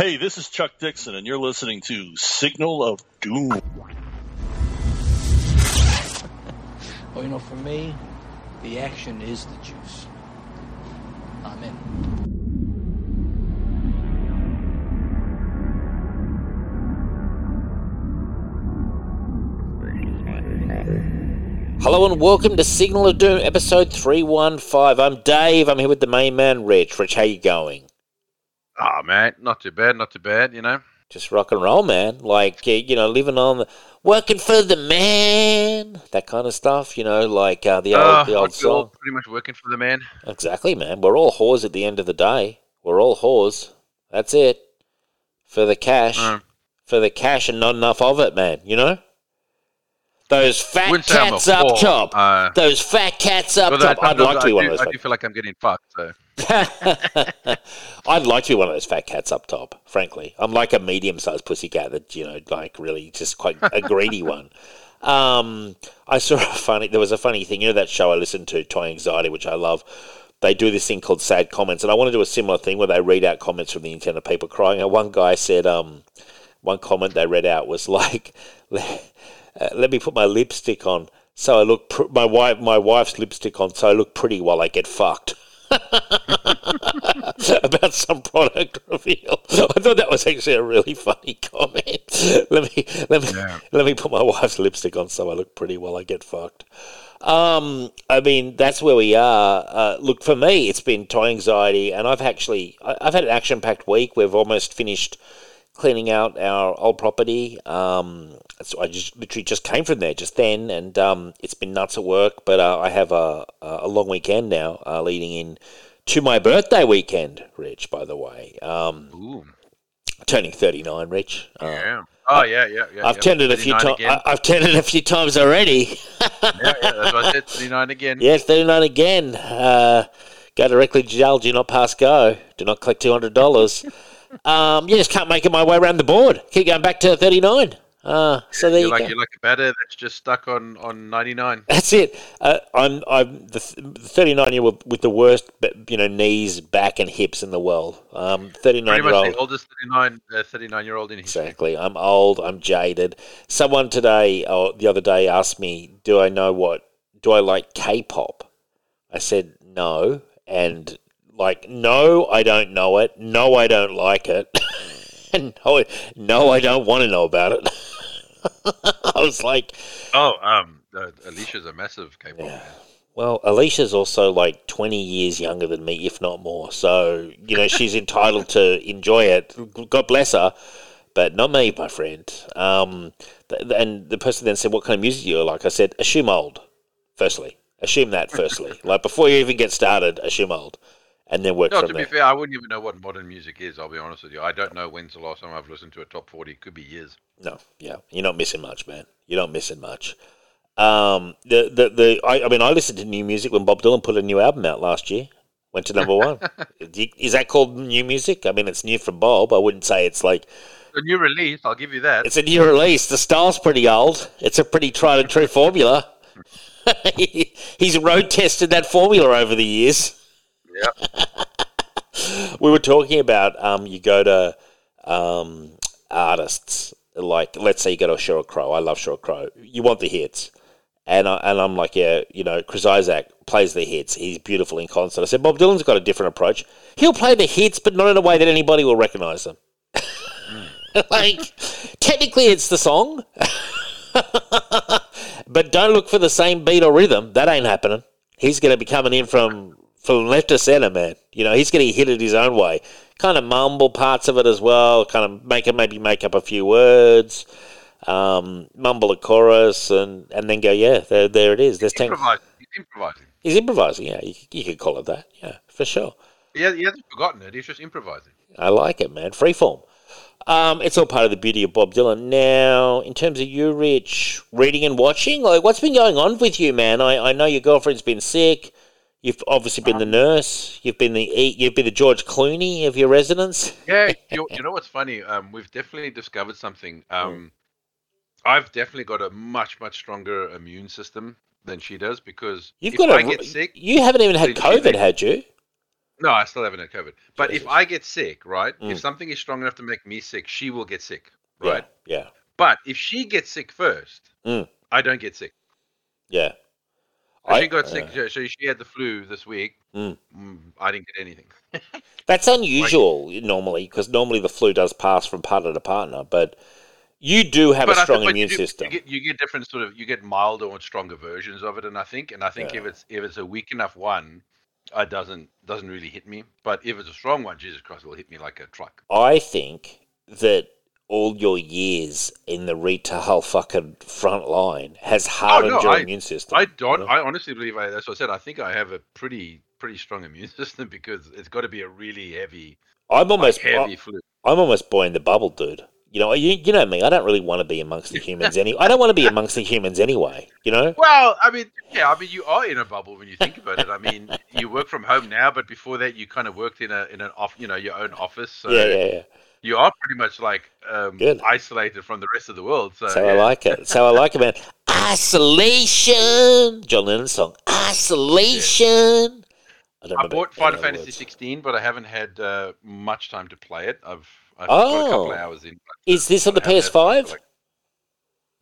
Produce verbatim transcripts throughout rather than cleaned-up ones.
Hey, this is Chuck Dixon, and you're listening to Signal of Doom. Well, you know, for me, the action is the juice. I'm in. Hello and welcome to Signal of Doom, episode three fifteen. I'm Dave. I'm here with the main man, Rich. Rich, how you going? Ah, oh, man, not too bad, not too bad, you know. Just rock and roll, man. Like, you know, living on the... Working for the man, that kind of stuff, you know, like uh, the old, uh, the old song. All pretty much working for the man. Exactly, man. We're all whores at the end of the day. We're all whores. That's it. For the cash. Mm. For the cash and not enough of it, man, you know? Those fat Wouldn't cats up whore. top. Uh, Those fat cats up top. I'd like I to be do, one of those. I do feel like I'm getting fucked, so. I'd like to be one of those fat cats up top, frankly. I'm like a medium-sized pussycat that, you know, like really just quite a greedy one. Um, I saw a funny... There was a funny thing. You know that show I listened to, Toy Anxiety, which I love? They do this thing called Sad Comments, and I want to do a similar thing where they read out comments from the internet of people crying. And one guy said... Um, one comment they read out was like... Uh, let me put my lipstick on, so I look pr- my wife my wife's lipstick on, so I look pretty while I get fucked. About some product reveal. I thought that was actually a really funny comment. let me let me yeah. let me put my wife's lipstick on, so I look pretty while I get fucked. Um, I mean, that's where we are. Uh, look, for me, it's been Toy Anxiety, and I've actually I, I've had an action-packed week. We've almost finished cleaning out our old property. Um, so I just literally just came from there just then, and um, it's been nuts at work, but uh, I have a, a long weekend now uh, leading in to my birthday weekend, Rich, by the way. Um, Ooh. Turning thirty-nine, Rich. Uh, yeah. Oh, yeah, yeah, yeah. I've yeah. turned it a few times. To- I've turned it a few times already. yeah, yeah, that's what I said, thirty-nine again. Yes, thirty-nine again. Uh, go directly to jail, do not pass go. Do not collect two hundred dollars. Um, you just can't make it my way around the board. Keep going back to thirty-nine. Uh, so there you're you like, go. You're like a batter that's just stuck on, on ninety-nine. That's it. Uh, I'm I'm the thirty-nine-year old with the worst, you know, knees, back, and hips in the world. Um, thirty-nine-year-old. Pretty much the oldest thirty-nine-year old in history. Exactly. I'm old. I'm jaded. Someone today or the other day asked me, "Do I know what? Do I like K-pop?" I said no, and. Like, no, I don't know it. No, I don't like it. no, no, I don't want to know about it. I was like... Oh, um, uh, Alicia's a massive K-pop. Yeah. Well, Alicia's also like twenty years younger than me, if not more. So, you know, she's entitled to enjoy it. God bless her. But not me, my friend. Um, and the person then said, what kind of music do you like? I said, assume old, firstly. Assume that, firstly. Like, before you even get started, assume old. And then work no, from to there. Be fair, I wouldn't even know what modern music is, I'll be honest with you. I don't know when's the last time I've listened to a top forty. It could be years. No, yeah. You're not missing much, man. You're not missing much. Um, the the, the I, I mean, I listened to new music when Bob Dylan put a new album out last year. Went to number one. Is that called new music? I mean, it's new from Bob. I wouldn't say it's like... It's a new release, I'll give you that. It's a new release. The style's pretty old. It's a pretty tried and true formula. He's road-tested that formula over the years. Yeah. We were talking about um, you go to um, artists like, let's say you go to Sheryl Crow. I love Sheryl Crow. You want the hits, and I, and I'm like, yeah, you know, Chris Isaak plays the hits. He's beautiful in concert. I said Bob Dylan's got a different approach. He'll play the hits, but not in a way that anybody will recognise them. Like technically, it's the song, but don't look for the same beat or rhythm. That ain't happening. He's going to be coming in from. From left to centre, man. You know, he's going to hit it his own way. Kind of mumble parts of it as well. Kind of make it maybe make up a few words, um, mumble a chorus, and, and then go, yeah, there, there it is. There's he's, improvising. Ten... he's improvising. He's improvising, yeah. You, you could call it that, yeah, for sure. He hasn't forgotten it. He's just improvising. I like it, man. Freeform. Um, it's all part of the beauty of Bob Dylan. Now, in terms of you, Rich, reading and watching, like what's been going on with you, man? I, I know your girlfriend's been sick. You've obviously been um, the nurse. You've been the you've been the George Clooney of your residence. Yeah, you know what's funny? Um, we've definitely discovered something. Um, mm. I've definitely got a much much stronger immune system than she does because you've if got I a, get sick, you haven't even had COVID, had you? No, I still haven't had COVID. But Jesus. If I get sick, right? Mm. If something is strong enough to make me sick, she will get sick, right? Yeah. yeah. But if she gets sick first, mm. I don't get sick. Yeah. So I, she got sick. Uh, so she had the flu this week. Mm. I didn't get anything. That's unusual like, normally, because normally the flu does pass from partner to partner, but you do have but a strong think, immune you do, system. You get, you get different sort of, you get milder or stronger versions of it, and I think, and I think yeah. if it's if it's a weak enough one, it doesn't doesn't really hit me. But if it's a strong one, Jesus Christ, it'll hit me like a truck. I think that all your years in the retail fucking front line has hardened oh, no, your I, immune system. I don't. You know? I honestly believe I, that's what I said. I think I have a pretty pretty strong immune system because it's got to be a really heavy. I'm almost like heavy I, flu. I'm almost boy in the bubble, dude. You know, you you know me. I don't really want to be amongst the humans any. I don't want to be amongst the humans anyway. You know. Well, I mean, yeah. I mean, you are in a bubble when you think about it. I mean, you work from home now, but before that, you kind of worked in a in an off, you know, your own office. So. Yeah, yeah, yeah. You are pretty much like um, isolated from the rest of the world. So, so yeah. I like it. So I like it, man. Isolation. John Lennon's song. Isolation. Yeah. I, don't I bought Final Fantasy words. sixteen, but I haven't had uh, much time to play it. I've, I've oh. got a couple of hours in. Is this on the P S five? Like...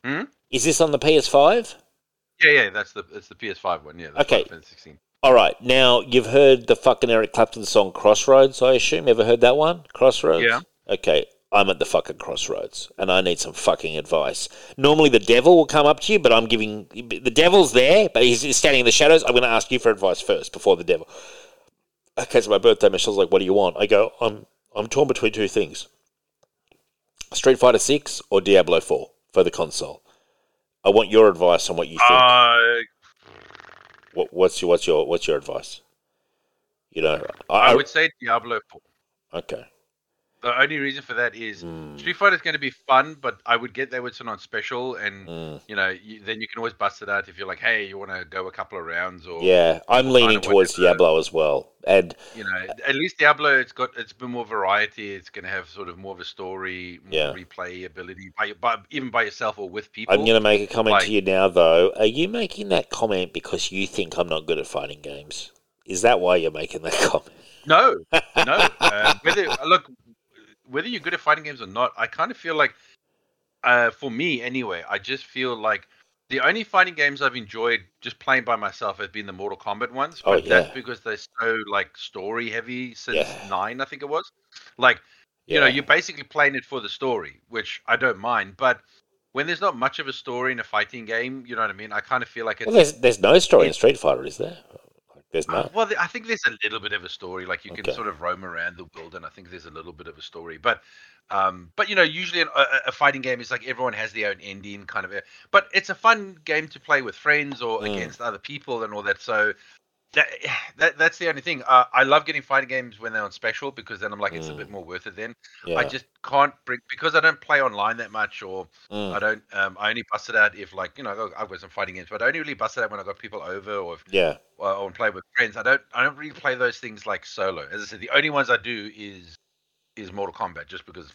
Hmm? Is this on the P S five? Yeah, yeah. That's the it's the P S five one. Yeah. That's okay. Final Fantasy sixteen. All right, now you've heard the fucking Eric Clapton song "Crossroads," I assume. Ever heard that one? Crossroads. Yeah. Okay, I'm at the fucking crossroads, and I need some fucking advice. Normally, the devil will come up to you, but I'm giving the devil's there, but he's standing in the shadows. I'm going to ask you for advice first before the devil. Okay, so my birthday, Michelle's like, "What do you want?" I go, "I'm I'm torn between two things: Street Fighter six or Diablo four for the console." I want your advice on what you think. Uh... What, what's your what's your what's your advice? You know, I, I would say Diablo four. Okay. The only reason for that is mm. Street Fighter is going to be fun, but I would get they would turn on special, and mm. you know, you, then you can always bust it out if you're like, hey, you want to go a couple of rounds, or yeah, I'm leaning towards Diablo out. As well, and you know, at least Diablo it's got it's been more variety. It's going to have sort of more of a story, more yeah. replayability, by, by even by yourself or with people. I'm going to make a comment like, to you now, though. Are you making that comment because you think I'm not good at fighting games? Is that why you're making that comment? No, no. uh, whether look. Whether you're good at fighting games or not, I kind of feel like, uh, for me anyway, I just feel like the only fighting games I've enjoyed just playing by myself have been the Mortal Kombat ones. But oh, yeah. that's because they're so, like, story-heavy since yeah. nine, I think it was. Like, you yeah. know, you're basically playing it for the story, which I don't mind. But when there's not much of a story in a fighting game, you know what I mean? I kind of feel like it's... Well, there's, there's no story in Street Fighter, is there? There's not. Uh, well, I think there's a little bit of a story. Like you can okay. sort of roam around the world, and I think there's a little bit of a story. But, um, but you know, usually an, a, a fighting game is like everyone has their own ending, kind of. But it's a fun game to play with friends or mm. against other people and all that. So that, that that's the only thing. Uh, I love getting fighting games when they're on special because then I'm like, mm. it's a bit more worth it. Then yeah. I just can't bring because I don't play online that much, or mm. I don't. Um, I only bust it out if like you know I've got some fighting games, but I only really bust it out when I got people over or if yeah. or, or play with friends. I don't. I don't really play those things like solo. As I said, the only ones I do is is Mortal Kombat, just because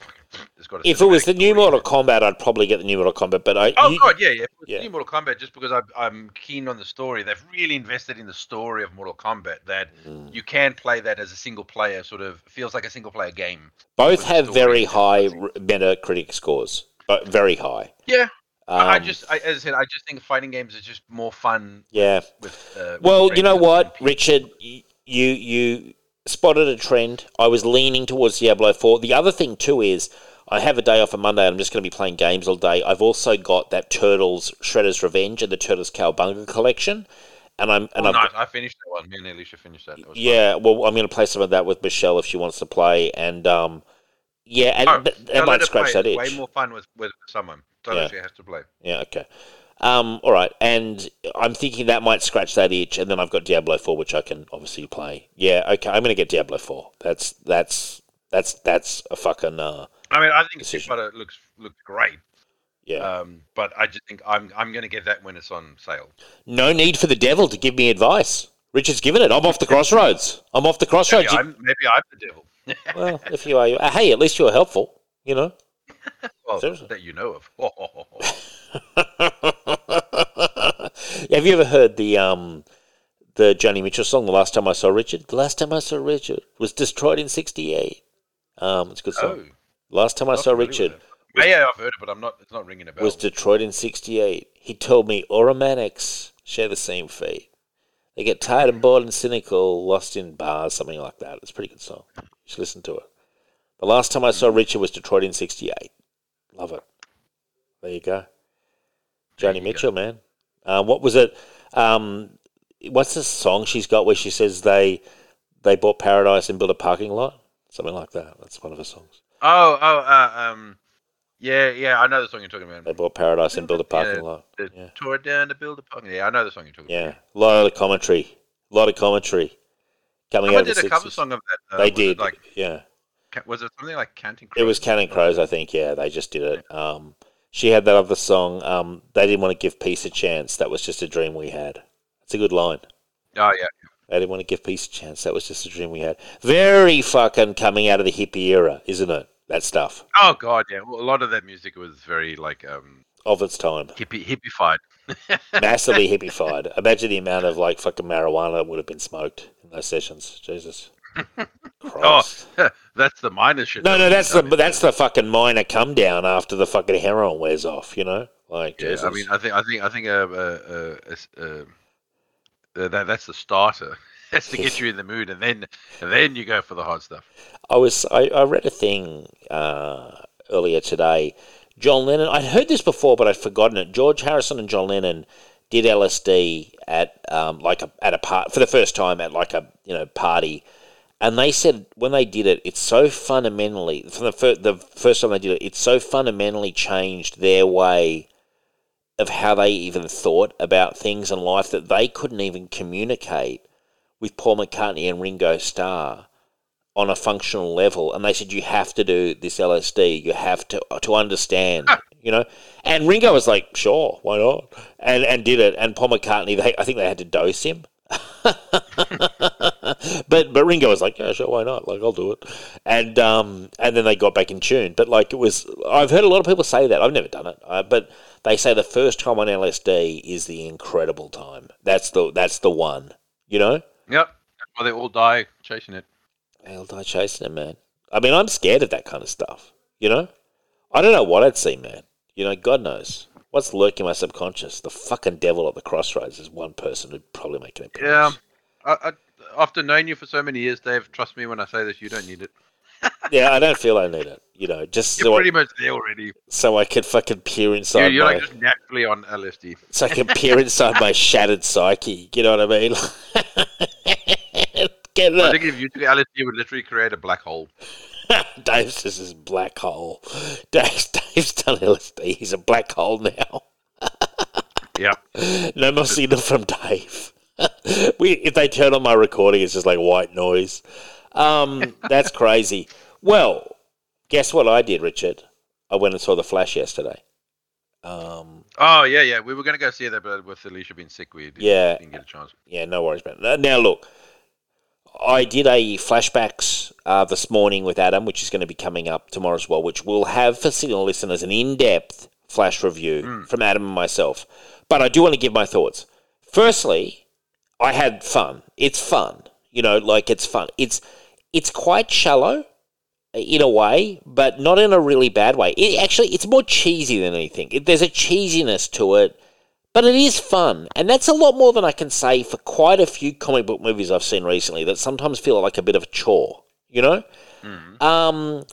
it's got. A if it was the new Mortal Kombat, I'd probably get the new Mortal Kombat. But I oh you, god, yeah, yeah, if it was yeah. the new Mortal Kombat, just because I, I'm keen on the story. They've really invested in the story of Mortal Kombat that mm. you can play that as a single player. Sort of feels like a single player game. Both have very high Metacritic scores, but very high. Yeah. Um, I just, I, as I said, I just think fighting games are just more fun. Yeah. With, uh, well, with you know what, Richard, you you. spotted a trend. I was leaning towards Diablo four. The other thing too is I have a day off on Monday and I'm just going to be playing games all day. I've also got that Turtles Shredder's Revenge and the Turtles Cowabunga collection. And I'm and oh, I've, nice. I finished that one. Me and Alicia finished that. that yeah, fun. Well, I'm going to play some of that with Michelle if she wants to play. And um, yeah, and oh, th- that might scratch that itch. It's way more fun with, with someone. Don't yeah. actually have to play. Yeah, okay. Um, all right, and I'm thinking that might scratch that itch, and then I've got Diablo four, which I can obviously play. Yeah, okay, I'm going to get Diablo four. That's that's that's that's a fucking. Uh, I mean, I think Street Fighter looks looks great. Yeah, um, but I just think I'm I'm going to get that when it's on sale. No need for the devil to give me advice. Richard's given it. I'm off the crossroads. I'm off the crossroads. Maybe I'm, maybe I'm the devil. Well, if you are, you are. Hey, at least you're helpful. You know. Well, seriously. That you know of. Oh, oh, oh, oh. Have you ever heard the um the Joni Mitchell song, The Last Time I Saw Richard. The Last Time I Saw Richard was destroyed in sixty-eight. Um, it's a good song. Oh, Last Time I Saw Richard. Was, yeah, I've heard it, but I'm not. It's not ringing a bell. Was Detroit in sixty-eight. He told me Automatics share the same fate. They get tired and bored and cynical, lost in bars, something like that. It's a pretty good song. You should listen to it. The Last Time I Saw Richard was Detroit in sixty-eight. Love it. There you go. Joni Mitchell, go. man. Uh, what was it? Um, what's the song she's got where she says they they bought paradise and built a parking lot? Something like that. That's one of her songs. Oh, oh, uh, um, yeah, yeah. I know the song you're talking about. They bought paradise and built a parking yeah, lot. They yeah. tore it down to build a parking lot. Yeah, I know the song you're talking yeah. about. Yeah, a lot of commentary. A lot of commentary coming Someone out of the sixties. They did a cover song of that. Uh, they did, like, yeah. Was it something like Counting Crows? It was Counting Crows, I think, yeah. They just did it. Yeah. Um, she had that other song, um, They Didn't Want to Give Peace a Chance. That was just a dream we had. It's a good line. Oh, yeah. They didn't want to give peace a chance. That was just a dream we had. Very fucking coming out of the hippie era, isn't it? That stuff. Oh, God, yeah. Well, a lot of that music was very, like... Um, of its time. Hippie, hippified. Massively hippified. Imagine the amount of, like, fucking marijuana that would have been smoked in those sessions. Jesus. Christ. Oh, that's the minor shit. No, no, that's the mean, that's the fucking minor come down after the fucking heroin wears off. You know, like yeah, Jesus. I mean, I think, I think, I think, uh, uh, uh, uh, uh that, that's the starter. That's to get you in the mood, and then, and then you go for the hard stuff. I was, I, I read a thing uh, earlier today. John Lennon. I'd heard this before, but I'd forgotten it. George Harrison and John Lennon did L S D at um like a at a part for the first time at like a you know party. And they said when they did it, it's so fundamentally from the fir- the first time they did it, it so fundamentally changed their way of how they even thought about things in life that they couldn't even communicate with Paul McCartney and Ringo Starr on a functional level. And they said, you have to do this L S D. You have to to understand, you know. And Ringo was like, sure, why not? And and did it. And Paul McCartney, they I think they had to dose him. but but Ringo was like, yeah, sure, why not? Like, I'll do it. And um and then they got back in tune. But like it was, I've heard a lot of people say that. I've never done it, uh, but they say the first time on L S D is the incredible time. That's the that's the one, you know. Yep. Well, they all die chasing it. They all die chasing it, man. I mean, I'm scared of that kind of stuff. You know, I don't know what I'd see, man. You know, God knows. What's lurking in my subconscious? The fucking devil at the crossroads is one person who'd probably make an appearance. Yeah. I, I, after knowing you for so many years, Dave, trust me when I say this, you don't need it. Yeah, I don't feel I need it. You know, just you're so pretty I, much there already. So I can fucking peer inside. You're, you're my, like just naturally on L S D. So I can peer inside my shattered psyche. You know what I mean? Get I think if you took L S D, you would literally create a black hole. Dave's just this black hole. Dave's, Dave's done L S D. He's a black hole now. Yeah. No more signal from Dave. we, if they turn on my recording, it's just like white noise. Um, that's crazy. Well, guess what I did, Richard? I went and saw The Flash yesterday. Um, oh, yeah, yeah. We were going to go see that, but with Alicia being sick, we didn't, yeah, didn't get a chance. Yeah, no worries, man. Now, look. I did a flashbacks uh, this morning with Adam, which is going to be coming up tomorrow as well, which will have for Signal listeners an in-depth flash review mm. from Adam and myself. But I do want to give my thoughts. Firstly, I had fun. It's fun. You know, like it's fun. It's it's quite shallow in a way, but not in a really bad way. It actually, it's more cheesy than anything. It, there's a cheesiness to it. But it is fun, and that's a lot more than I can say for quite a few comic book movies I've seen recently that sometimes feel like a bit of a chore, you know? Mm. Um,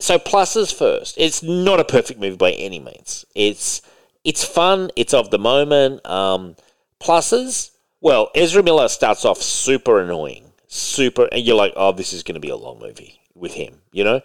so pluses first. It's not a perfect movie by any means. It's it's fun. It's of the moment. Um, pluses, well, Ezra Miller starts off super annoying, super, and you're like, oh, this is going to be a long movie with him, you know?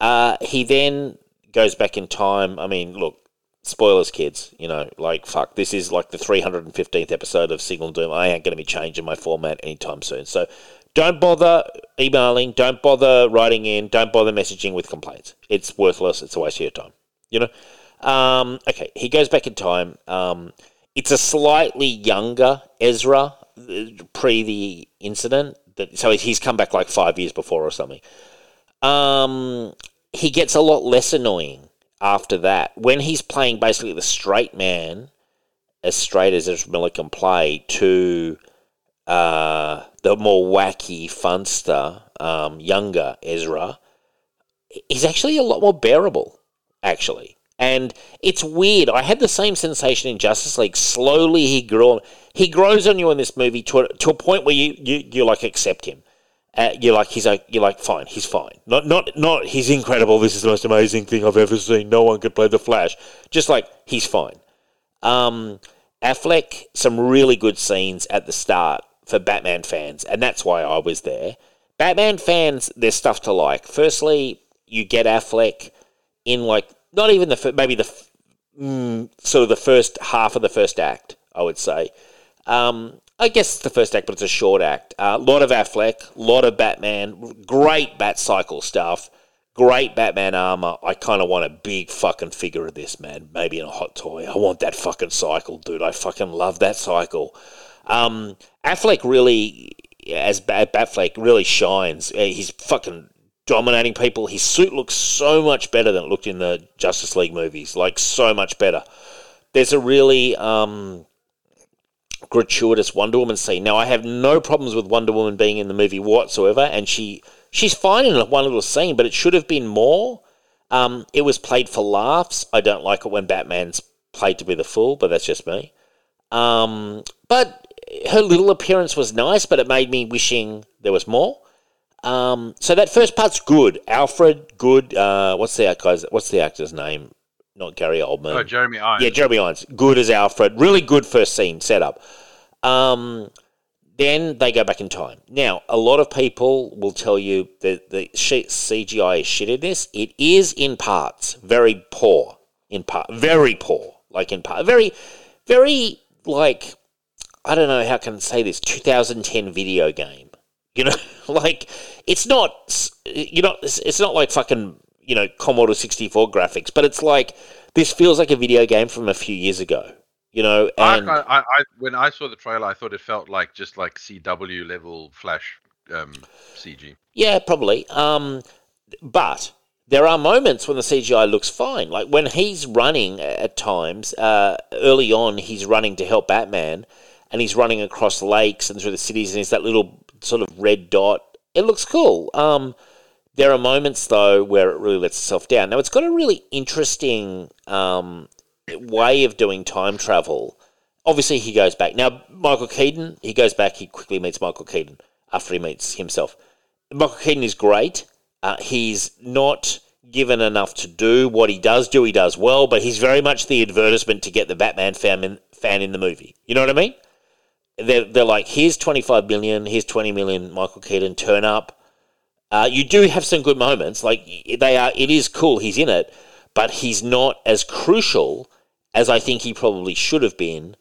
Uh, he then goes back in time. I mean, look, spoilers, kids, you know, like, fuck, this is like the three hundred fifteenth episode of Signal Doom. I ain't going to be changing my format anytime soon. So don't bother emailing, don't bother writing in, don't bother messaging with complaints. It's worthless. It's a waste of your time, you know? Um, okay, he goes back in time. Um, it's a slightly younger Ezra pre the incident. That, so he's come back like five years before or something. Um, he gets a lot less annoying after that, when he's playing basically the straight man, as straight as Ezra Miller can play, to uh, the more wacky funster, um, younger Ezra is actually a lot more bearable, actually. And it's weird. I had the same sensation in Justice League. Slowly he grew on. He grows on you in this movie to a, to a point where you, you, you like accept him. Uh, you're like he's like you're like fine. He's fine. Not not not. He's incredible. This is the most amazing thing I've ever seen. No one could play the Flash. Just like he's fine. Um, Affleck, some really good scenes at the start for Batman fans, and that's why I was there. Batman fans, there's stuff to like. Firstly, you get Affleck in like. Not even the maybe the mm, sort of the first half of the first act, I would say. Um, I guess it's the first act, but it's a short act. A uh, lot of Affleck, a lot of Batman, great Bat Cycle stuff, great Batman armor. I kind of want a big fucking figure of this, man. Maybe in a hot toy. I want that fucking cycle, dude. I fucking love that cycle. Um, Affleck really, as Bat Batfleck, really shines. He's fucking dominating people. His suit looks so much better than it looked in the Justice League movies. Like, so much better. There's a really um, gratuitous Wonder Woman scene. Now, I have no problems with Wonder Woman being in the movie whatsoever, and she she's fine in one little scene, but it should have been more. Um, it was played for laughs. I don't like it when Batman's played to be the fool, but that's just me. Um, but her little appearance was nice, but it made me wishing there was more. Um, so that first part's good. Alfred, good. Uh, what's the guy's? What's the actor's name? Not Gary Oldman. Oh, Jeremy Irons. Yeah, Jeremy Irons. Good as Alfred. Really good first scene setup. Um, then they go back in time. Now, a lot of people will tell you that the C G I is shit in this. It is in parts very poor. In part, very poor. Like in part, very, very like I don't know how I can say this. twenty ten video game. You know, like it's not, you know, it's not like fucking, you know, Commodore sixty-four graphics, but it's like this feels like a video game from a few years ago. You know, and I, I, I, when I saw the trailer, I thought it felt like just like C W level Flash um, C G. Yeah, probably. Um, but there are moments when the C G I looks fine, like when he's running at times. Uh, early on, he's running to help Batman, and he's running across lakes and through the cities, and he's that little sort of red dot. It looks cool. Um, there are moments, though, where it really lets itself down. Now, it's got a really interesting um, way of doing time travel. Obviously, he goes back. Now, Michael Keaton, he goes back. He quickly meets Michael Keaton after he meets himself. Michael Keaton is great. Uh, he's not given enough to do. What he does do, he does well, but he's very much the advertisement to get the Batman fan in, fan in the movie. You know what I mean? They're, they're like, here's twenty-five million, here's twenty million, Michael Keaton, turn up. Uh, you do have some good moments. Like, they are, it is cool, he's in it, but he's not as crucial as I think he probably should have been.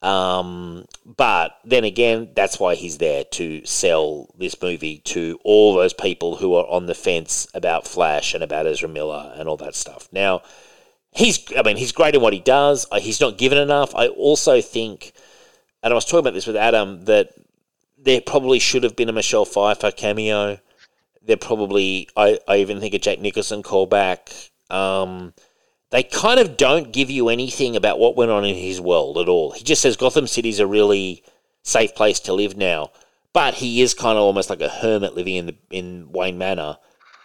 Um, but then again, that's why he's there, to sell this movie to all those people who are on the fence about Flash and about Ezra Miller and all that stuff. Now, he's, I mean, he's great in what he does. He's not given enough. I also think... And I was talking about this with Adam, that there probably should have been a Michelle Pfeiffer cameo. There probably, I, I even think, a Jack Nicholson callback. Um, they kind of don't give you anything about what went on in his world at all. He just says Gotham City's a really safe place to live now. But he is kind of almost like a hermit living in the, in Wayne Manor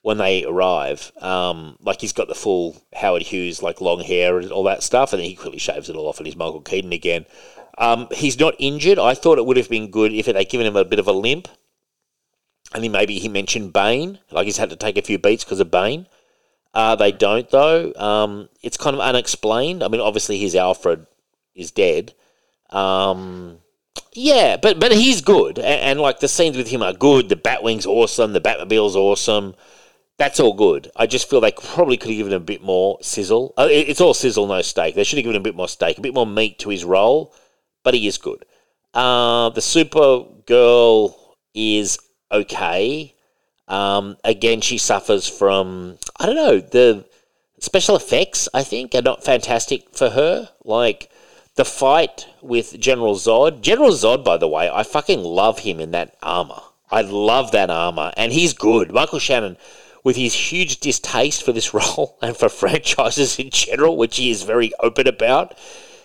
when they arrive. Um, like, he's got the full Howard Hughes, like, long hair and all that stuff, and then he quickly shaves it all off and he's Michael Keaton again. Um, he's not injured. I thought it would have been good if they'd given him a bit of a limp. And then maybe he mentioned Bane. Like, he's had to take a few beats because of Bane. Uh, they don't, though. Um, it's kind of unexplained. I mean, obviously, his Alfred is dead. Um, yeah, but, but he's good. And, and, like, the scenes with him are good. The Batwing's awesome. The Batmobile's awesome. That's all good. I just feel they probably could have given him a bit more sizzle. Uh, it, it's all sizzle, no steak. They should have given him a bit more steak, a bit more meat to his role. But he is good. Uh, the Supergirl is okay. Um, again, she suffers from, I don't know, the special effects, I think, are not fantastic for her. Like, the fight with General Zod. General Zod, by the way, I fucking love him in that armor. I love that armor. And he's good. Michael Shannon, with his huge distaste for this role and for franchises in general, which he is very open about,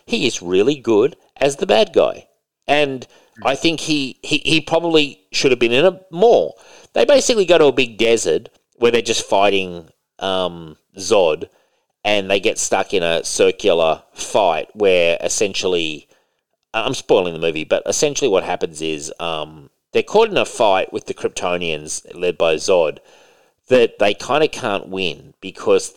he is really good as the bad guy. And I think he, he, he probably should have been in it more. They basically go to a big desert where they're just fighting um, Zod, and they get stuck in a circular fight where essentially, I'm spoiling the movie, but essentially what happens is um, they're caught in a fight with the Kryptonians led by Zod that they kind of can't win because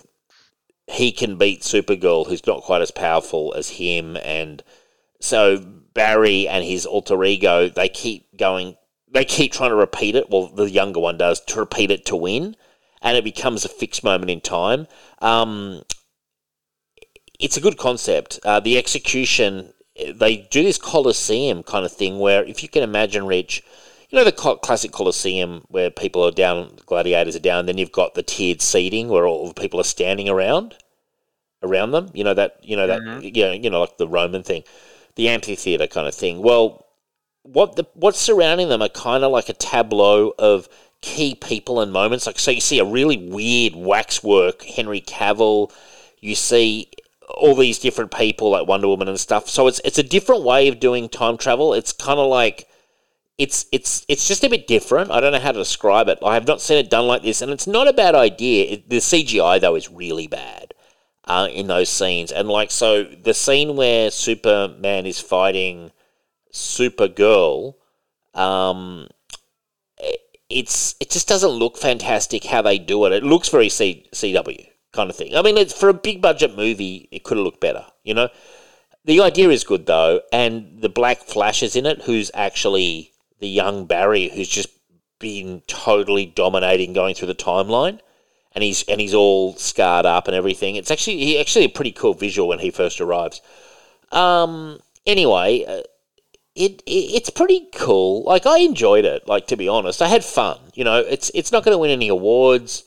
he can beat Supergirl, who's not quite as powerful as him, and so Barry and his alter ego, they keep going, they keep trying to repeat it, well, the younger one does, to repeat it to win, and it becomes a fixed moment in time. Um, it's a good concept. Uh, the execution, they do this Colosseum kind of thing where, if you can imagine, Rich, you know the classic Colosseum where people are down, gladiators are down, then you've got the tiered seating where all the people are standing around, around them. You know that, you know that, mm-hmm. you know, you know, like the Roman thing, the amphitheater kind of thing. Well, what the what's surrounding them are kind of like a tableau of key people and moments. Like, so you see a really weird waxwork Henry Cavill. You see all these different people like Wonder Woman and stuff. So it's it's a different way of doing time travel. It's kind of like. It's it's it's just a bit different. I don't know how to describe it. I have not seen it done like this, and it's not a bad idea. It, the C G I though is really bad uh, in those scenes, and like so, the scene where Superman is fighting Supergirl, um, it, it's it just doesn't look fantastic how they do it. It looks very C, CW kind of thing. I mean, it's, for a big budget movie, it could have looked better, you know. The idea is good though, and the Black Flash is in it, who's actually the young Barry, who's just been totally dominating going through the timeline, and he's and he's all scarred up and everything. It's actually he actually a pretty cool visual when he first arrives. Um, anyway, uh, it, it it's pretty cool. Like, I enjoyed it. Like, to be honest, I had fun. You know, it's it's not going to win any awards.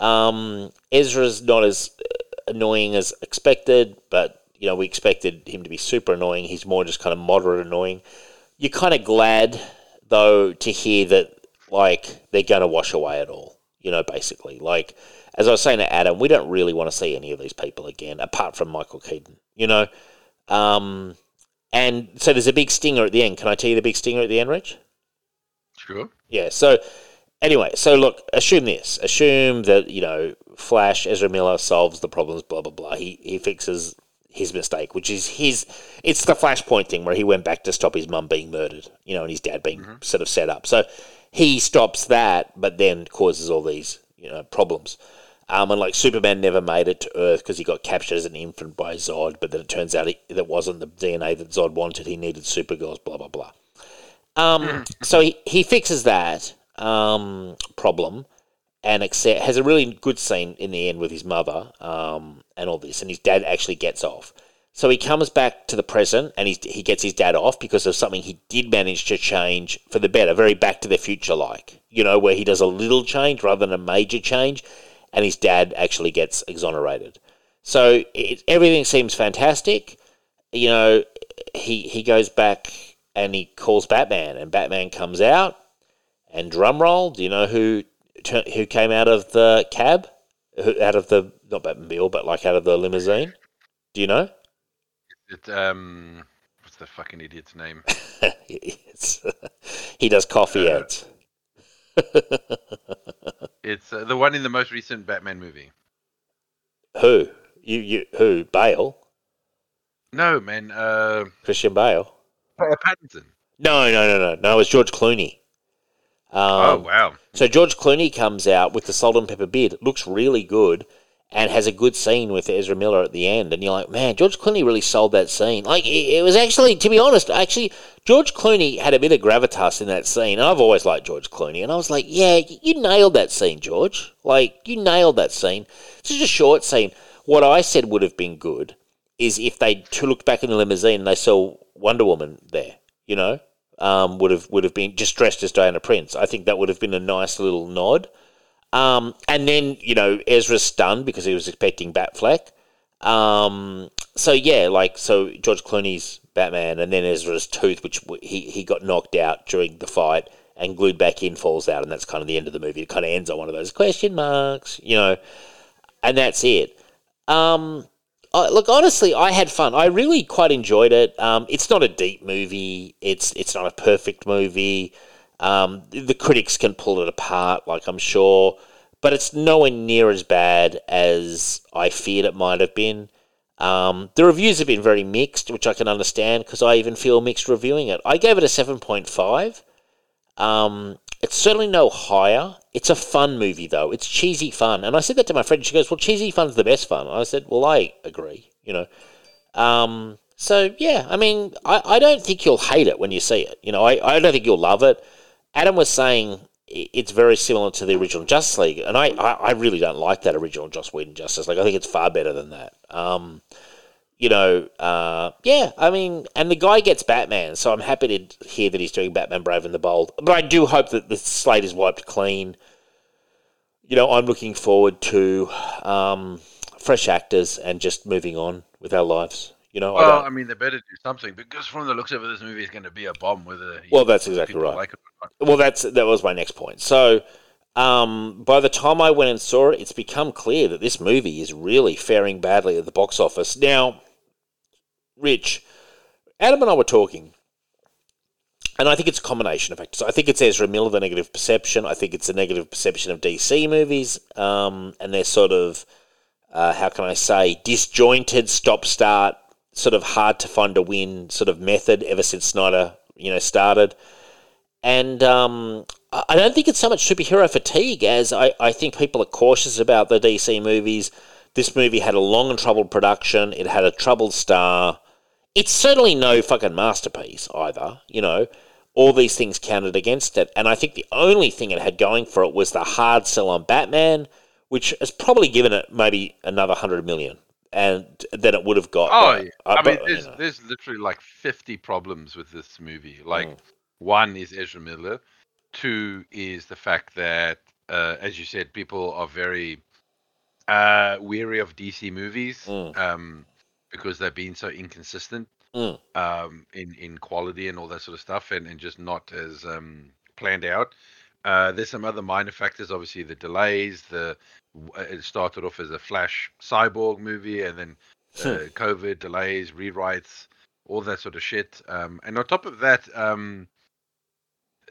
Um, Ezra's not as annoying as expected, but you know we expected him to be super annoying. He's more just kind of moderate annoying. You're kind of glad, though, to hear that, like, they're going to wash away it all, you know, basically. Like, as I was saying to Adam, we don't really want to see any of these people again, apart from Michael Keaton, you know. Um, and so there's a big stinger at the end. Can I tell you the big stinger at the end, Rich? Sure. Yeah, so anyway, so look, assume this. Assume that, you know, Flash, Ezra Miller solves the problems, blah, blah, blah. He, he fixes his mistake, which is his, it's the Flashpoint thing where he went back to stop his mum being murdered, you know, and his dad being mm-hmm. sort of set up. So he stops that, but then causes all these, you know, problems. Um, and like Superman never made it to Earth because he got captured as an infant by Zod, but then it turns out that wasn't the D N A that Zod wanted. He needed Supergirl's, blah, blah, blah. Um, so he, he fixes that um, problem. And accept, has a really good scene in the end with his mother um, and all this, and his dad actually gets off. So he comes back to the present, and he he gets his dad off because of something he did manage to change for the better, very Back to the Future-like, you know, where he does a little change rather than a major change, and his dad actually gets exonerated. So it, everything seems fantastic. You know, he he goes back and he calls Batman, and Batman comes out, and drumroll, do you know who... who came out of the cab, who, out of the, not Batmobile, but like out of the limousine? Do you know? It, um, what's the fucking idiot's name? it's, he does coffee uh, ads. it's uh, the one in the most recent Batman movie. Who? You, you, who? Bale? No, man. Uh, Christian Bale. Pattinson. No, no, no, no. No, it was George Clooney. Um, oh, wow. So George Clooney comes out with the salt and pepper beard, looks really good, and has a good scene with Ezra Miller at the end. And you're like, man, George Clooney really sold that scene. Like, it, it was actually, to be honest, actually, George Clooney had a bit of gravitas in that scene. And I've always liked George Clooney. And I was like, yeah, you nailed that scene, George. Like, you nailed that scene. It's just a short scene. What I said would have been good is if they looked back in the limousine and they saw Wonder Woman there, you know? Um, would have would have been just dressed as Diana Prince. I think that would have been a nice little nod. Um, and then, you know, Ezra's stunned because he was expecting Batfleck. Um, so, yeah, like, so George Clooney's Batman and then Ezra's tooth, which he, he got knocked out during the fight and glued back in, falls out, and that's kind of the end of the movie. It kind of ends on one of those question marks, you know, and that's it. Um, I, look, honestly, I had fun. I really quite enjoyed it. Um, it's not a deep movie. It's it's not a perfect movie. Um, the critics can pull it apart, like I'm sure, but it's nowhere near as bad as I feared it might have been. Um, the reviews have been very mixed, which I can understand because I even feel mixed reviewing it. I gave it a seven point five. Um, it's certainly no higher. It's a fun movie, though. It's cheesy fun. And I said that to my friend. She goes, well, cheesy fun's the best fun. I said, well, I agree, you know. Um, so, yeah, I mean, I, I don't think you'll hate it when you see it. You know, I, I don't think you'll love it. Adam was saying it's very similar to the original Justice League, and I, I, I really don't like that original Joss Whedon Justice League. I think it's far better than that. Um, you know, uh, yeah, I mean, and the guy gets Batman, so I'm happy to hear that he's doing Batman Brave and the Bold. But I do hope that the slate is wiped clean. You know, I'm looking forward to um, fresh actors and just moving on with our lives. You know, well, I, I mean, they better do something because from the looks of it, this movie is going to be a bomb. Whether well, that's exactly right. Like it or not. Well, that's that was my next point. So, um, by the time I went and saw it, it's become clear that this movie is really faring badly at the box office. Now, Rich, Adam and I were talking, and I think it's a combination of factors. I think it's Ezra Miller, the negative perception. I think it's the negative perception of D C movies, um, and they're sort of, uh, how can I say, disjointed, stop-start, sort of hard to find a win sort of method ever since Snyder, you know, started. And um, I don't think it's so much superhero fatigue as I, I think people are cautious about the D C movies. This movie had a long and troubled production. It had a troubled star. It's certainly no fucking masterpiece either, you know. All these things counted against it. And I think the only thing it had going for it was the hard sell on Batman, which has probably given it maybe another one hundred million. And then it would have got. Oh, yeah. I, I mean, but, there's, you know. there's literally like fifty problems with this movie. Like, mm. one is Ezra Miller. Two is the fact that, uh, as you said, people are very uh, weary of D C movies mm. um, because they've been so inconsistent mm. um, in, in quality and all that sort of stuff and, and just not as um, planned out. Uh, there's some other minor factors, obviously the delays. The it started off as a Flash cyborg movie, and then uh, COVID delays, rewrites, all that sort of shit. Um, and on top of that, um,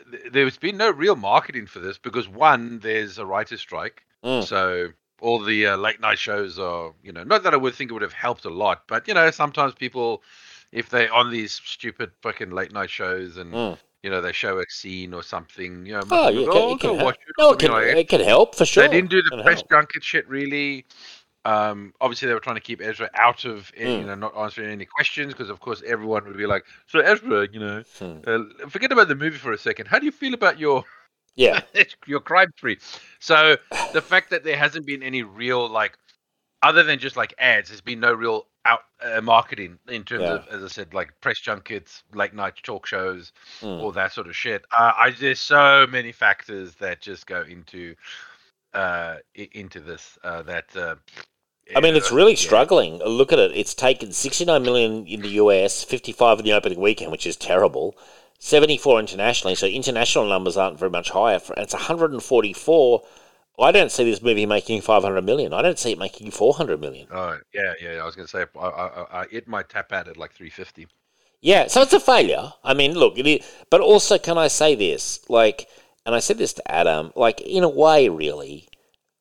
th- there's been no real marketing for this because one, there's a writer's strike, mm. so all the uh, late night shows are, you know, not that I would think it would have helped a lot, but you know, sometimes people, if they're on these stupid fucking late night shows and. Mm. You know, they show a scene or something. You know, oh, yeah, oh, it can, it can watch it. No, it can, like it can help for sure. They didn't do the press help. junket shit really. Um, obviously, they were trying to keep Ezra out of, mm. you know, not answering any questions because, of course, everyone would be like, "So Ezra, you know, hmm. uh, forget about the movie for a second. How do you feel about your, yeah, your crime spree?" So the fact that there hasn't been any real, like, other than just like ads, there's been no real out uh, marketing in terms yeah. of, as I said, like press junkets, late night talk shows, mm. all that sort of shit. Uh, I there's so many factors that just go into uh, into this. Uh, that uh, I mean, know, it's really yeah. struggling. Look at it. It's taken sixty-nine million in the U S, fifty-five in the opening weekend, which is terrible. seventy-four internationally, so international numbers aren't very much higher. For, and it's one hundred forty-four. I don't see this movie making five hundred million. I don't see it making four hundred million. Oh, yeah, yeah. I was going to say, I, I, I, it might tap out at like three fifty. Yeah, so it's a failure. I mean, look, it is, but also, can I say this? Like, and I said this to Adam, like, in a way, really,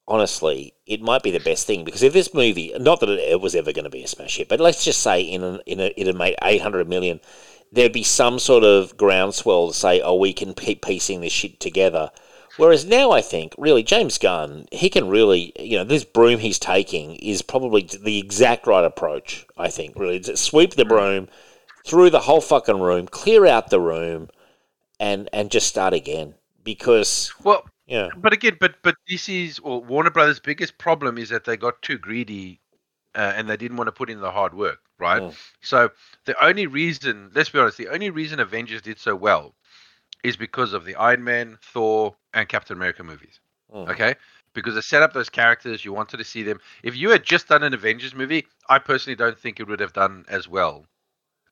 honestly, it might be the best thing because if this movie, not that it was ever going to be a smash hit, but let's just say in an, in a, it had made eight hundred million, there'd be some sort of groundswell to say, oh, we can keep piecing this shit together. Whereas now I think, really, James Gunn, he can really, you know, this broom he's taking is probably the exact right approach, I think, really. It's sweep the broom through the whole fucking room, clear out the room, and, and just start again. Because, well, you know. But again, but, but D C's, or Warner Brothers' biggest problem is that they got too greedy uh, and they didn't want to put in the hard work, right? Mm. So the only reason, let's be honest, the only reason Avengers did so well is because of the Iron Man, Thor, and Captain America movies, mm. okay? Because they set up those characters, you wanted to see them. If you had just done an Avengers movie, I personally don't think it would have done as well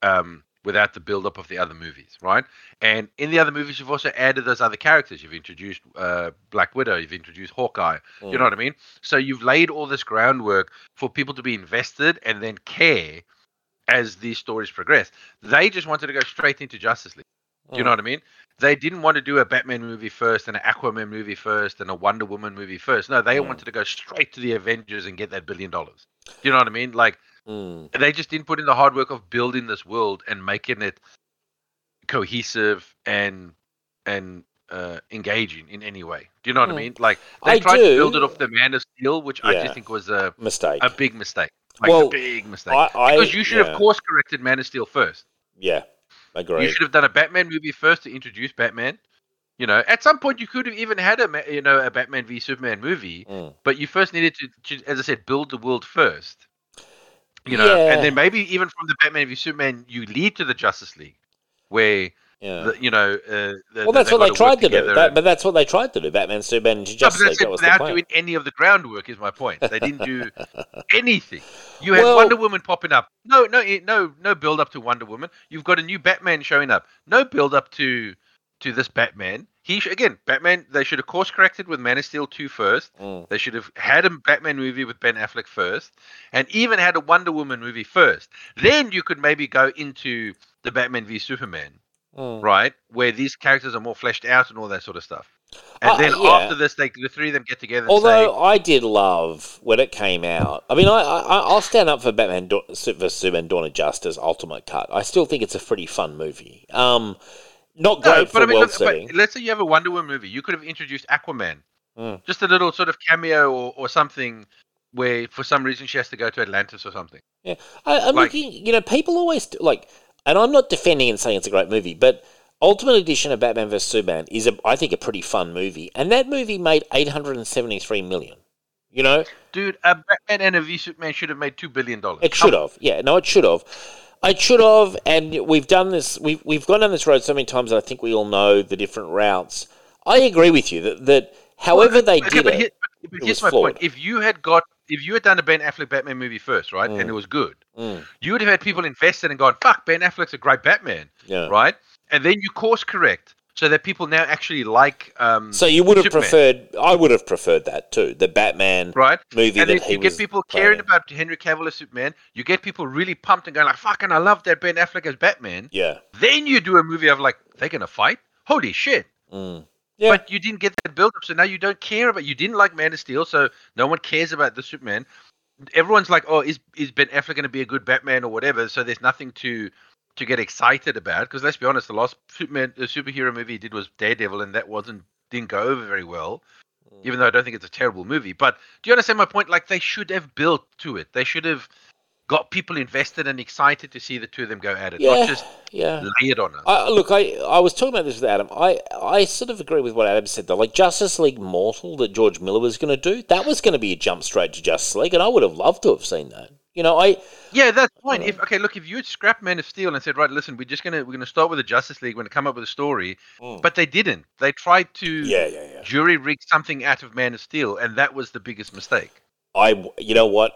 um, without the build-up of the other movies, right? And in the other movies, you've also added those other characters. You've introduced uh, Black Widow. You've introduced Hawkeye. Mm. You know what I mean? So you've laid all this groundwork for people to be invested and then care as these stories progress. They just wanted to go straight into Justice League. Do you know what I mean? They didn't want to do a Batman movie first and an Aquaman movie first and a Wonder Woman movie first. No, they mm. wanted to go straight to the Avengers and get that billion dollars. Do you know what I mean? Like, mm. they just didn't put in the hard work of building this world and making it cohesive and and uh, engaging in any way. Do you know what mm. I mean? Like, they I tried do. to build it off the Man of Steel, which yeah. I just think was a mistake, a big mistake, like well, a big mistake. I, I, because you should yeah. have course corrected Man of Steel first. Yeah. Agreed. You should have done a Batman movie first to introduce Batman. You know, at some point you could have even had a you know a Batman v Superman movie, mm. but you first needed to, to, as I said, build the world first. You know, yeah. and then maybe even from the Batman v Superman, you lead to the Justice League, where yeah. the, you know. Uh, the, well, that's what they tried to do. That, but that's what they tried to do. Batman, Superman, and Justice no, League. That was without the doing any of the groundwork, is my point. They didn't do anything. You had well, Wonder Woman popping up. No, no, no, no build up to Wonder Woman. You've got a new Batman showing up. No build up to to this Batman. He sh- again, Batman. They should have course corrected with Man of Steel two first. Mm. They should have had a Batman movie with Ben Affleck first, and even had a Wonder Woman movie first. Then you could maybe go into the Batman v Superman, mm. right, where these characters are more fleshed out and all that sort of stuff. And uh, then yeah. after this, they, the three of them get together. And Although say, I did love when it came out. I mean, I, I I'll stand up for Batman versus Superman: Dawn of Justice Ultimate Cut. I still think it's a pretty fun movie. Um, not great no, for I mean, world look, setting. But let's say you have a Wonder Woman movie. You could have introduced Aquaman, mm. just a little sort of cameo or, or something, where for some reason she has to go to Atlantis or something. Yeah, I, I'm like, looking. You know, people always do, like, and I'm not defending and saying it's a great movie, but Ultimate Edition of Batman versus. Superman is, a, I think, a pretty fun movie, and that movie made eight hundred seventy-three million dollars, you know? Dude, a Batman and a V Superman should have made two billion dollars. It should have, yeah. No, it should have. It should have, and we've done this, we've, we've gone down this road so many times, and I think we all know the different routes. I agree with you that, that however well, they okay, did but here, it, but, but it here's my flawed. point. If you had got, if you had done a Ben Affleck Batman movie first, right, mm. and it was good, mm. you would have had people invested and gone, fuck, Ben Affleck's a great Batman, yeah. right? And then you course correct so that people now actually like. Um, so you would have Superman. preferred. I would have preferred that too. The Batman right? movie. And that he you was get people playing. caring about Henry Cavill as Superman. You get people really pumped and going like, "Fucking, I love that Ben Affleck as Batman." Yeah. Then you do a movie of like, "They're gonna fight? Holy shit!" Mm. Yeah. But you didn't get that build up, so now you don't care about. You didn't like Man of Steel, so no one cares about the Superman. Everyone's like, "Oh, is is Ben Affleck gonna be a good Batman or whatever?" So there's nothing to. to get excited about, because let's be honest, the last Superman, the superhero movie he did was Daredevil, and that wasn't didn't go over very well, mm. even though I don't think it's a terrible movie. But do you understand my point? Like, they should have built to it. They should have got people invested and excited to see the two of them go at it, yeah, not just yeah. lay it on us. I, look, I, I was talking about this with Adam. I, I sort of agree with what Adam said, though. Like, Justice League Mortal that George Miller was going to do, that was going to be a jump straight to Justice League, and I would have loved to have seen that. You know, I yeah, that's fine. If okay, look, if you had scrapped Man of Steel and said, right, listen, we're just gonna we're gonna start with the Justice League, we're gonna come up with a story, mm. but they didn't. They tried to yeah, yeah, yeah. jury rig something out of Man of Steel, and that was the biggest mistake. I, you know what,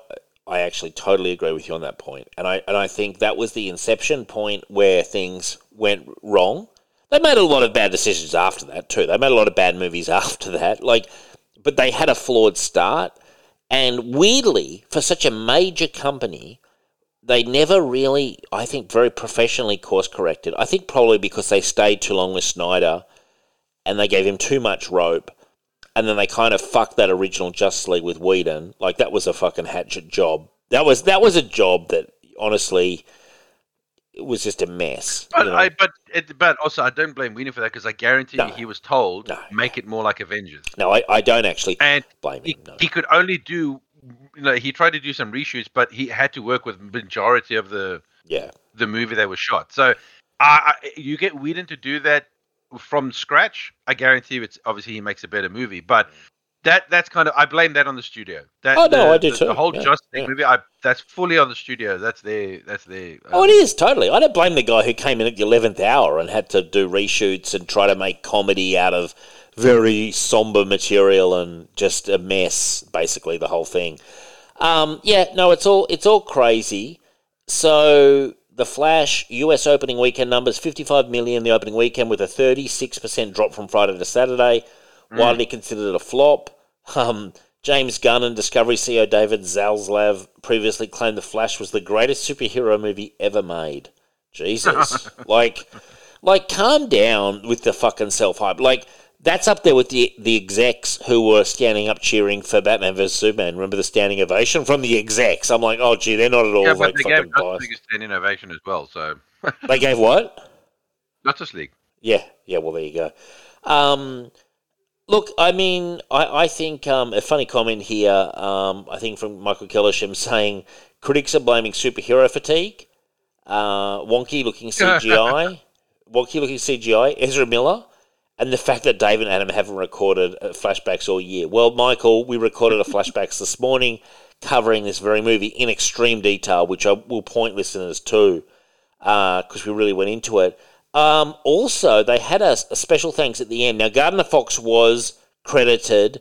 I actually totally agree with you on that point, and I and I think that was the inception point where things went wrong. They made a lot of bad decisions after that too. They made a lot of bad movies after that, like, but they had a flawed start. And weirdly, for such a major company, they never really, I think, very professionally course-corrected. I think probably because they stayed too long with Snyder and they gave him too much rope, and then they kind of fucked that original Justice League with Whedon. Like, that was a fucking hatchet job. That was that was a job that, honestly, it was just a mess. But, you know? I, but, it, but also, I don't blame Whedon for that, because I guarantee no, you he was told, no. make it more like Avengers. No, I, I don't actually and blame he, him. No. He could only do, you know, he tried to do some reshoots, but he had to work with majority of the yeah the movie that was shot. So I, I, you get Whedon to do that from scratch, I guarantee you it's obviously he makes a better movie. But that that's kind of, I blame that on the studio. That, oh, no, the, I do the, too. The whole yeah, Justice League yeah. movie, I, that's fully on the studio. That's their, that's their... Um, oh, it is, totally. I don't blame the guy who came in at the eleventh hour and had to do reshoots and try to make comedy out of very somber material and just a mess, basically, the whole thing. Um, yeah, no, it's all it's all crazy. So The Flash U S opening weekend numbers, fifty-five million the opening weekend with a thirty-six percent drop from Friday to Saturday. Mm. Widely considered a flop. Um, James Gunn and Discovery C E O David Zaslav previously claimed The Flash was the greatest superhero movie ever made. Jesus. like, like, calm down with the fucking self-hype. Like, that's up there with the the execs who were standing up cheering for Batman versus Superman. Remember the standing ovation from the execs? I'm like, oh, gee, they're not at all. Yeah, but like, they fucking gave Justice League a standing ovation as well, so... They gave what? Justice League. Yeah, yeah, well, there you go. Um, look, I mean, I, I think um, a funny comment here, um, I think from Michael Kellisham, saying critics are blaming superhero fatigue, uh, wonky-looking C G I, wonky-looking C G I, Ezra Miller... and the fact that Dave and Adam haven't recorded flashbacks all year. Well, Michael, we recorded a flashbacks this morning covering this very movie in extreme detail, which I will point listeners to because uh, we really went into it. Um, also, they had a, a special thanks at the end. Now, Gardner Fox was credited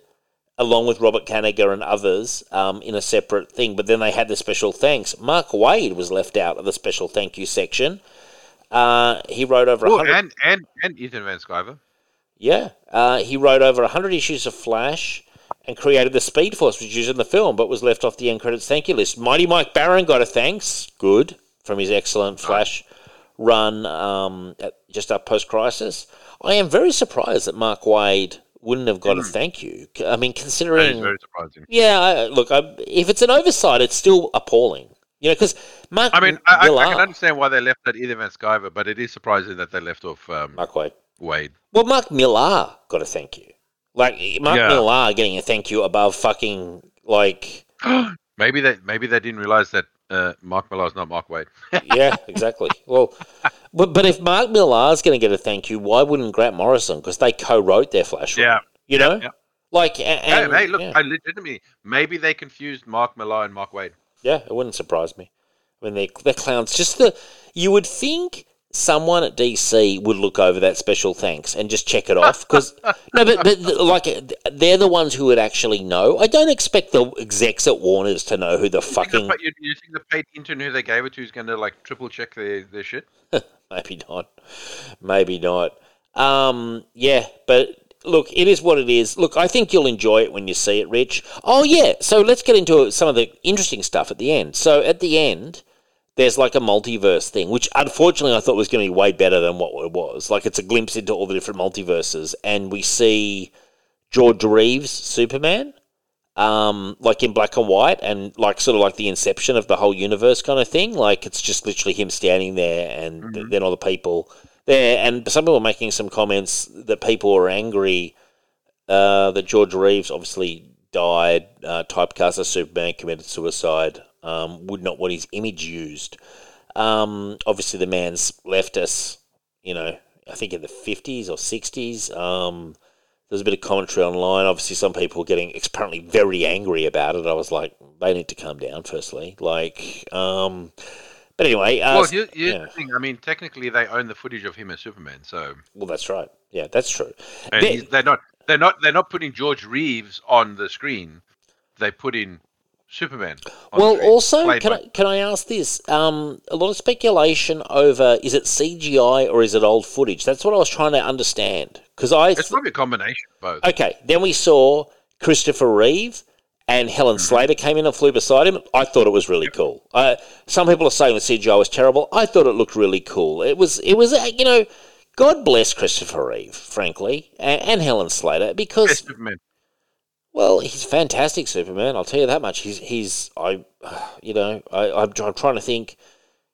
along with Robert Kanigher and others um, in a separate thing, but then they had the special thanks. Mark Waid was left out of the special thank you section. Uh, he wrote over Ooh, one hundred... And, and, and Ethan Van Sciver. Yeah, uh, he wrote over one hundred issues of Flash and created the Speed Force, which is used in the film, but was left off the end credits thank you list. Mighty Mike Barron got a thanks, good, from his excellent Flash run um, at just up post-crisis. I am very surprised that Mark Waid wouldn't have got mm. a thank you. I mean, considering... That is very surprising. Yeah, I, look, I, if it's an oversight, it's still appalling. You know, because Mark... I mean, I, I, I can understand why they left that either Van Sciver, but it is surprising that they left off... Um, Mark Waid. Wade. Well, Mark Millar got a thank you. Like Mark yeah. Millar getting a thank you above fucking like. maybe they maybe they didn't realize that uh, Mark Millar's not Mark Waid. yeah, exactly. Well, but but if Mark Millar's going to get a thank you, why wouldn't Grant Morrison? Because they co-wrote their Flash. Yeah, you know, yeah. like and, hey, hey, look, yeah. I legitimately maybe they confused Mark Millar and Mark Waid. Yeah, it wouldn't surprise me. I mean, they they're clowns. Just the you would think. Someone at D C would look over that special thanks and just check it off because no, but, but like they're the ones who would actually know. I don't expect the execs at Warner's to know who the you fucking. But you think the paid intern who they gave it to is going to like triple check their their shit? Maybe not. Maybe not. Um, yeah, but look, it is what it is. Look, I think you'll enjoy it when you see it, Rich. Oh yeah, so let's get into some of the interesting stuff at the end. So at the end. There's like a multiverse thing, which unfortunately I thought was going to be way better than what it was. Like it's a glimpse into all the different multiverses, and we see George Reeves' Superman, um, like in black and white, and like sort of like the inception of the whole universe kind of thing. Like it's just literally him standing there, and mm-hmm. then all the people there. And some people were making some comments that people were angry uh, that George Reeves obviously died, uh, typecast as Superman, committed suicide. Um, would not want his image used. Um, obviously, the man's left us, you know, I think in the fifties or sixties. Um, there's a bit of commentary online. Obviously, some people getting apparently very angry about it. I was like, they need to calm down, firstly. Like, um, but anyway. Uh, well, here's yeah. the thing. I mean, technically, they own the footage of him as Superman, so. Well, that's right. Yeah, that's true. And they're, they're not. They're not. They're not putting George Reeves on the screen. They put in. Superman. Well, also, can by. I can I ask this? Um, a lot of speculation over is it C G I or is it old footage? That's what I was trying to understand because I. Th- it's probably a combination of both. Okay, then we saw Christopher Reeve and Helen mm-hmm. Slater came in and flew beside him. I thought it was really yep. cool. Uh, some people are saying the C G I was terrible. I thought it looked really cool. It was. It was. Uh, you know, God bless Christopher Reeve, frankly, and, and Helen Slater because. Yes, Superman. Well, he's fantastic, Superman. I'll tell you that much. He's, he's, I, you know, I, I'm, I'm trying to think.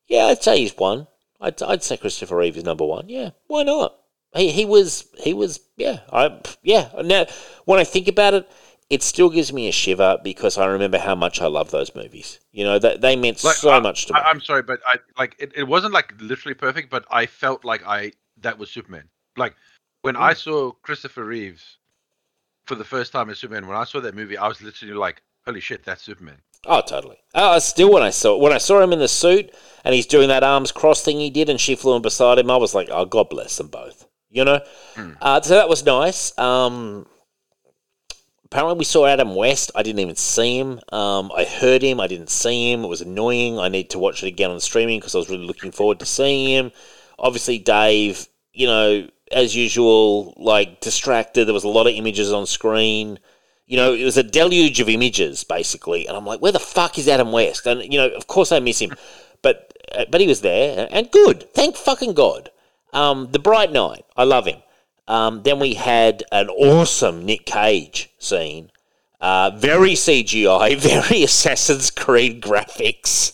Yeah, I'd say he's one. I'd, I'd say Christopher Reeve is number one. Yeah, why not? He, he was, he was. Yeah, I, yeah. Now, when I think about it, it still gives me a shiver because I remember how much I love those movies. You know, that they, they meant like, so I, much to I, me. I'm sorry, but I like it. It wasn't like literally perfect, but I felt like I that was Superman. Like when mm. I saw Christopher Reeves. For the first time as Superman, when I saw that movie, I was literally like, "Holy shit, that's Superman!" Oh, totally. Oh, still when I saw when I saw him in the suit and he's doing that arms cross thing he did, and she flew in beside him, I was like, "Oh, God bless them both," you know. Mm. Uh, so that was nice. Um, Apparently we saw Adam West. I didn't even see him. Um, I heard him. I didn't see him. It was annoying. I need to watch it again on streaming because I was really looking forward to seeing him. Obviously, Dave, you know, as usual, like, distracted. There was a lot of images on screen. You know, it was a deluge of images, basically. And I'm like, where the fuck is Adam West? And, you know, of course I miss him. But uh, but he was there, and good. Thank fucking God. Um, the Bright Knight. I love him. Um, then we had an awesome Nick Cage scene. Uh, very C G I, very Assassin's Creed graphics.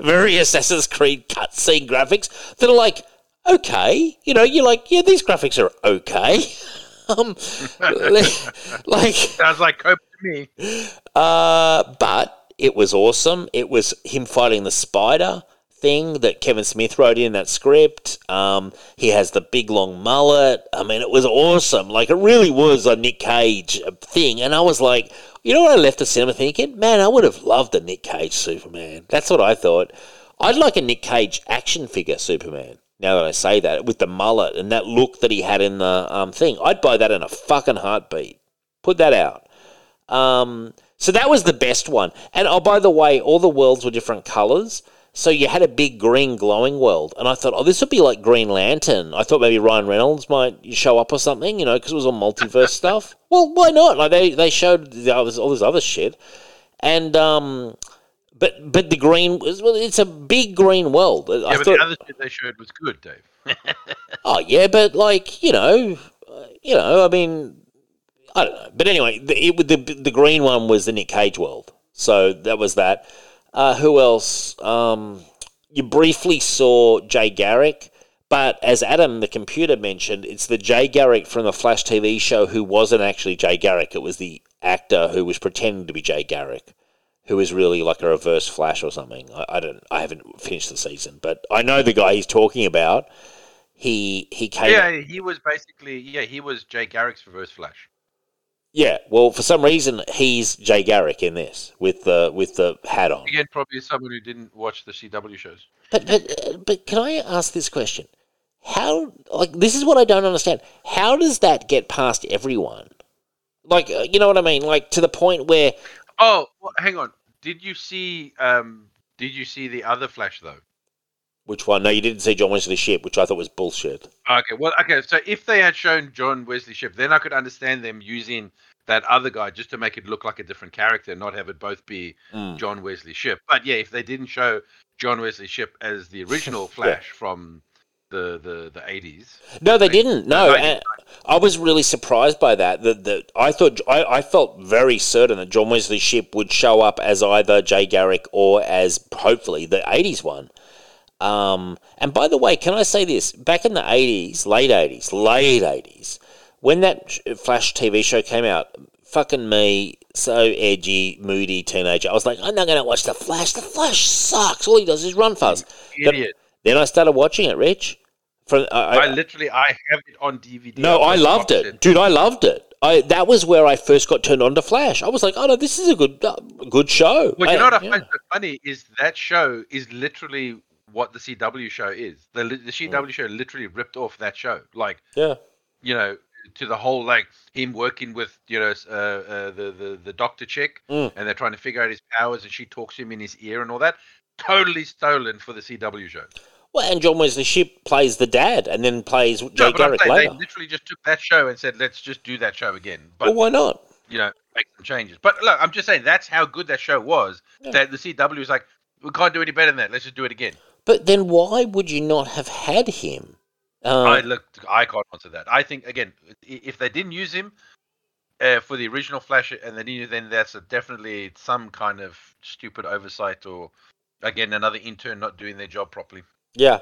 Very Assassin's Creed cutscene graphics that are like, okay. You know, you're like, yeah, these graphics are okay. um, like Sounds like Cope to me. Uh, but it was awesome. It was him fighting the spider thing that Kevin Smith wrote in that script. Um, he has the big long mullet. I mean, it was awesome. Like, it really was a Nick Cage thing. And I was like, you know what, I left the cinema thinking, man, I would have loved a Nick Cage Superman. That's what I thought. I'd like a Nick Cage action figure Superman, now that I say that, with the mullet and that look that he had in the um, thing. I'd buy that in a fucking heartbeat. Put that out. Um, so that was the best one. And, oh, by the way, all the worlds were different colours. So you had a big green glowing world, and I thought, oh, this would be like Green Lantern. I thought maybe Ryan Reynolds might show up or something, you know, because it was all multiverse stuff. Well, why not? Like they, they showed all this, all this other shit, and um, but but the green was, well, it's a big green world. Yeah, I but thought, the other shit they showed was good, Dave. Oh yeah, but like you know, you know, I mean, I don't know. But anyway, the, it the the green one was the Nick Cage world, so that was that. Uh, who else? Um, you briefly saw Jay Garrick, but as Adam, the computer, mentioned, it's the Jay Garrick from the Flash T V show who wasn't actually Jay Garrick. It was the actor who was pretending to be Jay Garrick, who is really like a reverse Flash or something. I, I don't. I haven't finished the season, but I know the guy he's talking about. He he came. Yeah, up. He was basically yeah he was Jay Garrick's reverse Flash. Yeah, well, for some reason, he's Jay Garrick in this with the with the hat on. Again, probably someone who didn't watch the C W shows. But but but can I ask this question? How like this is what I don't understand. How does that get past everyone? Like you know what I mean? Like to the point where oh, well, hang on. Did you see um? Did you see the other Flash though? Which one? No, you didn't see John Wesley Shipp, which I thought was bullshit. Okay, well, okay, so if they had shown John Wesley Shipp, then I could understand them using that other guy just to make it look like a different character and not have it both be mm. John Wesley Shipp. But, yeah, if they didn't show John Wesley Shipp as the original Flash yeah. from the, the, the eighties. No, they didn't. No, and I was really surprised by that. The, the, I, thought, I, I felt very certain that John Wesley Shipp would show up as either Jay Garrick or as, hopefully, the eighties one. Um, and by the way, can I say this? Back in the eighties, late eighties, late eighties, when that Flash T V show came out, fucking me, so edgy, moody teenager, I was like, I'm not going to watch The Flash. The Flash sucks. All he does is run fast. Idiot. Then, then I started watching it, Rich. From, I, I, I literally, I have it on D V D. No, I, I loved it. it. Dude, I loved it. I, that was where I first got turned on to Flash. I was like, oh, no, this is a good uh, good show. Well, you know what I find yeah. so funny is that show is literally what the C W show is. The, the C W mm. show literally ripped off that show. Like, yeah. you know, to the whole, like, him working with, you know, uh, uh, the, the, the doctor chick, mm. and they're trying to figure out his powers, and she talks to him in his ear and all that. Totally stolen for the C W show. Well, and John Wesley Shipp plays the dad and then plays no, Jay Garrick saying, later. They literally just took that show and said, let's just do that show again. But well, why not? You know, make some changes. But, look, I'm just saying that's how good that show was, yeah. that the C W was like, we can't do any better than that. Let's just do it again. But then why would you not have had him? Um, I look, I can't answer that. I think, again, if they didn't use him uh, for the original Flash, and they didn't, then that's a definitely some kind of stupid oversight or, again, another intern not doing their job properly. Yeah.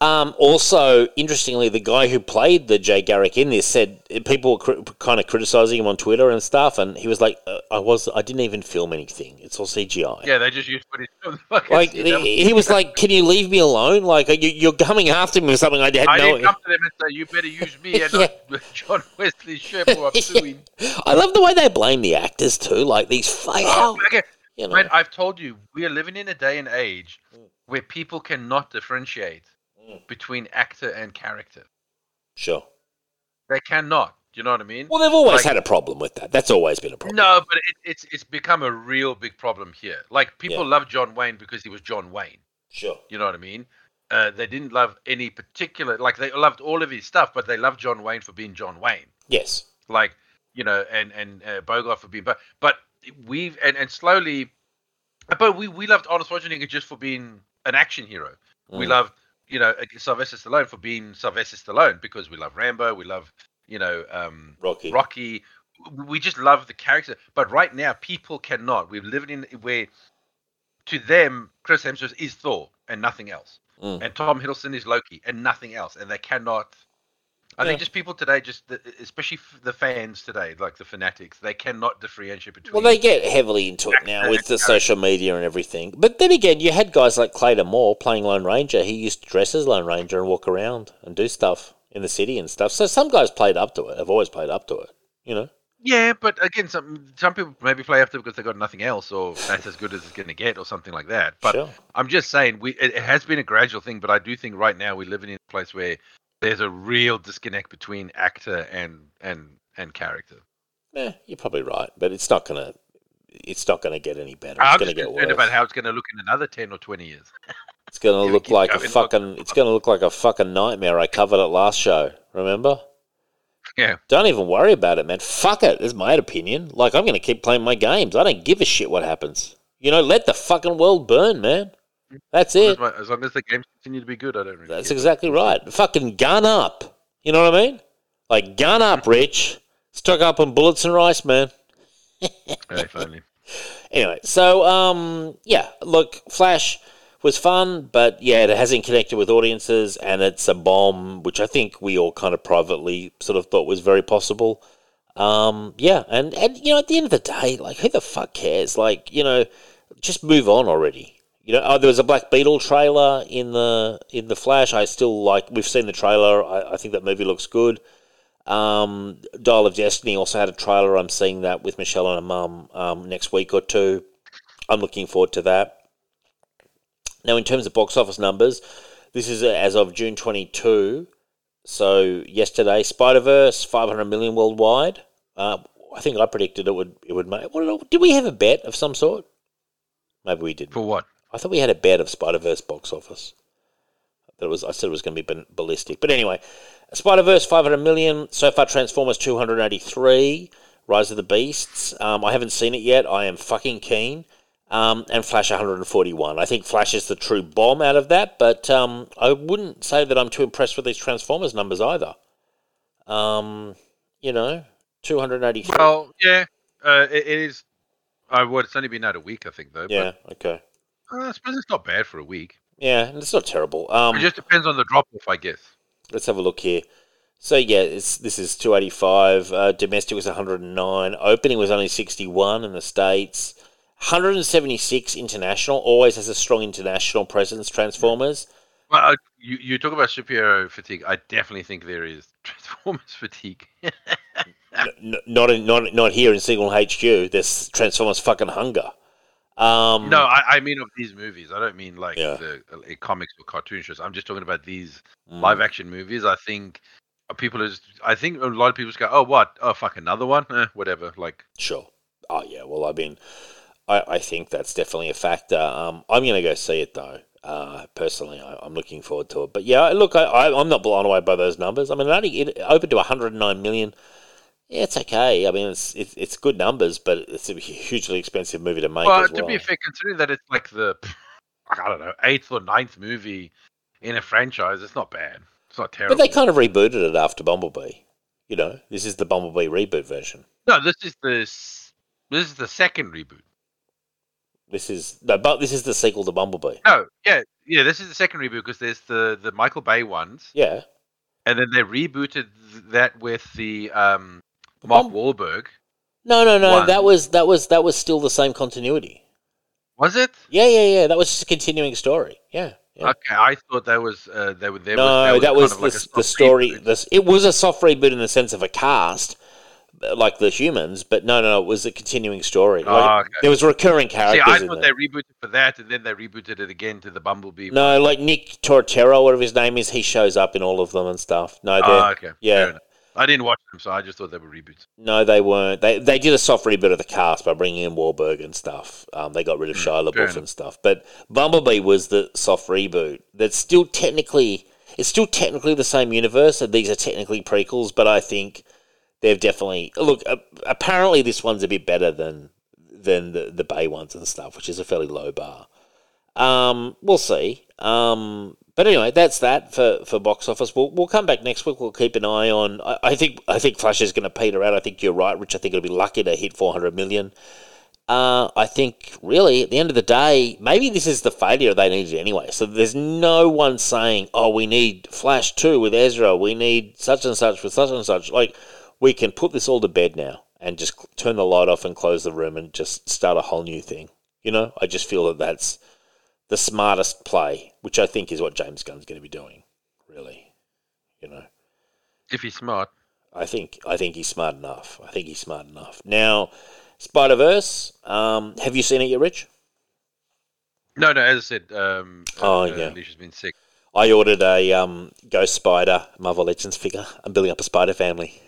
Um, also, interestingly, the guy who played the Jay Garrick in this said people were cri- kind of criticizing him on Twitter and stuff, and he was like, uh, "I was, I didn't even film anything. It's all C G I." Yeah, they just used footage from the fucking. Like he, he was like, "Can you leave me alone? Like you, you're coming after me or something." I had I no. I didn't come to them and say, "You better use me and yeah. not John Wesley Shipp or I'm suing." I love the way they blame the actors too. Like these fake. Oh, okay. You know. Mate, I've told you, we are living in a day and age where people cannot differentiate mm. between actor and character. Sure. They cannot. Do you know what I mean? Well, they've always like, had a problem with that. That's always been a problem. No, but it, it's it's become a real big problem here. Like, people yeah. love John Wayne because he was John Wayne. Sure. You know what I mean? Uh, they didn't love any particular... Like, they loved all of his stuff, but they loved John Wayne for being John Wayne. Yes. Like, you know, and, and uh, Bogart for being... But, but we've... And, and slowly... But we, we loved Arnold Schwarzenegger just for being an action hero. Mm. We loved, you know, Sylvester Stallone for being Sylvester Stallone because we love Rambo, we love... You know, um, Rocky. Rocky. We just love the character. But right now, people cannot. We've lived in where, to them, Chris Hemsworth is Thor and nothing else. Mm. And Tom Hiddleston is Loki and nothing else. And they cannot. I yeah. think just people today, just the, especially the fans today, like the fanatics, they cannot differentiate between. Well, they get heavily into it now with the social media and everything. But then again, you had guys like Clayton Moore playing Lone Ranger. He used to dress as Lone Ranger and walk around and do stuff in the city and stuff. So some guys played up to it. I've always played up to it, you know? Yeah, but again, some some people maybe play up to it because they got nothing else or that's as good as it's going to get or something like that. But sure. I'm just saying we it, it has been a gradual thing, but I do think right now we're living in a place where there's a real disconnect between actor and and, and character. Yeah, you're probably right, but it's not going to it's not going to get any better. It's going to get worse. About how it's going to look in another ten or twenty years. It's gonna yeah, look like going a fucking. Look. It's gonna look like a fucking nightmare. I covered it last show. Remember? Yeah. Don't even worry about it, man. Fuck it. It's my opinion. Like, I'm gonna keep playing my games. I don't give a shit what happens. You know, let the fucking world burn, man. That's it. As long as, my, as, long as the games continue to be good, I don't. Really That's exactly it. Right. Fucking gun up. You know what I mean? Like, gun up, Rich. Stock up on bullets and rice, man. Very funny. Anyway, so um, yeah. Look, Flash was fun, but yeah, it hasn't connected with audiences, and it's a bomb, which I think we all kind of privately sort of thought was very possible. Um, yeah, and, and, you know, at the end of the day, like, who the fuck cares? Like, you know, just move on already. You know, oh, there was a Black Beetle trailer in the in the Flash. I still like, we've seen the trailer. I, I think that movie looks good. Um, Dial of Destiny also had a trailer. I'm seeing that with Michelle and her mum um, next week or two. I'm looking forward to that. Now, in terms of box office numbers, this is as of June twenty-second, so yesterday. Spider-Verse, five hundred million worldwide. Uh, I think I predicted it would it would make... What, did we have a bet of some sort? Maybe we did. For what? I thought we had a bet of Spider-Verse box office. That was I said it was going to be ballistic. But anyway, Spider-Verse, five hundred million. So far, Transformers, two hundred eighty-three. Rise of the Beasts. Um, I haven't seen it yet. I am fucking keen. Um, and Flash one hundred forty-one. I think Flash is the true bomb out of that, but um, I wouldn't say that I'm too impressed with these Transformers numbers either. Um, you know, two hundred eighty-three. Well, yeah, uh, it, it is. I would. It's only been out a week, I think, though. Yeah. But, okay. Uh, I suppose it's not bad for a week. Yeah, and it's not terrible. Um, it just depends on the drop-off, I guess. Let's have a look here. So yeah, it's, this is two eighty-five. Uh, domestic was one hundred nine. Opening was only sixty-one in the States. one hundred seventy-six international, always has a strong international presence, Transformers. Well, you, you talk about superhero fatigue. I definitely think there is Transformers fatigue. no, not, in, not not here in Signal H Q. There's Transformers fucking hunger. Um, no, I, I mean of these movies. I don't mean like yeah. the uh, comics or cartoon shows. I'm just talking about these mm. live-action movies. I think people are just, I think a lot of people just go, oh, what? Oh, fuck, another one? Eh, whatever. Like, sure. Oh, yeah, well, I mean... I think that's definitely a factor. Um, I'm going to go see it, though. Uh, personally, I, I'm looking forward to it. But, yeah, look, I, I, I'm not blown away by those numbers. I mean, it, only, it opened to one hundred nine million dollars. Yeah, it's okay. I mean, it's it, it's good numbers, but it's a hugely expensive movie to make well, as well. To be fair, considering that it's like the, I don't know, eighth or ninth movie in a franchise, it's not bad. It's not terrible. But they kind of rebooted it after Bumblebee. You know, this is the Bumblebee reboot version. No, this is the, this is the second reboot. This is no, but this is the sequel to Bumblebee. No, yeah, yeah. This is the second reboot because there's the, the Michael Bay ones. Yeah, and then they rebooted that with the um, Mark Bum- Wahlberg. No, no, no. One. That was that was that was still the same continuity. Was it? Yeah, yeah, yeah. That was just a continuing story. Yeah. yeah. Okay, I thought that was uh, they were there. No, was, that, that was, was the, like the story. This it was a soft reboot in the sense of a cast. Like the humans, but no, no, no, it was a continuing story. Like, oh, okay. There was recurring characters. See, I thought in they rebooted for that, and then they rebooted it again to the Bumblebee. No, one. Like Nick Tortero, whatever his name is, he shows up in all of them and stuff. No, oh, okay. Yeah, I didn't watch them, so I just thought they were reboots. No, they weren't. They they did a soft reboot of the cast by bringing in Wahlberg and stuff. Um, they got rid of Shia LaBeouf and stuff. But Bumblebee was the soft reboot. That's still technically it's still technically the same universe. These are technically prequels, but I think they've definitely look. Uh, apparently, this one's a bit better than than the the Bay ones and stuff, which is a fairly low bar. Um, we'll see. Um. But anyway, that's that for, for box office. We'll we'll come back next week. We'll keep an eye on. I, I think I think Flash is going to peter out. I think you're right, Rich. I think it'll be lucky to hit four hundred million. Uh, I think really at the end of the day, maybe this is the failure they needed anyway. So there's no one saying, "Oh, we need Flash two with Ezra. We need such and such with such and such." Like we can put this all to bed now and just turn the light off and close the room and just start a whole new thing. You know, I just feel that that's the smartest play, which I think is what James Gunn's going to be doing, really, you know. If he's smart. I think I think he's smart enough. I think he's smart enough. Now, Spider-Verse, um, have you seen it yet, Rich? No, no, as I said, um, oh, uh, yeah. Alicia's been sick. I ordered a um, Ghost Spider Marvel Legends figure. I'm building up a spider family.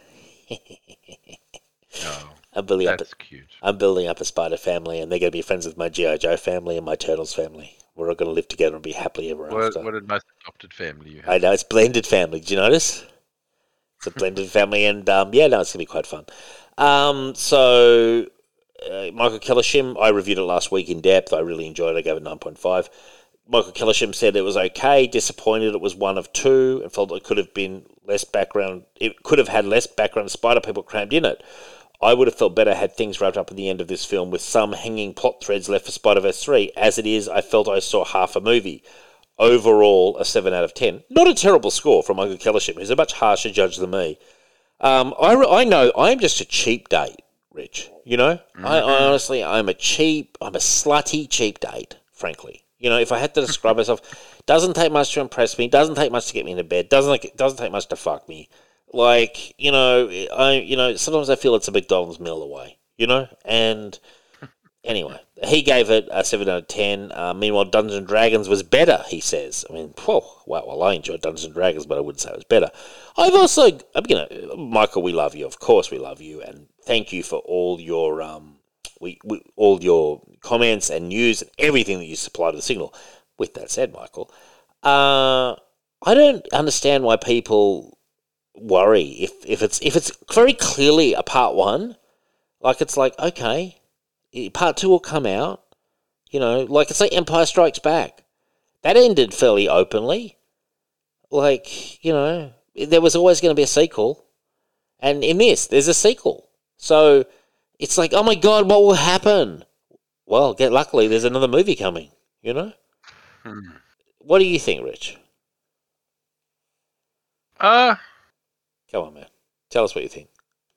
Oh. I'm building That's up a, cute. I'm building up a spider family, and they're going to be friends with my G I. Joe family and my Turtles family. We're all going to live together and be happily ever what, after. What a most adopted family you have. I know, it's blended family. Did you notice? It's a blended family, and um, yeah, no, it's going to be quite fun. Um, so, uh, Michael Kellishim, I reviewed it last week in depth. I really enjoyed it. I gave it nine point five. Michael Kellishim said it was okay, disappointed it was one of two, and felt it could have been less background. It could have had less background spider people crammed in it. I would have felt better had things wrapped up at the end of this film with some hanging plot threads left for Spider-Verse three. As it is, I felt I saw half a movie. Overall, a seven out of ten. Not a terrible score from Michael Kellishim, who's a much harsher judge than me. Um, I, I know I'm just a cheap date, Rich. You know, mm-hmm. I, I honestly, I'm a cheap, I'm a slutty cheap date, frankly. You know, if I had to describe myself, doesn't take much to impress me, doesn't take much to get me into bed, doesn't doesn't take much to fuck me. Like, you know, I you know sometimes I feel it's a McDonald's meal away, you know? And anyway, he gave it a seven out of ten. Uh, meanwhile, Dungeons and Dragons was better, he says. I mean, whoa, wow, well, I enjoyed Dungeons and Dragons, but I wouldn't say it was better. I've also, you know, Michael, we love you. Of course we love you. And thank you for all your, um, we, we all your comments and news and everything that you supply to the Signal. With that said, Michael, uh, I don't understand why people worry if, if it's if it's very clearly a part one, like it's like okay, part two will come out, you know, like it's like Empire Strikes Back, that ended fairly openly, like you know there was always going to be a sequel, and in this there's a sequel, so it's like oh my god, what will happen? Well, get luckily there's another movie coming, you know. Hmm. What do you think, Rich? Uh Come on, man. Tell us what you think.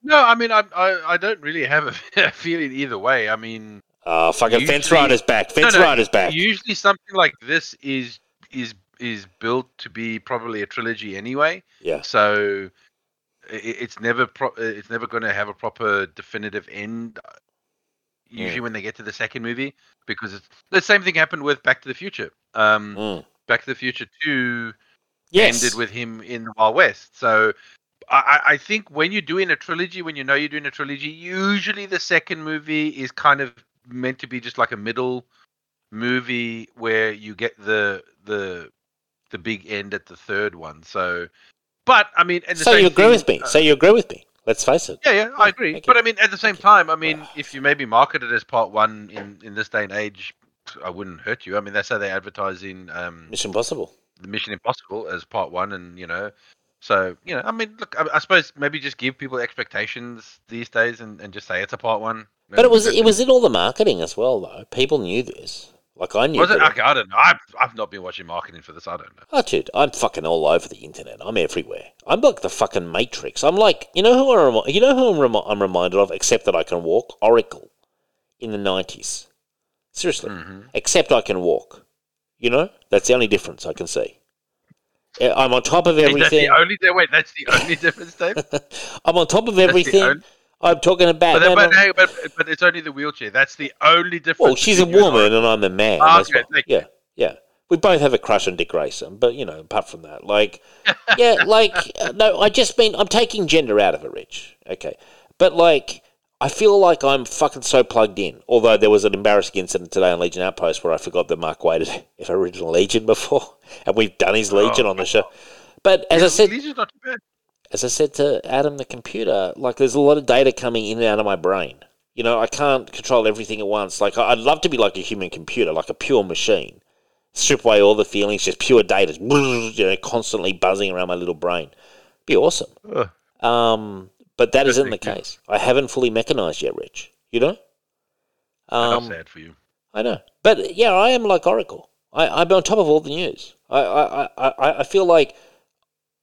No, I mean, I I, I don't really have a feeling either way. I mean... Oh, fucking usually, Fence Rider's back. Fence no, no, Rider's back. Usually something like this is is is built to be probably a trilogy anyway. Yeah. So it, it's never pro- it's never going to have a proper definitive end, usually mm. when they get to the second movie, because it's, the same thing happened with Back to the Future. Um, mm. Back to the Future two yes. ended with him in the Wild West. So... I, I think when you're doing a trilogy, when you know you're doing a trilogy, usually the second movie is kind of meant to be just like a middle movie where you get the the the big end at the third one. So, but I mean, at the so same you agree thing, with me? Uh, so you agree with me? Let's face it. Yeah, yeah, I agree. But I mean, at the same time, I mean, if you maybe market it as part one in, in this day and age, I wouldn't hurt you. I mean, that's how they advertise in um, Mission Impossible, the Mission Impossible as part one, and you know. So, you know, I mean, look, I, I suppose maybe just give people expectations these days and, and just say it's a part one. But it was it was in all the marketing as well, though. People knew this. Like, I knew was it? Okay, I don't know. I've, I've not been watching marketing for this. I don't know. Oh, dude, I'm fucking all over the internet. I'm everywhere. I'm like the fucking Matrix. I'm like, you know who, I rem- you know who I'm, rem- I'm reminded of, except that I can walk? Oracle in the nineties. Seriously. Mm-hmm. Except I can walk. You know? That's the only difference I can see. I'm on top of everything. That's the only, wait, that's the only difference, Dave? I'm on top of everything. Only... I'm talking about... But, but, hey, but, but it's only the wheelchair. That's the only difference. Well, she's a woman and, and I'm a man. Oh, okay, well. Yeah, yeah. we both have a crush on Dick Grayson, but, you know, apart from that, like, yeah, like, uh, no, I just mean, I'm taking gender out of it, Rich, okay, but, like, I feel like I'm fucking so plugged in, although there was an embarrassing incident today on Legion Outpost where I forgot that Mark Wade had ever written Legion before, and we've done his Legion oh, on the show, but as yeah, I said... Legion's not too bad. As I said to Adam, the computer, like, there's a lot of data coming in and out of my brain. You know, I can't control everything at once. Like, I'd love to be like a human computer, like a pure machine. Strip away all the feelings, just pure data, you know, constantly buzzing around my little brain. It'd be awesome. Uh, um, but that isn't the case. I haven't fully mechanized yet, Rich. You know? Um, I'm sad for you. I know. But, yeah, I am like Oracle. I, I'm on top of all the news. I, I, I, I feel like...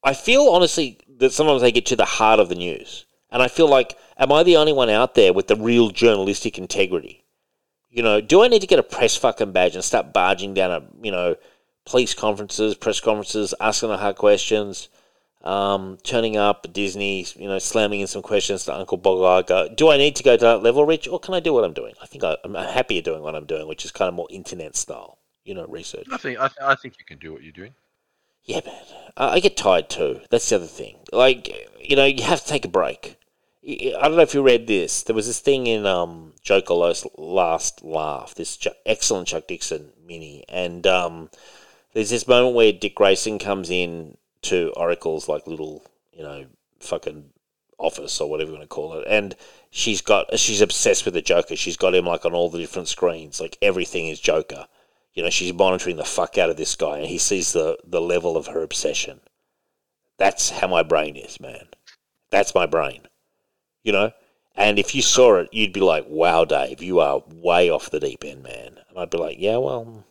I feel, honestly... that sometimes I get to the heart of the news. And I feel like, am I the only one out there with the real journalistic integrity? You know, do I need to get a press fucking badge and start barging down at, you know, police conferences, press conferences, asking the hard questions, um, turning up at Disney, you know, slamming in some questions to Uncle Bogart? Do I need to go to that level, Rich, or can I do what I'm doing? I think I, I'm happier doing what I'm doing, which is kind of more internet style, you know, research. I think, I, th- I think you can do what you're doing. Yeah, man. Uh, I get tired too. That's the other thing. Like, you know, you have to take a break. I don't know if you read this. There was this thing in um, Joe Colos's Last Laugh, this Ch- excellent Chuck Dixon mini, and um, there's this moment where Dick Grayson comes in to Oracle's, like, little, you know, fucking office or whatever you want to call it, and she's got she's obsessed with the Joker. She's got him, like, on all the different screens. Like, everything is Joker. You know, she's monitoring the fuck out of this guy, and he sees the, the level of her obsession. That's how my brain is, man. That's my brain, you know? And if you saw it, you'd be like, wow, Dave, you are way off the deep end, man. And I'd be like, yeah, well,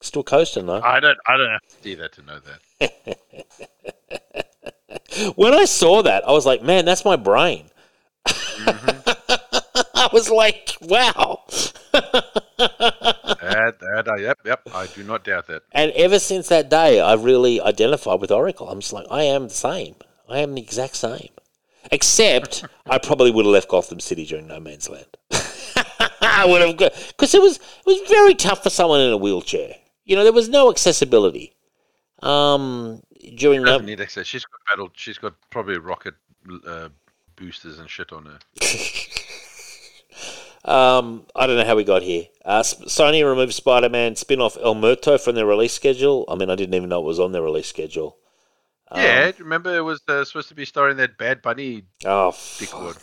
still coasting, though. I don't I don't have to see that to know that. When I saw that, I was like, man, that's my brain. Mm-hmm. I was like, wow. that, that, uh, yep, yep, I do not doubt that. And ever since that day, I've really identified with Oracle. I'm just like, I am the same. I am the exact same. Except I probably would have left Gotham City during No Man's Land. I would have, because it was, it was very tough for someone in a wheelchair. You know, there was no accessibility. Um, during she doesn't no- need access. She's got battle. She's got probably rocket uh, boosters and shit on her. Um, I don't know how we got here. Uh, Sony removed Spider-Man spin-off El Muerto from their release schedule. I mean, I didn't even know it was on their release schedule. Um, yeah, remember it was uh, supposed to be starring that Bad Bunny. Oh, fuck.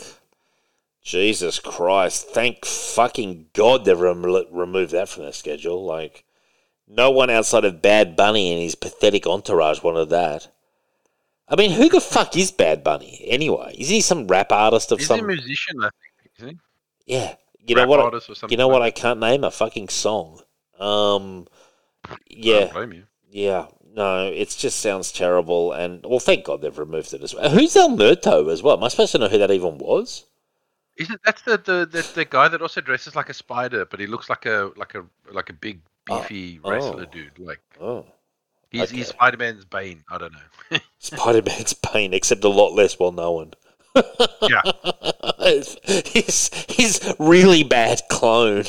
Jesus Christ. Thank fucking God they've rem- removed that from their schedule. Like, no one outside of Bad Bunny and his pathetic entourage wanted that. I mean, who the fuck is Bad Bunny anyway? Isn't he some rap artist of some... He's a musician, I think, isn't he? Yeah. You know, what I, you know what? I can't name a fucking song. Um, yeah, I don't blame you. Yeah, no, it just sounds terrible. And well, thank God they've removed it as well. Who's El Muerto as well? Am I supposed to know who that even was? Isn't that's the the, the, the guy that also dresses like a spider, but he looks like a like a like a big beefy oh, wrestler oh, dude? Like, oh, he's okay. He's Spider-Man's Bane. I don't know. Spider-Man's Bane, except a lot less well known. Yeah, he's he's really bad clone.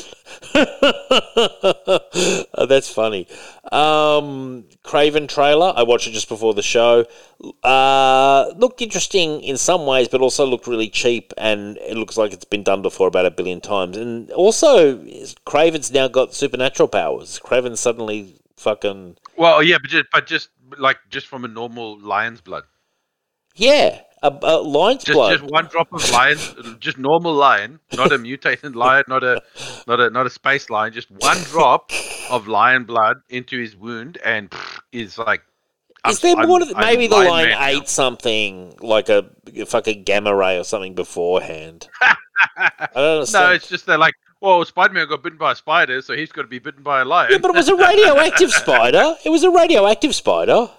Oh, that's funny. Um, Craven trailer. I watched it just before the show. Uh, looked interesting in some ways, but also looked really cheap. And it looks like it's been done before about a billion times. And also, Craven's now got supernatural powers. Craven suddenly fucking. Well, yeah, but just, but just like just from a normal lion's blood. Yeah. A, a lion's just, blood. Just one drop of lion, just normal lion, not a mutated lion, not a, not a, not a space lion. Just one drop of lion blood into his wound, and is like. Is I'm, there more? I'm, maybe I'm the lion, lion ate now. something like a, a fucking gamma ray or something beforehand. I don't understand. No, it's just they're like, well, Spider-Man got bitten by a spider, so he's got to be bitten by a lion. Yeah, but it was a radioactive spider. It was a radioactive spider.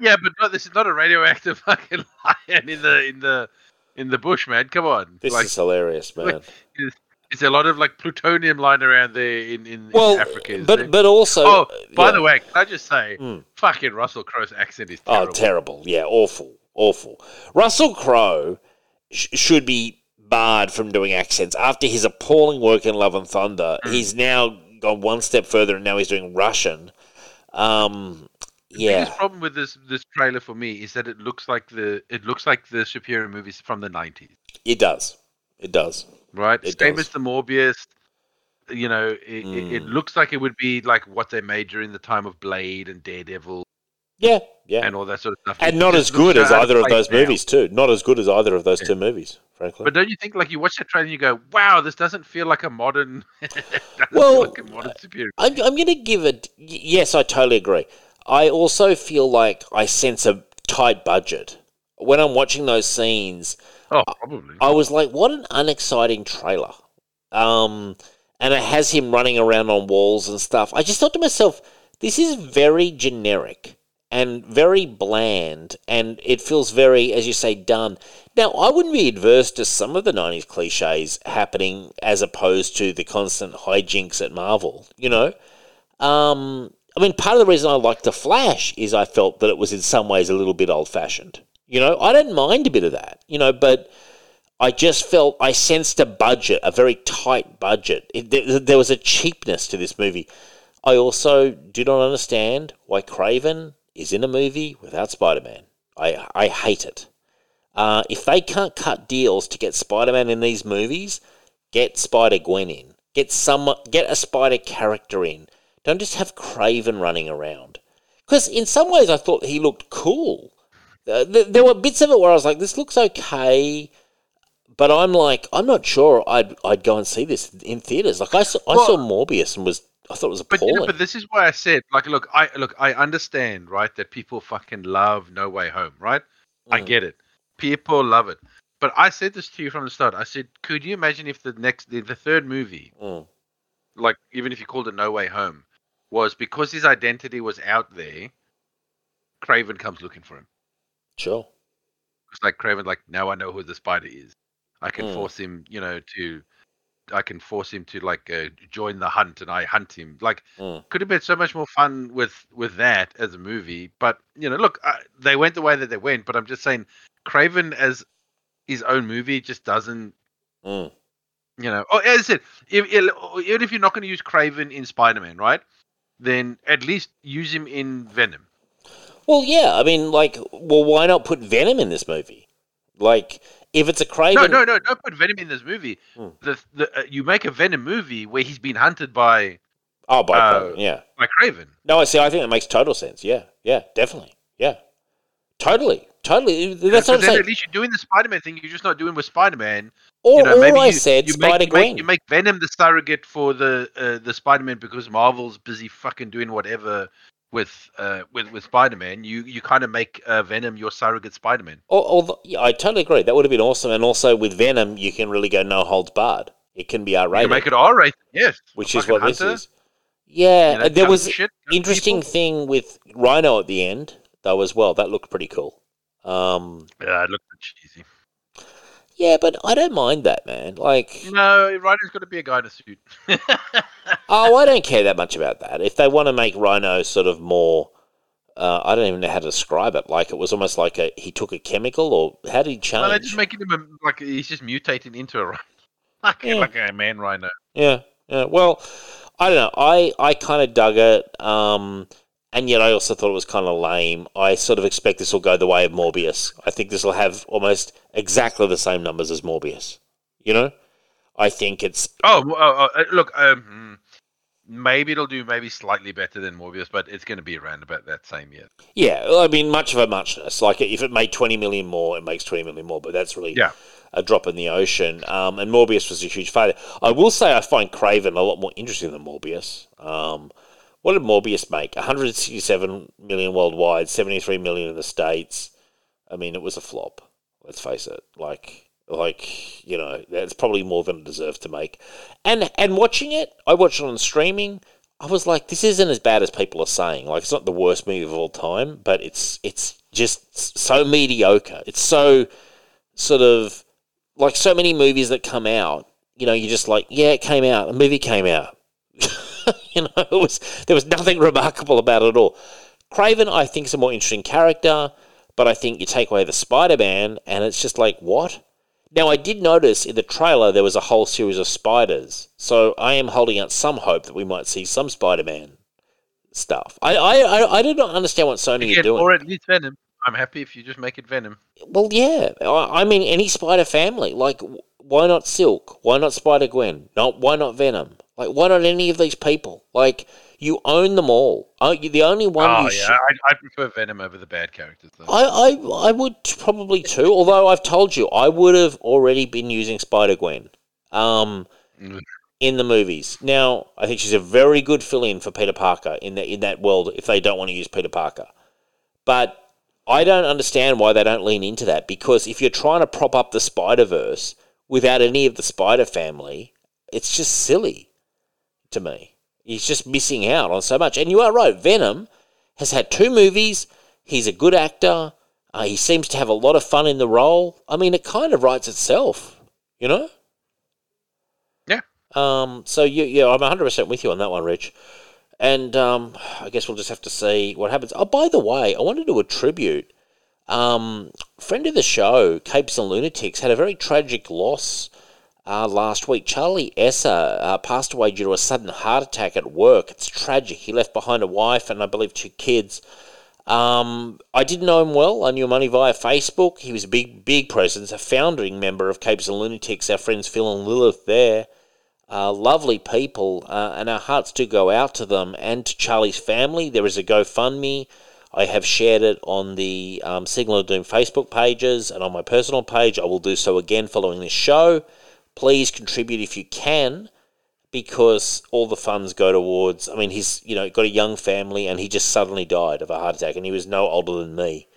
Yeah, but no, this is not a radioactive fucking lion in the in the in the bush, man. Come on, this like, is hilarious, man. It's, it's a lot of like plutonium lying around there in in, well, in Africa, but there? But also. Oh, by yeah. the way, can I just say, mm. fucking Russell Crowe's accent is terrible. Oh, terrible! Yeah, awful, awful. Russell Crowe sh- should be barred from doing accents after his appalling work in Love and Thunder. Mm. He's now gone one step further, and now he's doing Russian. Um, yeah. The biggest problem with this this trailer for me is that it looks like the it looks like the Shapiro movies from the nineties. It does. It does. Right. Same as the Morbius. You know, it, mm. it looks like it would be like what they made during the time of Blade and Daredevil. Yeah, yeah, and all that sort of stuff. And not as good as either of those movies, too. Not as good as either of those two movies, frankly. But don't you think, like, you watch the trailer and you go, "Wow, this doesn't feel like a modern." Well, like a modern superhero. I'm, I'm going to give it. Yes, I totally agree. I also feel like I sense a tight budget when I'm watching those scenes. Oh, probably. I was like, "What an unexciting trailer!" Um, and it has him running around on walls and stuff. I just thought to myself, "This is very generic." And very bland, and it feels very, as you say, done. Now, I wouldn't be adverse to some of the nineties cliches happening as opposed to the constant hijinks at Marvel, you know? Um, I mean, part of the reason I liked The Flash is I felt that it was in some ways a little bit old-fashioned. You know, I didn't mind a bit of that, you know, but I just felt, I sensed a budget, a very tight budget. It, there, there was a cheapness to this movie. I also do not understand why Craven is in a movie without Spider-Man. I I hate it. Uh, if they can't cut deals to get Spider-Man in these movies, get Spider-Gwen in. Get some, get a Spider character in. Don't just have Craven running around. Because in some ways I thought he looked cool. Uh, th- there were bits of it where I was like, this looks okay, but I'm like, I'm not sure I'd I'd go and see this in theaters. Like I saw, I saw Morbius and was... I thought it was appalling. But, you know, but this is why I said, like, look, I look, I understand, right, that people fucking love No Way Home, right? Mm. I get it. People love it. But I said this to you from the start. I said, could you imagine if the next, the, the third movie, mm. like, even if you called it No Way Home, was because his identity was out there, Craven comes looking for him. Sure. It's like Craven, like, now I know who the spider is. I can mm. force him, you know, to... I can force him to like uh, join the hunt, and I hunt him. Like, mm. could have been so much more fun with with that as a movie. But you know, look, I, they went the way that they went. But I'm just saying, Craven as his own movie just doesn't, mm. you know. Oh, as I said, if, if, even if you're not going to use Craven in Spider-Man, right? Then at least use him in Venom. Well, yeah. I mean, like, well, why not put Venom in this movie? Like. If it's a Craven... No, no, no, don't put Venom in this movie. Hmm. The, the, uh, you make a Venom movie where he's been hunted by... Oh, by uh, Craven, yeah. By Craven. No, I see. I think that makes total sense. Yeah, yeah, definitely. Yeah. Totally, totally. That's what I'm saying. At least you're doing the Spider-Man thing. You're just not doing with Spider-Man. Or, you know, or maybe I you, said you Spider-Gwen. Make, you, make, you make Venom the surrogate for the uh, the Spider-Man because Marvel's busy fucking doing whatever... With uh, with with Spider-Man, you, you kind of make uh, Venom your surrogate Spider-Man. Although, yeah, I totally agree. That would have been awesome. And also with Venom, you can really go no holds barred. It can be R-rated. You can make it R-rated, yes. Which is what Hunter. This is. Yeah, yeah there was an interesting people. thing with Rhino at the end, though, as well. That looked pretty cool. Um, yeah, it looked cheesy. Yeah, but I don't mind that, man. Like, no, Rhino's got to be a guy in a suit. Oh, I don't care that much about that. If they want to make Rhino sort of more, uh, I don't even know how to describe it. Like, it was almost like a he took a chemical, or how did he change? No, they're just making him a, like he's just mutated into a rhino, like, yeah. like a man rhino. Yeah, yeah. Well, I don't know. I, I kind of dug it, um, and yet I also thought it was kind of lame. I sort of expect this will go the way of Morbius. I think this will have almost exactly the same numbers as Morbius. You know, I think it's. Oh, oh, oh look. Um, Maybe it'll do maybe slightly better than Morbius, but it's going to be around about that same year. Yeah, I mean, much of a muchness. Like, if it made twenty million more, it makes twenty million more, but that's really yeah. a drop in the ocean. Um, and Morbius was a huge failure. I will say I find Craven a lot more interesting than Morbius. Um, what did Morbius make? one hundred sixty-seven million worldwide, seventy-three million in the States. I mean, it was a flop, let's face it. Like... Like, you know, that's probably more than it deserved to make. And and watching it, I watched it on streaming, I was like, this isn't as bad as people are saying. Like, it's not the worst movie of all time, but it's it's just so mediocre. It's so sort of, like so many movies that come out, you know, you're just like, yeah, it came out, a movie came out. You know, it was there was nothing remarkable about it at all. Craven, I think, is a more interesting character, but I think you take away the Spider-Man, and it's just like, what? Now, I did notice in the trailer there was a whole series of spiders, so I am holding out some hope that we might see some Spider-Man stuff. I I, I, I do not understand what Sony Again, are doing. Or at least Venom. I'm happy if you just make it Venom. Well, yeah. I, I mean, any Spider family. Like, why not Silk? Why not Spider-Gwen? Not Why not Venom? Like, why not any of these people? Like, you own them all. You the only one. Oh, you yeah. Sh- I, I prefer Venom over the bad characters, though. I, I, I would probably too, although I've told you, I would have already been using Spider-Gwen um, mm. in the movies. Now, I think she's a very good fill-in for Peter Parker in, the, in that world if they don't want to use Peter Parker. But I don't understand why they don't lean into that, because if you're trying to prop up the Spider-Verse without any of the Spider family, it's just silly to me. He's just missing out on so much. And you are right, Venom has had two movies. He's a good actor. Uh, he seems to have a lot of fun in the role. I mean, it kind of writes itself, you know? Yeah. Um. So, you, yeah, I'm one hundred percent with you on that one, Rich. And um, I guess we'll just have to see what happens. Oh, by the way, I wanted to attribute um, friend of the show, Capes and Lunatics, had a very tragic loss uh, last week. Charlie Esser uh, passed away due to a sudden heart attack at work. It's tragic. He left behind a wife and I believe two kids. Um, I didn't know him well. I knew him only via Facebook. He was a big, big presence, a founding member of Capes and Lunatics, our friends Phil and Lilith there. Uh, lovely people, uh, and our hearts do go out to them and to Charlie's family. There is a GoFundMe. I have shared it on the um, Signal of Doom Facebook pages and on my personal page. I will do so again following this show. Please contribute if you can, because all the funds go towards, I mean, he's, you know, got a young family and he just suddenly died of a heart attack and he was no older than me.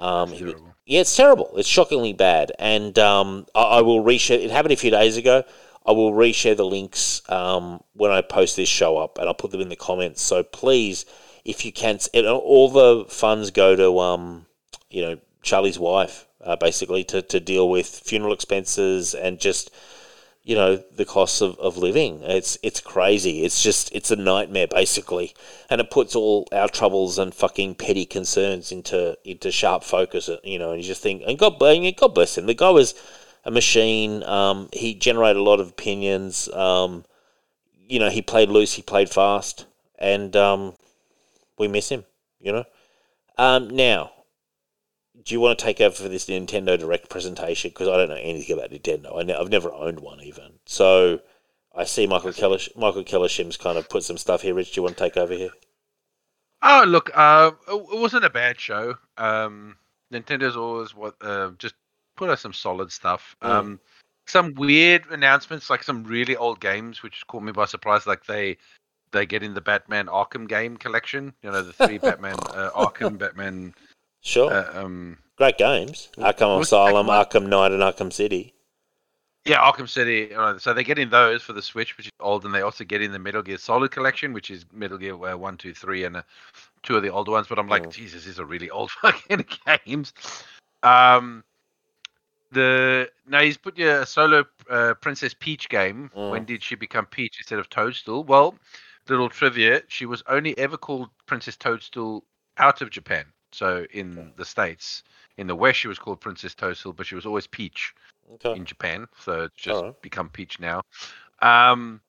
Um, he was, yeah, it's terrible. It's shockingly bad. And um, I, I will reshare. It happened a few days ago. I will reshare the links um, when I post this show up, and I'll put them in the comments. So please, if you can, it, all the funds go to, um, you know, Charlie's wife, uh, basically, to, to deal with funeral expenses and just, you know, the costs of, of living. It's it's crazy. It's just, it's a nightmare, basically. And it puts all our troubles and fucking petty concerns into into sharp focus, you know, and you just think, and God, God bless him. The guy was a machine. Um, he generated a lot of opinions. Um, you know, he played loose, he played fast, and um, we miss him, you know. Um, now, do you want to take over for this Nintendo Direct presentation? Because I don't know anything about Nintendo. I ne- I've never owned one even. So I see Michael Kellish- Michael Kellishim's kind of put some stuff here. Rich, do you want to take over here? Oh, look, uh, it wasn't a bad show. Um, Nintendo's always what uh, just put out some solid stuff. Mm. Um, some weird announcements, like some really old games, which caught me by surprise. Like they, they get in the Batman Arkham game collection. You know, the three Batman uh, Arkham, Batman. Sure. Uh, um, Great games. Arkham Asylum, Arkham Knight, and Arkham City. Yeah, Arkham City. Uh, so they get in those for the Switch, which is old, and they also get in the Metal Gear Solid collection, which is Metal Gear uh, one, two, three, and uh, two of the older ones. But I'm like, mm. Jesus, these are really old fucking games. Um. The now he's put your yeah, solo uh, Princess Peach game. Mm. When did she become Peach instead of Toadstool? Well, little trivia: she was only ever called Princess Toadstool out of Japan. So in okay. the States, in the West, she was called Princess Toadstool, but she was always Peach okay. in Japan. So it's just right. become Peach now. Um,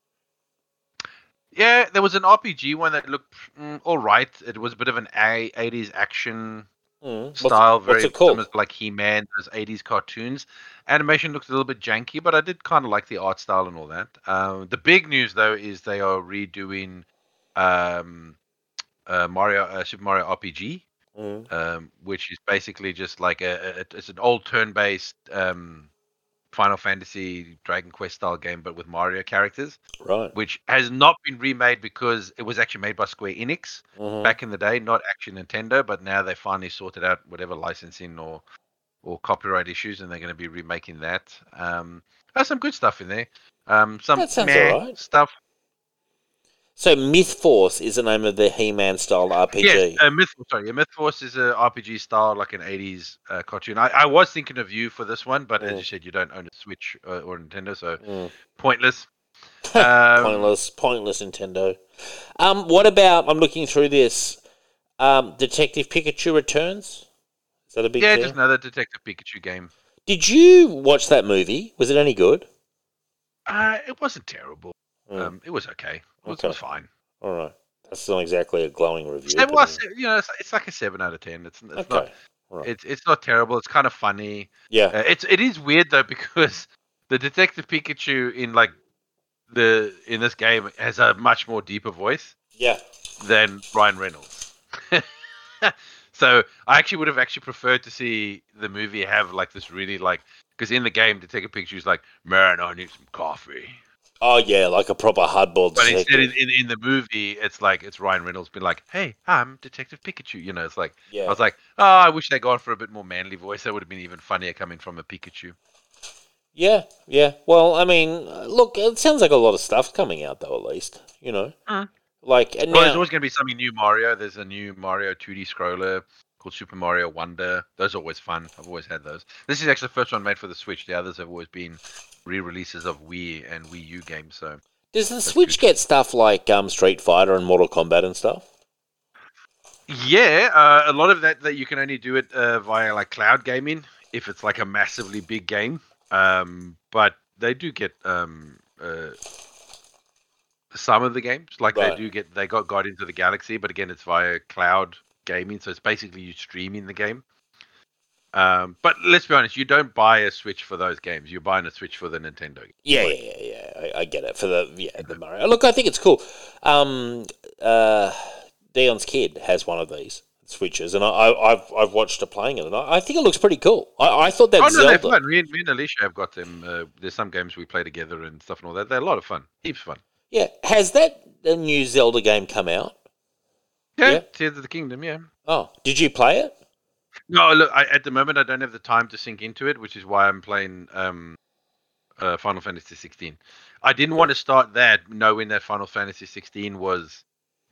yeah, there was an R P G one that looked mm, all right. It was a bit of an eighties action Mm. style, what's, very what's similar, like He-Man, those eighties cartoons. Animation looks a little bit janky, but I did kind of like the art style and all that. Um, the big news though is they are redoing um, uh, Mario uh, Super Mario R P G, mm. um, which is basically just like a, a it's an old turn-based um, Final Fantasy, Dragon Quest style game, but with Mario characters, right? Which has not been remade because it was actually made by Square Enix mm-hmm. back in the day, not actually Nintendo. But now they finally sorted out whatever licensing or or copyright issues, and they're going to be remaking that. Um, there's some good stuff in there. Um, some that sounds meh all right. stuff. So Myth Force is the name of the He-Man style R P G. Yeah, uh, Myth, sorry, yeah, Myth Force is an R P G style, like an eighties uh, cartoon. I, I was thinking of you for this one, but mm. as you said, you don't own a Switch or, or Nintendo, so mm. pointless. um, pointless, pointless Nintendo. Um, what about? I'm looking through this. Um, Detective Pikachu Returns. Is that a big? Yeah, thing? Just another Detective Pikachu game. Did you watch that movie? Was it any good? Uh, it wasn't terrible. Mm. Um, it was okay. It was, okay. It was fine. All right. That's not exactly a glowing review. Well, it? you know, it's, it's like a seven out of ten. It's, it's okay. not. Right. It's it's not terrible. It's kind of funny. Yeah. Uh, it's it is weird though, because the Detective Pikachu in like the in this game has a much more deeper voice. Yeah. Than Ryan Reynolds. So I actually would have actually preferred to see the movie have like this really like, because in the game Detective Pikachu's like, man, I need some coffee. Oh yeah, like a proper hardball. But instead, in, in, in the movie, it's like it's Ryan Reynolds being like, "Hey, I'm Detective Pikachu." You know, it's like yeah. I was like, "Oh, I wish they'd gone for a bit more manly voice. That would have been even funnier coming from a Pikachu." Yeah, yeah. Well, I mean, look, it sounds like a lot of stuff coming out though. At least, you know, mm. like and well, now... there's always going to be something new. Mario, there's a new Mario two D scroller called Super Mario Wonder. Those are always fun. I've always had those. This is actually the first one made for the Switch. The others have always been re-releases of Wii and Wii U games. So does the Switch get stuff like um, Street Fighter and Mortal Kombat and stuff? Yeah, uh, a lot of that that you can only do it uh, via like cloud gaming if it's like a massively big game. Um, but they do get um, uh, some of the games. Like right. they do get they got Guardians of the Galaxy, but again, it's via cloud gaming, so it's basically you streaming the game. Um, but let's be honest, you don't buy a Switch for those games. You're buying a Switch for the Nintendo game. Yeah, right? yeah, yeah, yeah. I, I get it. For the yeah, the Mario. Look, I think it's cool. Um, uh, Dion's kid has one of these Switches, and I, I, I've I've watched her playing it, and I, I think it looks pretty cool. I, I thought that oh, no, Zelda... they're fun. Me and, me and Alicia have got them. Uh, there's some games we play together and stuff and all that. They're a lot of fun. Heaps fun. Yeah. Has that new Zelda game come out? Yeah, yeah. Tears of the Kingdom, yeah. Oh, did you play it? No, look, I, at the moment I don't have the time to sink into it, which is why I'm playing um, uh, Final Fantasy sixteen. I didn't want to start that knowing that Final Fantasy sixteen was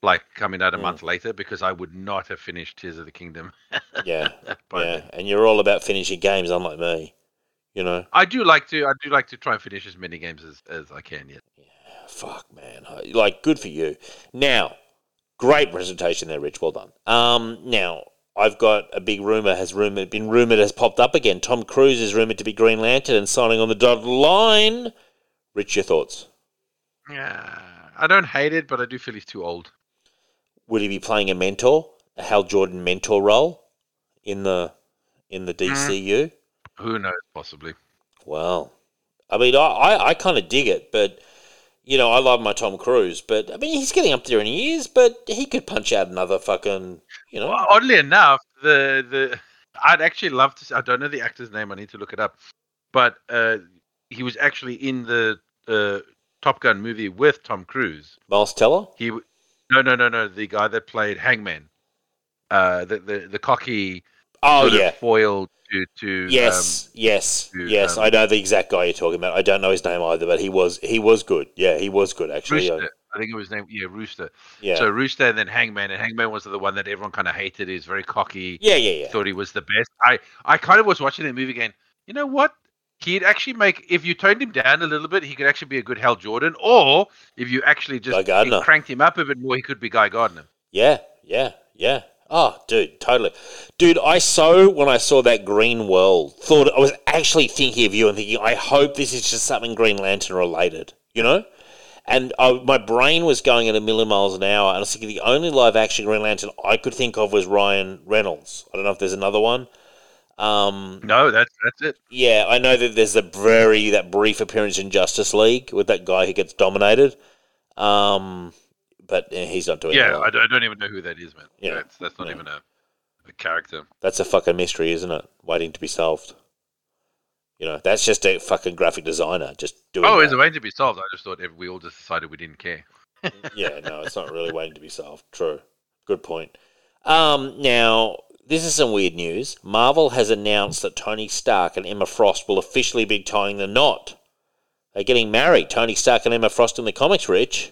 like coming out a mm. month later, because I would not have finished Tears of the Kingdom. yeah, yeah, and you're all about finishing games, unlike me, you know. I do like to, I do like to try and finish as many games as, as I can. Yes. Yeah, fuck, man, I, like good for you. Now, great presentation there, Rich. Well done. Um, now. I've got a big rumour, has rumour, been rumoured, has popped up again. Tom Cruise is rumoured to be Green Lantern and signing on the dotted line. Rich, your thoughts? Yeah, I don't hate it, but I do feel he's too old. Would he be playing a mentor, a Hal Jordan mentor role in the in the D C U? Mm. Who knows, possibly. Well, I mean, I, I, I kind of dig it, but, you know, I love my Tom Cruise, but, I mean, he's getting up there in years, but he could punch out another fucking... You know? Well, oddly enough, the the I'd actually love to see, I don't know the actor's name, I need to look it up, but uh, he was actually in the uh, Top Gun movie with Tom Cruise. Miles Teller? He no no no no the guy that played Hangman, uh, the the the cocky oh yeah foil to to yes um, yes to, yes um, I know the exact guy you're talking about. I don't know his name either, but he was he was good. Yeah, he was good actually. I think it was named, yeah, Rooster. Yeah. So Rooster and then Hangman, and Hangman was the one that everyone kind of hated. He's very cocky. Yeah, yeah, yeah. Thought he was the best. I, I kind of was watching that movie again. You know what? He'd actually make, if you toned him down a little bit, he could actually be a good Hal Jordan. Or if you actually just cranked him up a bit more, he could be Guy Gardner. Yeah, yeah, yeah. Oh, dude, totally. Dude, I so, when I saw that Green World, thought, I was actually thinking of you and thinking, I hope this is just something Green Lantern related, you know? And I, my brain was going at a million miles an hour, and I was thinking the only live-action Green Lantern I could think of was Ryan Reynolds. I don't know if there's another one. Um, no, that's that's it. Yeah, I know that there's a very that brief appearance in Justice League with that guy who gets dominated, um, but he's not doing. Yeah, I don't, I don't even know who that is, man. Yeah, that's, that's not yeah. even a, a character. That's a fucking mystery, isn't it? Waiting to be solved. You know, that's just a fucking graphic designer just doing. Oh, that. It's a way to be solved. I just thought we all just decided we didn't care. Yeah, no, it's not really waiting to be solved. True, good point. Um, now this is some weird news. Marvel has announced that Tony Stark and Emma Frost will officially be tying the knot. They're getting married. Tony Stark and Emma Frost in the comics, Rich.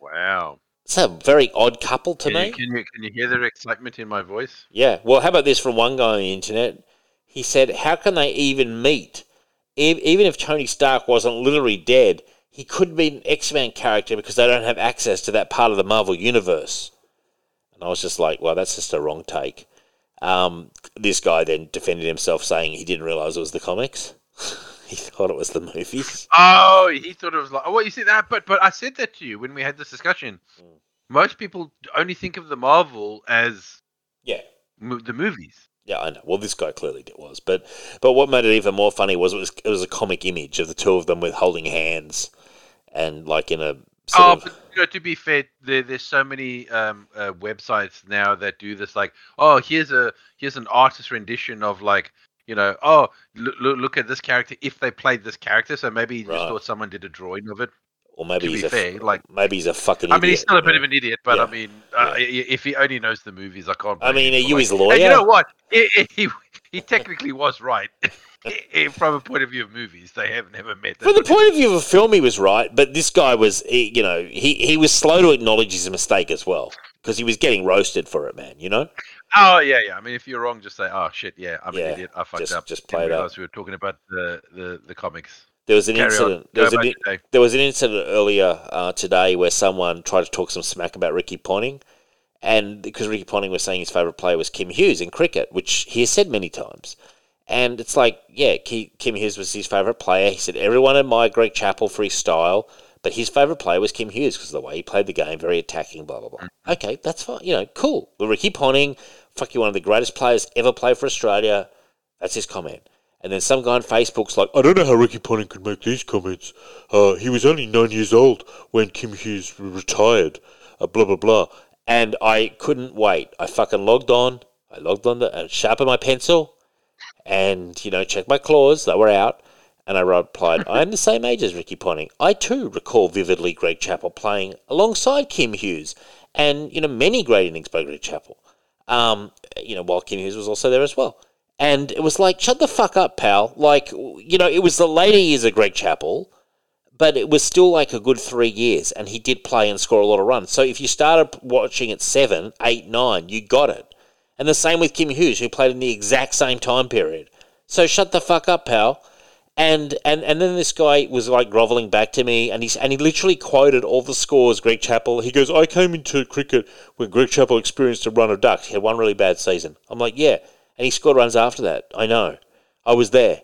Wow. It's a very odd couple to can me. You, can you can you hear their excitement in my voice? Yeah. Well, how about this from one guy on the internet? He said, how can they even meet? E- even if Tony Stark wasn't literally dead, he couldn't be an X-Men character because they don't have access to that part of the Marvel Universe. And I was just like, well, that's just a wrong take. Um, this guy then defended himself saying he didn't realise it was the comics. He thought it was the movies. Oh, he thought it was like, oh, well, you see that, but but I said that to you when we had this discussion. Mm. most people only think of the Marvel as yeah mo- the movies. Yeah, I know. Well, this guy clearly did was, but but what made it even more funny was it was it was a comic image of the two of them with holding hands and like in a. Oh, of... but you know, to be fair, there, there's so many um, uh, websites now that do this. Like, oh, here's a here's an artist rendition of like. You know, oh, look, look at this character. If they played this character, so maybe he right. just thought someone did a drawing of it. Or maybe he's a fair, like maybe he's a fucking. I idiot. I mean, he's still a bit yeah. of an idiot, but yeah. I mean, uh, yeah. if he only knows the movies, I can't. I mean, are you his lawyer? And you know what? He he, he technically was right from a point of view of movies. They have never met. From the point of view of a film, he was right, but this guy was, he, you know, he he was slow to acknowledge his mistake as well because he was getting roasted for it, man. You know. Oh, yeah, yeah. I mean, if you're wrong, just say, oh, shit, yeah, I'm yeah, an idiot. I fucked just, up. Just play it up. We were talking about the, the, the comics. There was an Carry incident. There was an, in, there was an incident earlier uh, today where someone tried to talk some smack about Ricky Ponting, and because Ricky Ponting was saying his favourite player was Kim Hughes in cricket, which he has said many times. And it's like, yeah, Kim Hughes was his favourite player. He said, everyone admired Greg Chappell for his style, but his favourite player was Kim Hughes because of the way he played the game, very attacking, blah, blah, blah. Mm-hmm. Okay, that's fine. You know, cool. Well, Ricky Ponting... fuck you, one of the greatest players ever play for Australia. That's his comment. And then some guy on Facebook's like, I don't know how Ricky Ponting could make these comments. Uh, he was only nine years old when Kim Hughes retired, uh, blah, blah, blah. And I couldn't wait. I fucking logged on. I logged on to, and sharpened my pencil and, you know, checked my claws. They were out. And I replied, I am the same age as Ricky Ponting. I, too, recall vividly Greg Chappell playing alongside Kim Hughes and, you know, many great innings by Greg Chappell. Um, you know, while Kim Hughes was also there as well. And it was like, shut the fuck up, pal. Like, you know, it was the later years of Greg Chappell, but it was still like a good three years, and he did play and score a lot of runs. So if you started watching at seven, eight, nine, you got it. And the same with Kim Hughes, who played in the exact same time period. So shut the fuck up, pal. And and, and then this guy was like groveling back to me, and he and he literally quoted all the scores. Greg Chappell, he goes, I came into cricket when Greg Chappell experienced a run of ducks. He had one really bad season. I'm like, yeah, and he scored runs after that. I know, I was there,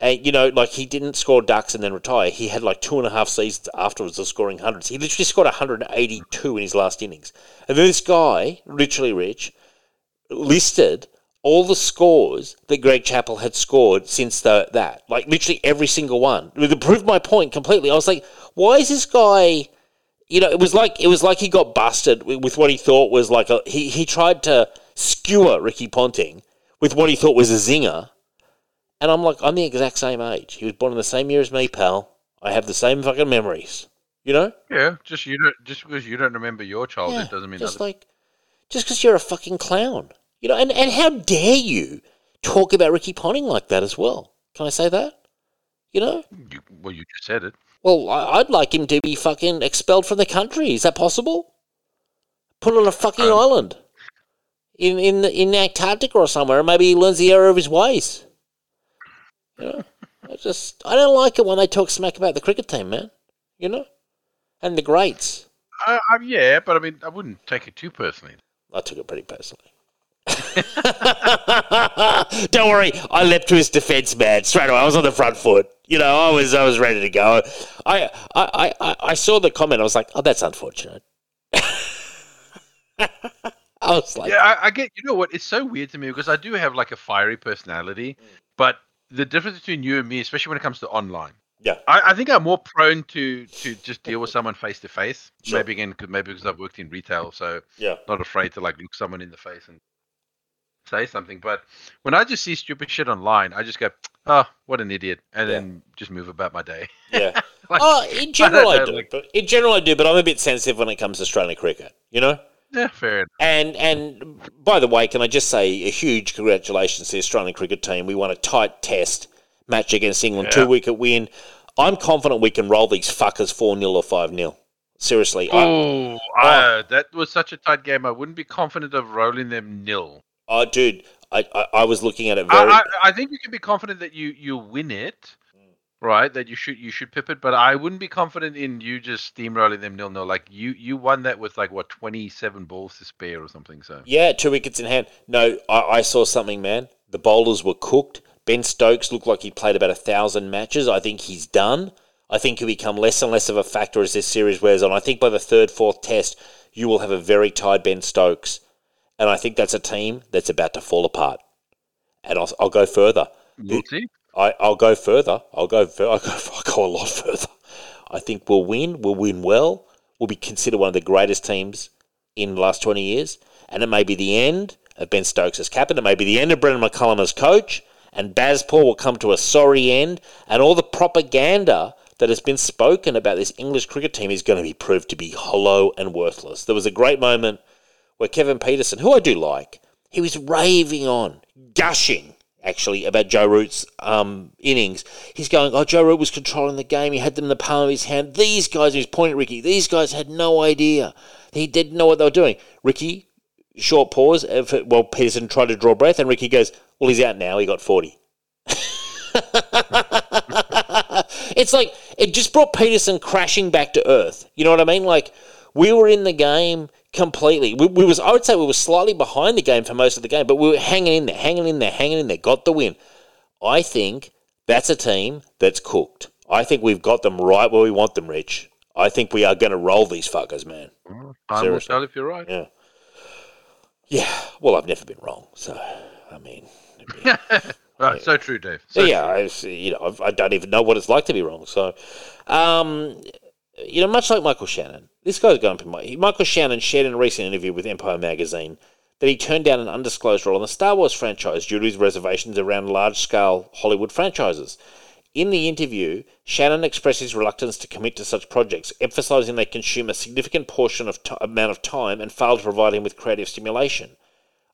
and you know, like he didn't score ducks and then retire. He had like two and a half seasons afterwards of scoring hundreds. He literally scored one hundred eighty-two in his last innings, and then this guy, literally Rich, listed all the scores that Greg Chappell had scored since the, that, like literally every single one. It proved my point completely. I was like, why is this guy, you know, it was like, it was like he got busted with what he thought was like a, he, he tried to skewer Ricky Ponting with what he thought was a zinger. And I'm like, I'm the exact same age. He was born in the same year as me, pal. I have the same fucking memories, you know? Yeah. Just, you don't, just because you don't remember your childhood yeah, doesn't mean just nothing. Like, just because you're a fucking clown. You know, and, and how dare you talk about Ricky Ponting like that as well? Can I say that? You know? You, well, you just said it. Well, I, I'd like him to be fucking expelled from the country. Is that possible? Put on a fucking um, island in in in Antarctica or somewhere, and maybe he learns the error of his ways. You know? I just I don't like it when they talk smack about the cricket team, man. You know, and the greats. Uh, um, yeah, but I mean, I wouldn't take it too personally. I took it pretty personally. Don't worry, I leapt to his defense, man. Straight away, I was on the front foot. You know, I was, I was ready to go. I, I, I, I saw the comment. I was like, "Oh, that's unfortunate." I was like, "Yeah, I, I get." You know what? It's so weird to me because I do have like a fiery personality, mm. but the difference between you and me, especially when it comes to online, yeah, I, I think I'm more prone to to just deal with someone face to face. Maybe again, cause maybe because I've worked in retail, so yeah, not afraid to like look someone in the face and say something. But when I just see stupid shit online, I just go, oh, what an idiot, and yeah. then just move about my day. Yeah. Like, oh, in general I, I do. Like... But in general I do, but I'm a bit sensitive when it comes to Australian cricket, you know? Yeah, fair enough. And, and by the way, can I just say a huge congratulations to the Australian cricket team. We won a tight test match against England, yeah. two-wicket win. I'm confident we can roll these fuckers four nil or five nil. Seriously. Oh, I, uh, I, that was such a tight game. I wouldn't be confident of rolling them nil. Oh, dude, I, I, I was looking at it very... I, I, I think you can be confident that you, you win it, right, that you should you should pip it, but I wouldn't be confident in you just steamrolling them nil-nil. Like, you, you won that with, like, what, twenty-seven balls to spare or something, so... Yeah, two wickets in hand. No, I, I saw something, man. The bowlers were cooked. Ben Stokes looked like he played about a thousand matches. I think he's done. I think he'll become less and less of a factor as this series wears on. I think by the third, fourth test, you will have a very tired Ben Stokes. And I think that's a team that's about to fall apart. And I'll, I'll go further. We'll see. I, I'll go further. I'll go, I'll go I'll go a lot further. I think we'll win. We'll win well. We'll be considered one of the greatest teams in the last twenty years. And it may be the end of Ben Stokes as captain. It may be the end of Brendan McCullum as coach. And Bazpaul will come to a sorry end. And all the propaganda that has been spoken about this English cricket team is going to be proved to be hollow and worthless. There was a great moment where Kevin Peterson, who I do like, he was raving on, gushing, actually, about Joe Root's um, innings. He's going, oh, Joe Root was controlling the game. He had them in the palm of his hand. These guys, he was pointing at Ricky, these guys had no idea. He didn't know what they were doing. Ricky, short pause. Well, Peterson tried to draw breath, and Ricky goes, well, he's out now. He got forty. It's like it just brought Peterson crashing back to earth. You know what I mean? Like, we were in the game completely. We, we was, I would say we were slightly behind the game for most of the game, but we were hanging in there, hanging in there, hanging in there, got the win. I think that's a team that's cooked. I think we've got them right where we want them, Rich. I think we are going to roll these fuckers, man. Mm, time will tell if you're right. Yeah. Yeah. Well, I've never been wrong, so, I mean... Yeah. Right, yeah. So true, Dave. So yeah, true. I, you know, I don't even know what it's like to be wrong. So, um, you know, much like Michael Shannon, this guy's going to be Michael Shannon shared in a recent interview with Empire Magazine that he turned down an undisclosed role in the Star Wars franchise due to his reservations around large-scale Hollywood franchises. In the interview, Shannon expressed his reluctance to commit to such projects, emphasising they consume a significant portion of t- amount of time and fail to provide him with creative stimulation.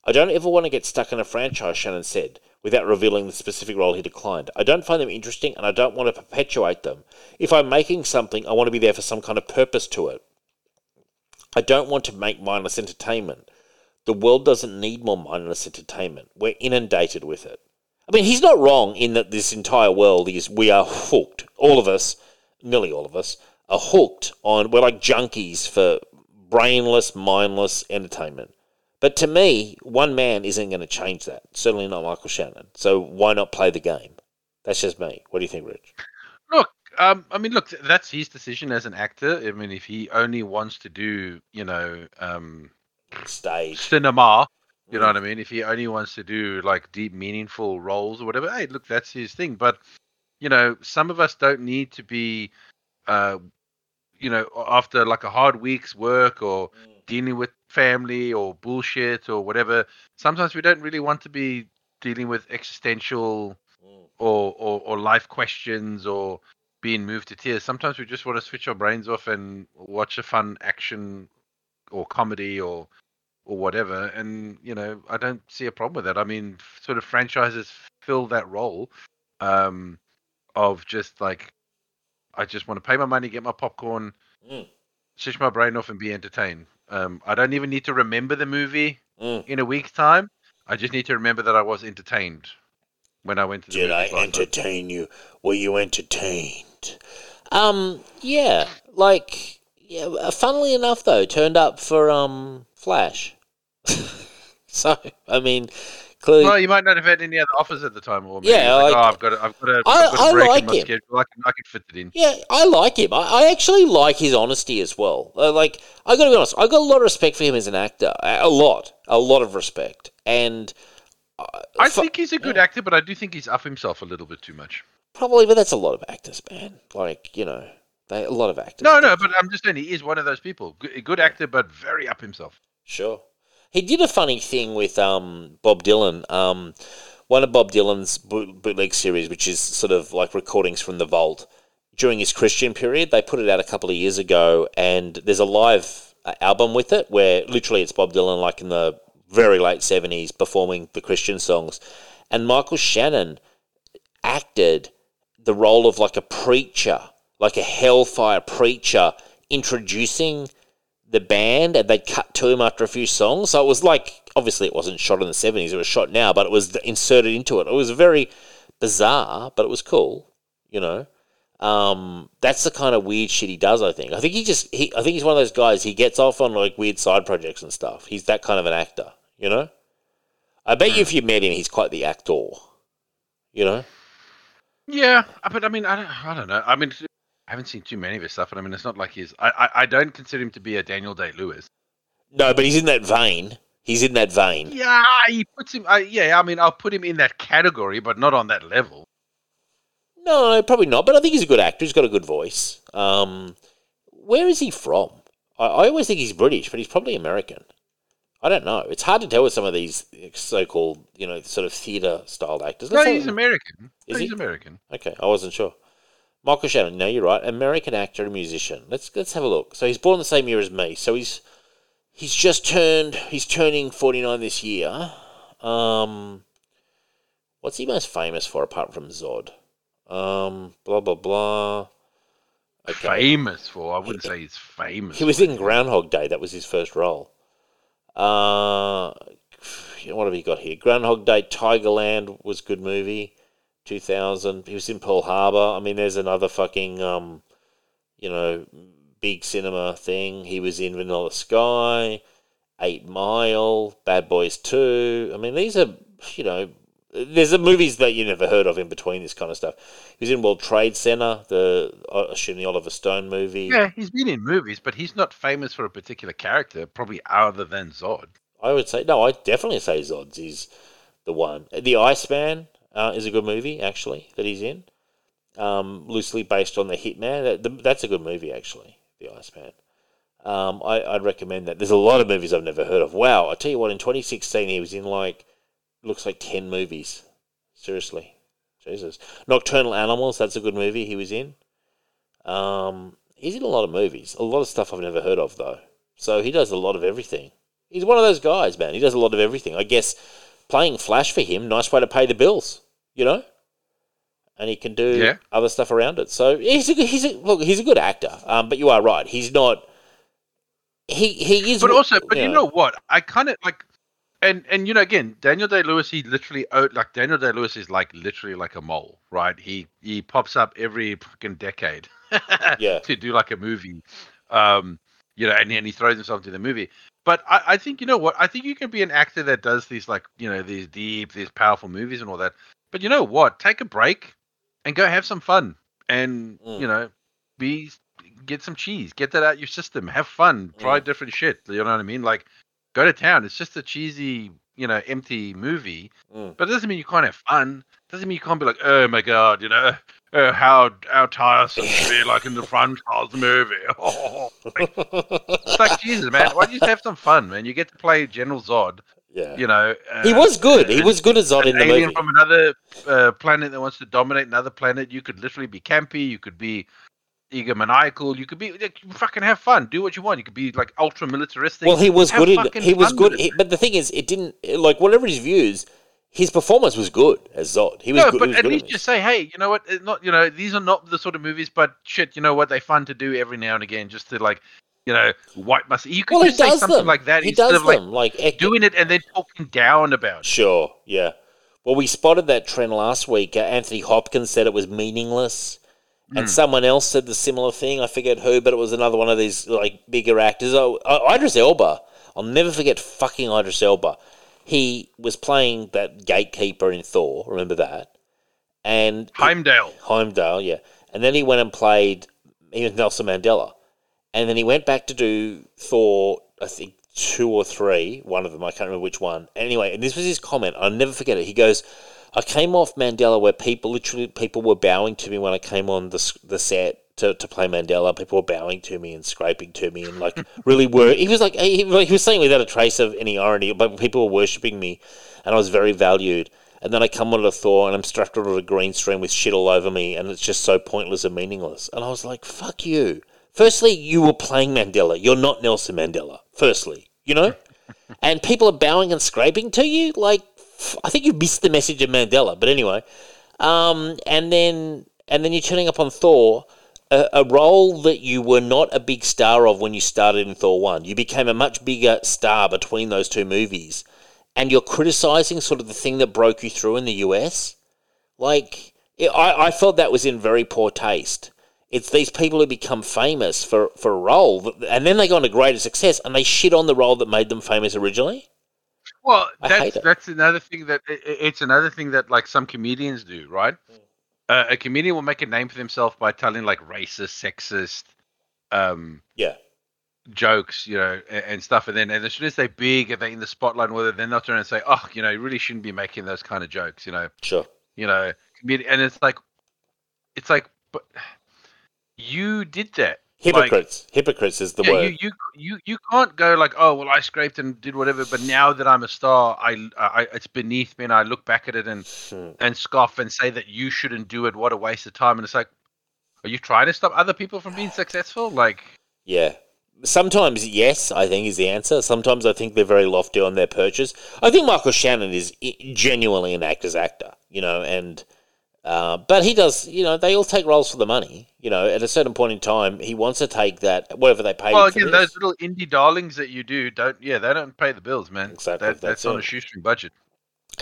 I don't ever want to get stuck in a franchise, Shannon said, without revealing the specific role he declined. I don't find them interesting, and I don't want to perpetuate them. If I'm making something, I want to be there for some kind of purpose to it. I don't want to make mindless entertainment. The world doesn't need more mindless entertainment. We're inundated with it. I mean, he's not wrong in that this entire world is, we are hooked. All of us, nearly all of us, are hooked on, we're like junkies for brainless, mindless entertainment. But to me, one man isn't going to change that. Certainly not Michael Shannon. So why not play the game? That's just me. What do you think, Rich? Look, um, I mean, look, that's his decision as an actor. I mean, if he only wants to do, you know, um, stage cinema, you mm. know what I mean? If he only wants to do like deep, meaningful roles or whatever, hey, look, that's his thing. But, you know, some of us don't need to be, uh, you know, after like a hard week's work or mm. dealing with family or bullshit or whatever. Sometimes we don't really want to be dealing with existential or, or or life questions or being moved to tears. Sometimes we just want to switch our brains off and watch a fun action or comedy or or whatever. And you know, I don't see a problem with that. I mean, sort of franchises fill that role um of just like, I just want to pay my money, get my popcorn, mm. switch my brain off and be entertained. Um, I don't even need to remember the movie mm. in a week's time. I just need to remember that I was entertained when I went to the Did movie. Did I entertain you? Were you entertained? Um, yeah, like, yeah, funnily enough, though, turned up for um Flash. So, I mean, clearly... Well, you might not have had any other offers at the time. Or maybe yeah, like, I... Oh, I've got to, I've got to, I, I've got to I break like in my him. schedule. I can, I can fit it in. Yeah, I like him. I, I actually like his honesty as well. Uh, like, I've got to be honest, I've got a lot of respect for him as an actor. A lot. A lot of respect. And... Uh, I for, think he's a good yeah. actor, but I do think he's up himself a little bit too much. Probably, but that's a lot of actors, man. Like, you know, they, a lot of actors. No, no, but I'm just saying he is one of those people. Good, a good actor, but very up himself. Sure. He did a funny thing with um, Bob Dylan, um, one of Bob Dylan's boot, bootleg series, which is sort of like recordings from the vault. During his Christian period, they put it out a couple of years ago, and there's a live uh, album with it where literally it's Bob Dylan like in the very late seventies performing the Christian songs. And Michael Shannon acted the role of like a preacher, like a hellfire preacher, introducing the band, and they cut to him after a few songs. So it was like, obviously it wasn't shot in the seventies, it was shot now, but it was inserted into it. It was very bizarre, but it was cool, you know. Um, that's the kind of weird shit he does, I think. I think he just, he, I think he's one of those guys, he gets off on like weird side projects and stuff. He's that kind of an actor, you know. I bet you if you met him, he's quite the actor, you know. Yeah, but I mean, I don't, I don't know. I mean, I haven't seen too many of his stuff, and I mean, it's not like he's... I, I, I don't consider him to be a Daniel Day-Lewis. No, but he's in that vein. He's in that vein. Yeah, he puts him... Uh, yeah, I mean, I'll put him in that category, but not on that level. No, probably not, but I think he's a good actor. He's got a good voice. Um, where is he from? I, I always think he's British, but he's probably American. I don't know. It's hard to tell with some of these so-called, you know, sort of theatre-styled actors. Let's no, he's American. Is no, he's he? American. Okay, I wasn't sure. Michael Shannon, no, you're right. American actor and musician. Let's let's have a look. So he's born the same year as me. So he's he's just turned, he's turning forty-nine this year. Um, what's he most famous for apart from Zod? Um, blah, blah, blah. Okay. Famous for? I wouldn't he, say he's famous. He was in Groundhog Day. That was his first role. Uh, what have you got here? Groundhog Day, Tigerland was a good movie, two thousand. He was in Pearl Harbor. I mean, there's another fucking, um, you know, big cinema thing. He was in Vanilla Sky, Eight Mile, Bad Boys two. I mean, these are, you know, there's the movies that you never heard of in between this kind of stuff. He was in World Trade Center, the, I assume, the Oliver Stone movie. Yeah, he's been in movies, but he's not famous for a particular character, probably other than Zod. I would say, no, I definitely say Zod's is the one. The Iceman uh, is a good movie, actually, that he's in, um, loosely based on The Hitman. That, the, that's a good movie, actually, The Iceman. Um, I, I'd recommend that. There's a lot of movies I've never heard of. Wow, I tell you what, in twenty sixteen, he was in, like, looks like ten movies. Seriously. Jesus. Nocturnal Animals, that's a good movie he was in. Um, he's in a lot of movies. A lot of stuff I've never heard of, though. So he does a lot of everything. He's one of those guys, man. He does a lot of everything. I guess playing Flash for him, nice way to pay the bills, you know? And he can do yeah. other stuff around it. So he's a, he's a, look, he's a good actor. Um, but you are right. He's not... He, he is... But also, but you know, you know what? I kind of, like... And, and you know, again, Daniel Day-Lewis, he literally, like, Daniel Day-Lewis is, like, literally like a mole, right? He he pops up every fucking decade yeah. to do, like, a movie, um, you know, and, and he throws himself into the movie. But I, I think, you know what, I think you can be an actor that does these, like, you know, these deep, these powerful movies and all that. But you know what? Take a break and go have some fun and, mm. you know, be get some cheese. Get that out your system. Have fun. Try mm. different shit. You know what I mean? Like, go to town. It's just a cheesy, you know, empty movie. Mm. But it doesn't mean you can't have fun. It doesn't mean you can't be like, oh my god, you know, oh, how how tiresome to be like in the franchise movie. Oh. Like, it's like, Jesus, man, why don't you just have some fun, man? You get to play General Zod. Yeah, you know, uh, he was good. He was good as Zod in the movie. Alien from another uh, planet that wants to dominate another planet. You could literally be campy. You could be egomaniacal, you could be like, fucking have fun, do what you want, you could be like ultra militaristic. Well, he was have good in, he was good he, but the thing is, it didn't, like, whatever his views, his performance was good as Zod. He was no, good but was at good least just say, hey, you know what, it's not, you know, these are not the sort of movies, but shit, you know what, they're fun to do every now and again, just to, like, you know, white muscle. You could well, just say something them. Like that he instead does of them. Like, like doing it and then talking down about it. Sure, yeah. Well, we spotted that trend last week. uh, Anthony Hopkins said it was meaningless. And mm. someone else said the similar thing. I forget who, but it was another one of these, like, bigger actors. Oh, Idris Elba. I'll never forget fucking Idris Elba. He was playing that gatekeeper in Thor. Remember that? And Heimdall. He, Heimdall, yeah. And then he went and played, he was Nelson Mandela. And then he went back to do Thor, I think, two or three, one of them. I can't remember which one. Anyway, and this was his comment. I'll never forget it. He goes, I came off Mandela where people, literally people were bowing to me when I came on the the set to, to play Mandela. People were bowing to me and scraping to me and, like, really were. He was like, he, he was saying without a trace of any irony, but people were worshipping me and I was very valued. And then I come onto Thor and I'm strapped onto a green screen with shit all over me and it's just so pointless and meaningless. And I was like, fuck you. Firstly, you were playing Mandela. You're not Nelson Mandela, firstly, you know? And people are bowing and scraping to you, like, I think you missed the message of Mandela, but anyway, um, and then and then you're turning up on Thor, a, a role that you were not a big star of when you started in Thor one. You became a much bigger star between those two movies, and you're criticising sort of the thing that broke you through in the U S. Like, it, I, I felt that was in very poor taste. It's these people who become famous for, for a role, that, and then they go on to greater success, and they shit on the role that made them famous originally. Well, that's that's another thing that it, it's another thing that like some comedians do, right? Mm. uh, a comedian will make a name for themselves by telling like racist, sexist, um, yeah, jokes, you know, and, and stuff. And then, and as soon as they're big, if they're in the spotlight, whether they're not trying to say, oh, you know, you really shouldn't be making those kind of jokes, you know. Sure. You know, and it's like, it's like, but you did that. Hypocrites. Like, hypocrites is the yeah, word. You, you you you can't go like, oh well, I scraped and did whatever, but now that I'm a star, I, I it's beneath me, and I look back at it and hmm. and scoff and say that you shouldn't do it. What a waste of time! And it's like, are you trying to stop other people from being successful? Like, yeah. Sometimes yes, I think is the answer. Sometimes I think they're very lofty on their perches. I think Michael Shannon is genuinely an actor's actor, you know, and uh, but he does, you know, they all take roles for the money, you know. At a certain point in time, he wants to take that whatever they pay. Well, again, those little indie darlings that you do don't, yeah, they don't pay the bills, man. Exactly, that, that's, that's on a shoestring budget.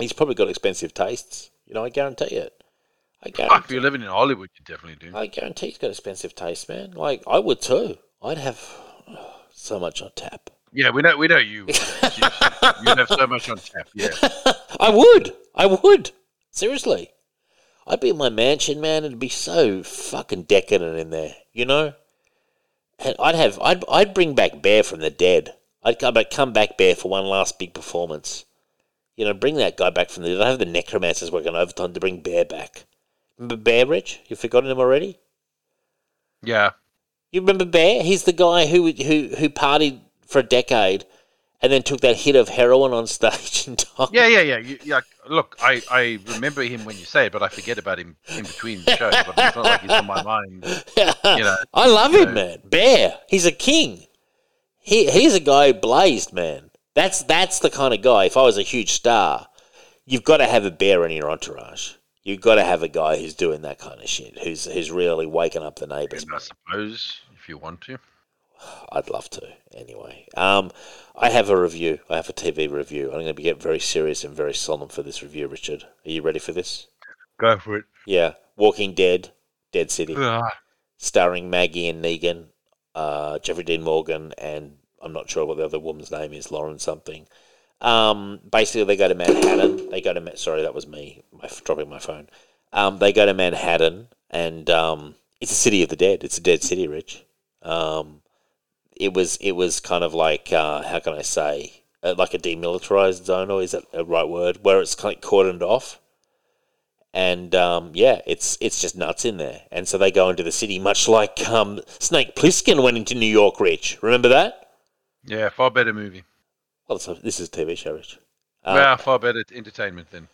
He's probably got expensive tastes, you know. I guarantee it. I guarantee. If you're living in Hollywood, you definitely do. I guarantee he's got expensive tastes, man. Like I would too. I'd have. So much on tap. Yeah, we know. We know you. You'd have so much on tap. Yeah, I would. I would. Seriously, I'd be in my mansion, man. It'd be so fucking decadent in there, you know. And I'd have. I'd. I'd bring back Bear from the dead. I'd come back. Come back, Bear, for one last big performance. You know, bring that guy back from the dead. I have the necromancers working overtime to bring Bear back. Remember Bear, Rich? You've forgotten him already? Yeah. You remember Bear? He's the guy who who who partied for a decade, and then took that hit of heroin on stage and died. Yeah, yeah, yeah. You, yeah. Look, I, I remember him when you say it, but I forget about him in between the shows. But it's not like he's on my mind. You know, I love him, know. man. Bear, he's a king. He he's a guy who blazed, man. That's that's the kind of guy. If I was a huge star, you've got to have a Bear in your entourage. You've got to have a guy who's doing that kind of shit, who's who's really waking up the neighbours. I suppose, if you want to. I'd love to, anyway. Um, I have a review. I have a T V review. I'm going to get very serious and very solemn for this review, Richard. Are you ready for this? Go for it. Yeah. Walking Dead, Dead City. Ugh. Starring Maggie and Negan, uh, Jeffrey Dean Morgan, and I'm not sure what the other woman's name is, Lauren something. Um, basically, they go to Manhattan. They go to Ma- sorry, that was me my, dropping my phone. Um, they go to Manhattan, and um, it's a city of the dead. It's a dead city, Rich. Um, it was it was kind of like uh, how can I say uh, like a demilitarized zone, or is that a right word? Where it's kind of cordoned off, and um, yeah, it's it's just nuts in there. And so they go into the city, much like um, Snake Plissken went into New York, Rich. Remember that? Yeah, far better movie. Well, so this is a T V show, Rich. Um, well, far better entertainment then.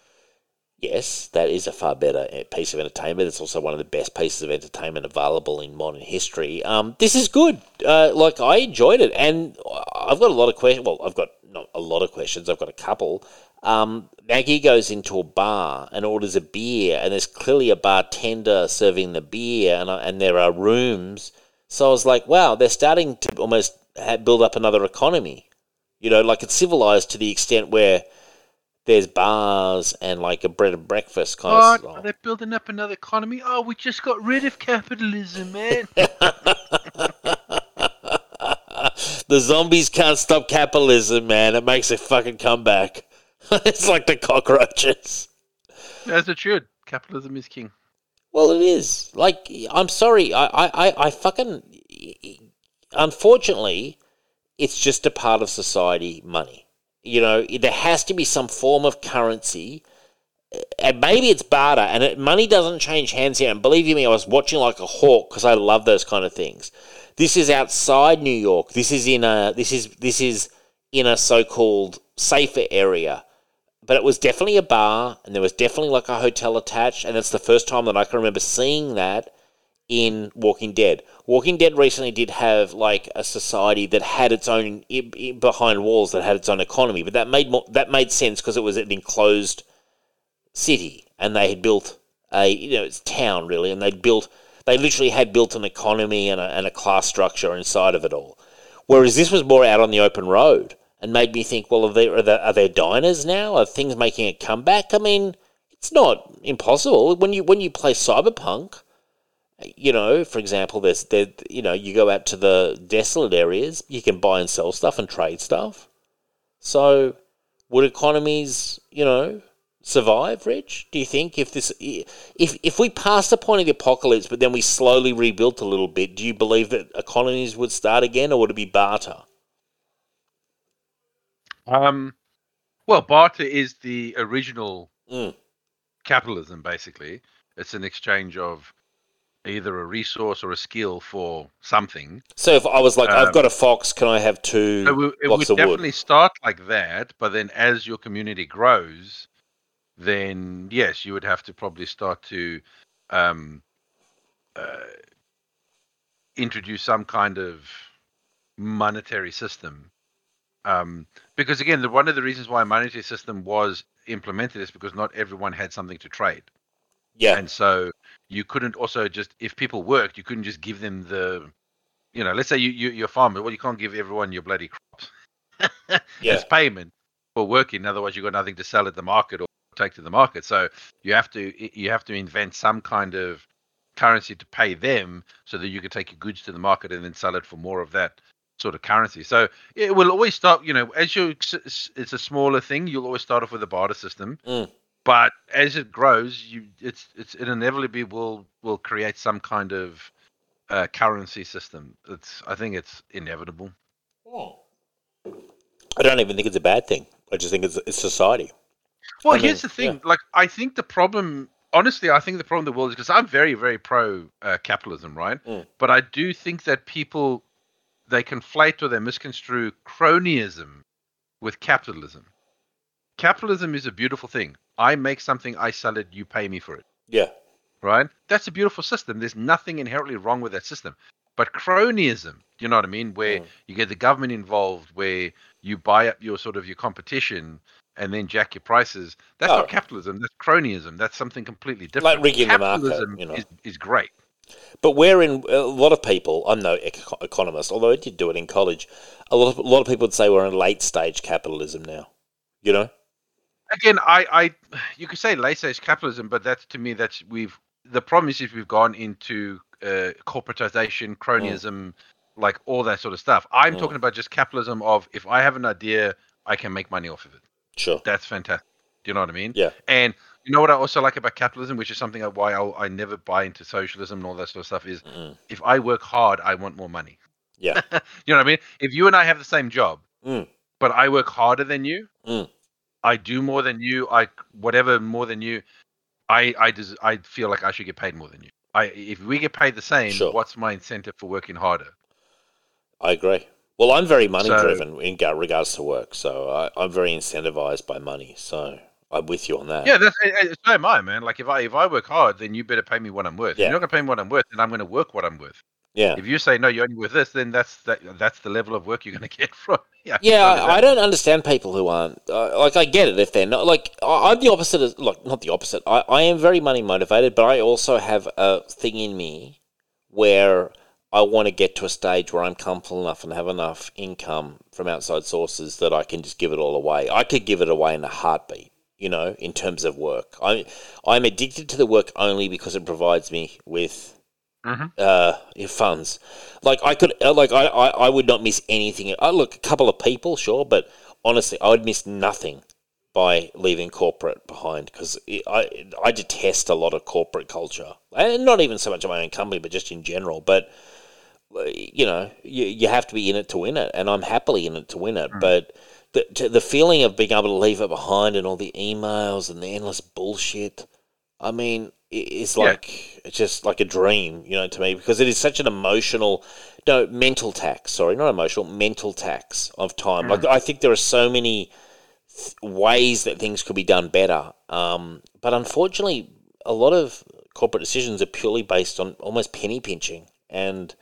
Yes, that is a far better piece of entertainment. It's also one of the best pieces of entertainment available in modern history. Um, this is good. Uh, like, I enjoyed it. And I've got a lot of questions. Well, I've got not a lot of questions. I've got a couple. Um, Maggie goes into a bar and orders a beer, and there's clearly a bartender serving the beer, and, I, and there are rooms. So I was like, wow, they're starting to almost build up another economy. You know, like it's civilized to the extent where there's bars and like a bread and breakfast kind oh, of stuff. Are they building up another economy? Oh, we just got rid of capitalism, man. The zombies can't stop capitalism, man. It makes a fucking comeback. It's like the cockroaches. As it should. Capitalism is king. Well, it is. Like, I'm sorry. I, I, I fucking... Unfortunately... It's just a part of society, money. You know, there has to be some form of currency. And maybe it's barter, and it, money doesn't change hands here. And believe you me, I was watching like a hawk because I love those kind of things. This is outside New York. This is in a this is this is in a so-called safer area. But it was definitely a bar, and there was definitely like a hotel attached. And that's the first time that I can remember seeing that. In Walking Dead. Walking Dead recently did have like a society that had its own I- I behind walls that had its own economy, but that made more, that made sense because it was an enclosed city and they had built a you know it's town really and they'd built they literally had built an economy and a, and a class structure inside of it all. Whereas this was more out on the open road and made me think, well, are there are there, are there diners now? Are things making a comeback? I mean, it's not impossible when you when you play Cyberpunk. You know, for example, there's, there, you know, you go out to the desolate areas, you can buy and sell stuff and trade stuff. So, would economies, you know, survive, Reg? Do you think if this, if if we passed the point of the apocalypse, but then we slowly rebuilt a little bit, do you believe that economies would start again, or would it be barter? Um, well, barter is the original mm. capitalism. Basically, it's an exchange of either a resource or a skill for something. So if I was like, um, I've got a fox, can I have two so we, it blocks would of definitely wood? Start like that, but then as your community grows, then yes, you would have to probably start to um, uh, introduce some kind of monetary system. Um, because again, the, one of the reasons why a monetary system was implemented is because not everyone had something to trade. Yeah. And so you couldn't also just, if people worked, you couldn't just give them the, you know, let's say you, you, you're a farmer. Well, you can't give everyone your bloody crops yeah. as payment for working. Otherwise, you've got nothing to sell at the market or take to the market. So you have to you have to invent some kind of currency to pay them so that you can take your goods to the market and then sell it for more of that sort of currency. So it will always start, you know, as you, it's a smaller thing, you'll always start off with a barter system. Mm. But as it grows, you it's it's it inevitably will will create some kind of uh, currency system. It's I think it's inevitable. Yeah. I don't even think it's a bad thing. I just think it's it's society. Well, I mean, here's the thing. Yeah. Like, I think the problem, honestly, I think the problem in the world is because I'm very, very pro uh, capitalism, right? Mm. But I do think that people they conflate or they misconstrue cronyism with capitalism. Capitalism is a beautiful thing. I make something, I sell it, you pay me for it. Yeah. Right? That's a beautiful system. There's nothing inherently wrong with that system. But cronyism, you know what I mean, where mm. you get the government involved, where you buy up your sort of your competition and then jack your prices, that's oh. not capitalism. That's cronyism. That's something completely different. Like rigging the market. Capitalism you know. is, is great. But we're in a lot of people, I'm no eco- economist, although I did do it in college, a lot of, a lot of people would say we're in late-stage capitalism now, you know? Again, I, I, you could say late-stage capitalism, but that's to me that's we've the problem is if we've gone into uh, corporatization, cronyism, mm. like all that sort of stuff. I'm mm. talking about just capitalism of if I have an idea, I can make money off of it. Sure, that's fantastic. Do you know what I mean? Yeah. And you know what I also like about capitalism, which is something why I, I never buy into socialism and all that sort of stuff, is mm. if I work hard, I want more money. Yeah. You know what I mean? If you and I have the same job, mm. but I work harder than you. Mm. I do more than you. I whatever more than you. I I, des- I feel like I should get paid more than you. I if we get paid the same, sure. What's my incentive for working harder? I agree. Well, I'm very money so, driven in regards to work, so I, I'm very incentivized by money. So I'm with you on that. Yeah, that's, so am I, man. Like if I if I work hard, then you better pay me what I'm worth. Yeah. If you're not gonna pay me what I'm worth, then I'm gonna work what I'm worth. Yeah. If you say no, you're only worth this, then that's that, that's the level of work you're going to get from. Yeah. Yeah, I, I don't understand people who aren't uh, like I get it if they're not like I, I'm the opposite of like not the opposite. I, I am very money motivated, but I also have a thing in me where I want to get to a stage where I'm comfortable enough and have enough income from outside sources that I can just give it all away. I could give it away in a heartbeat. You know, in terms of work, I I'm addicted to the work only because it provides me with. Mm-hmm. Uh, your funds, like I could, like I, I, I would not miss anything. I look a couple of people, sure, but honestly, I would miss nothing by leaving corporate behind because I, I detest a lot of corporate culture, and not even so much of my own company, but just in general. But you know, you you have to be in it to win it, and I'm happily in it to win it. Mm-hmm. But the the feeling of being able to leave it behind and all the emails and the endless bullshit, I mean. It's like yeah. it's just like a dream, you know, to me because it is such an emotional, no, mental tax. Sorry, not emotional, mental tax of time. Mm. Like I think there are so many th- ways that things could be done better, um, but unfortunately, a lot of corporate decisions are purely based on almost penny pinching, and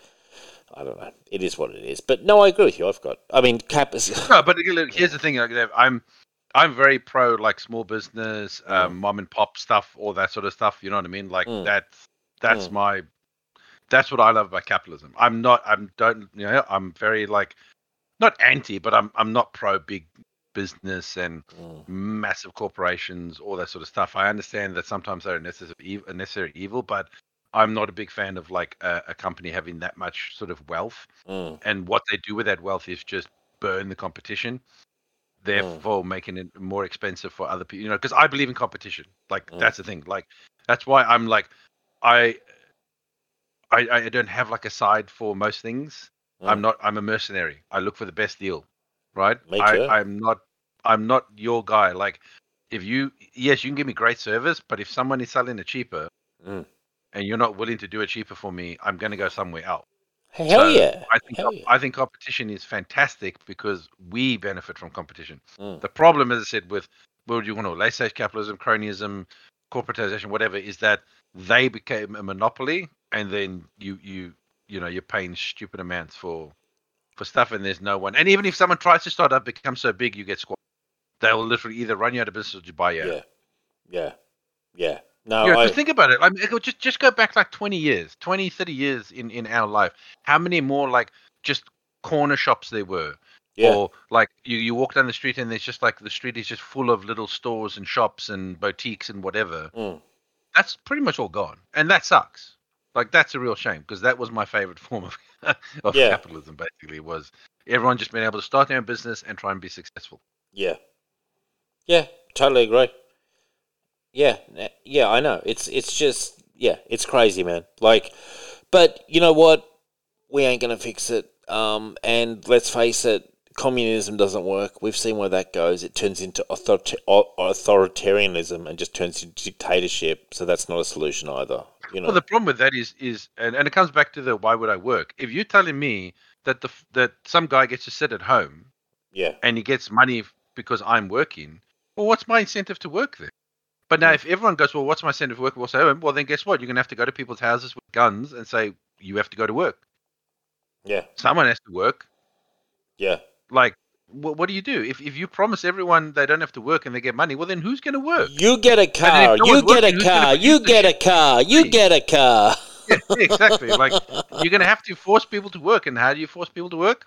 I don't know. It is what it is. But no, I agree with you. I've got. I mean, cap is. No, but look, here's the thing. I'm. I'm very pro like small business, um, mm. mom and pop stuff, all that sort of stuff. You know what I mean? Like mm. that's that's mm. my that's what I love about capitalism. I'm not I'm don't you know I'm very like not anti, but I'm I'm not pro big business and mm. massive corporations, all that sort of stuff. I understand that sometimes they're a necessary, a necessary evil, but I'm not a big fan of like a, a company having that much sort of wealth, mm. and what they do with that wealth is just burn the competition. therefore mm. making it more expensive for other people, you know, because I believe in competition. Like mm. that's the thing. Like that's why I'm like, I, I, I don't have like a side for most things. Mm. I'm not, I'm a mercenary. I look for the best deal, right? Make I, sure. I'm not, I'm not your guy. Like if you, yes, you can give me great service, but if someone is selling it cheaper mm. and you're not willing to do it cheaper for me, I'm going to go somewhere else. Hell so yeah. I think Hell yeah. I think competition is fantastic because we benefit from competition. Mm. The problem, as I said, with what do you want to laissez-faire capitalism, cronyism, corporatization, whatever, is that they became a monopoly, and then you you you know you're paying stupid amounts for for stuff, and there's no one. And even if someone tries to start up, become so big, you get squashed. They will literally either run you out of business or just buy you. Yeah, yeah, yeah. No, you know, I... just think about it. I mean, just just go back like twenty years, twenty, thirty years in, in our life. How many more like just corner shops there were? Yeah. Or like you, you walk down the street and there's just like the street is just full of little stores and shops and boutiques and whatever. Mm. That's pretty much all gone. And that sucks. Like that's a real shame because that was my favorite form of, of yeah. capitalism basically was everyone just being able to start their own business and try and be successful. Yeah. Yeah, totally agree. Yeah, yeah, I know. It's it's just, yeah, it's crazy, man. Like, but you know what? We ain't going to fix it. Um, and let's face it, communism doesn't work. We've seen where that goes. It turns into author- authoritarianism and just turns into dictatorship. So that's not a solution either. You know? Well, the problem with that is, is and, and it comes back to the why would I work? If you're telling me that the that some guy gets to sit at home yeah, and he gets money because I'm working, well, what's my incentive to work there? But now, if everyone goes, well, what's my incentive for work? We'll say, well, then guess what? You're going to have to go to people's houses with guns and say, you have to go to work. Yeah. Someone has to work. Yeah. Like, wh- what do you do? If if you promise everyone they don't have to work and they get money, well, then who's going to work? You get a car. No you get working, a car. You get a car. You get a car. Yeah, exactly. Like, you're going to have to force people to work. And how do you force people to work?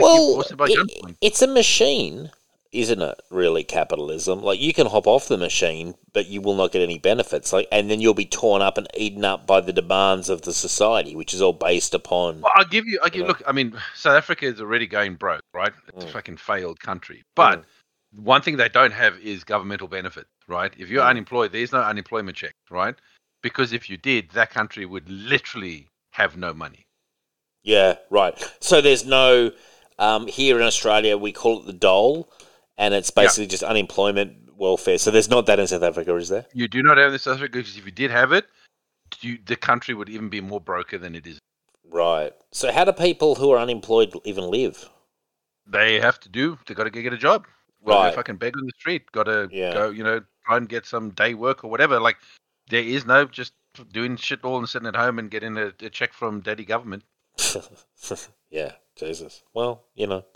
Well, it, it's a machine. Isn't it really capitalism? Like you can hop off the machine, but you will not get any benefits. Like, and then you'll be torn up and eaten up by the demands of the society, which is all based upon. Well, I'll give you. I give you know? Look. I mean, South Africa is already going broke, right? It's mm. a fucking failed country. But mm. one thing they don't have is governmental benefit, right? If you're mm. unemployed, there's no unemployment check, right? Because if you did, that country would literally have no money. Yeah, right. So there's no. Um, here in Australia, we call it the dole. And it's basically yeah. just unemployment welfare. So there's not that in South Africa, is there? You do not have this in South Africa because if you did have it, you, the country would even be more broker than it is. Right. So how do people who are unemployed even live? They have to do. They got to get a job. Well, right. They fucking beg on the street. Got to yeah. go, you know, try and get some day work or whatever. Like there is no just doing shit all and sitting at home and getting a, a check from daddy government. Yeah. Jesus. Well, you know,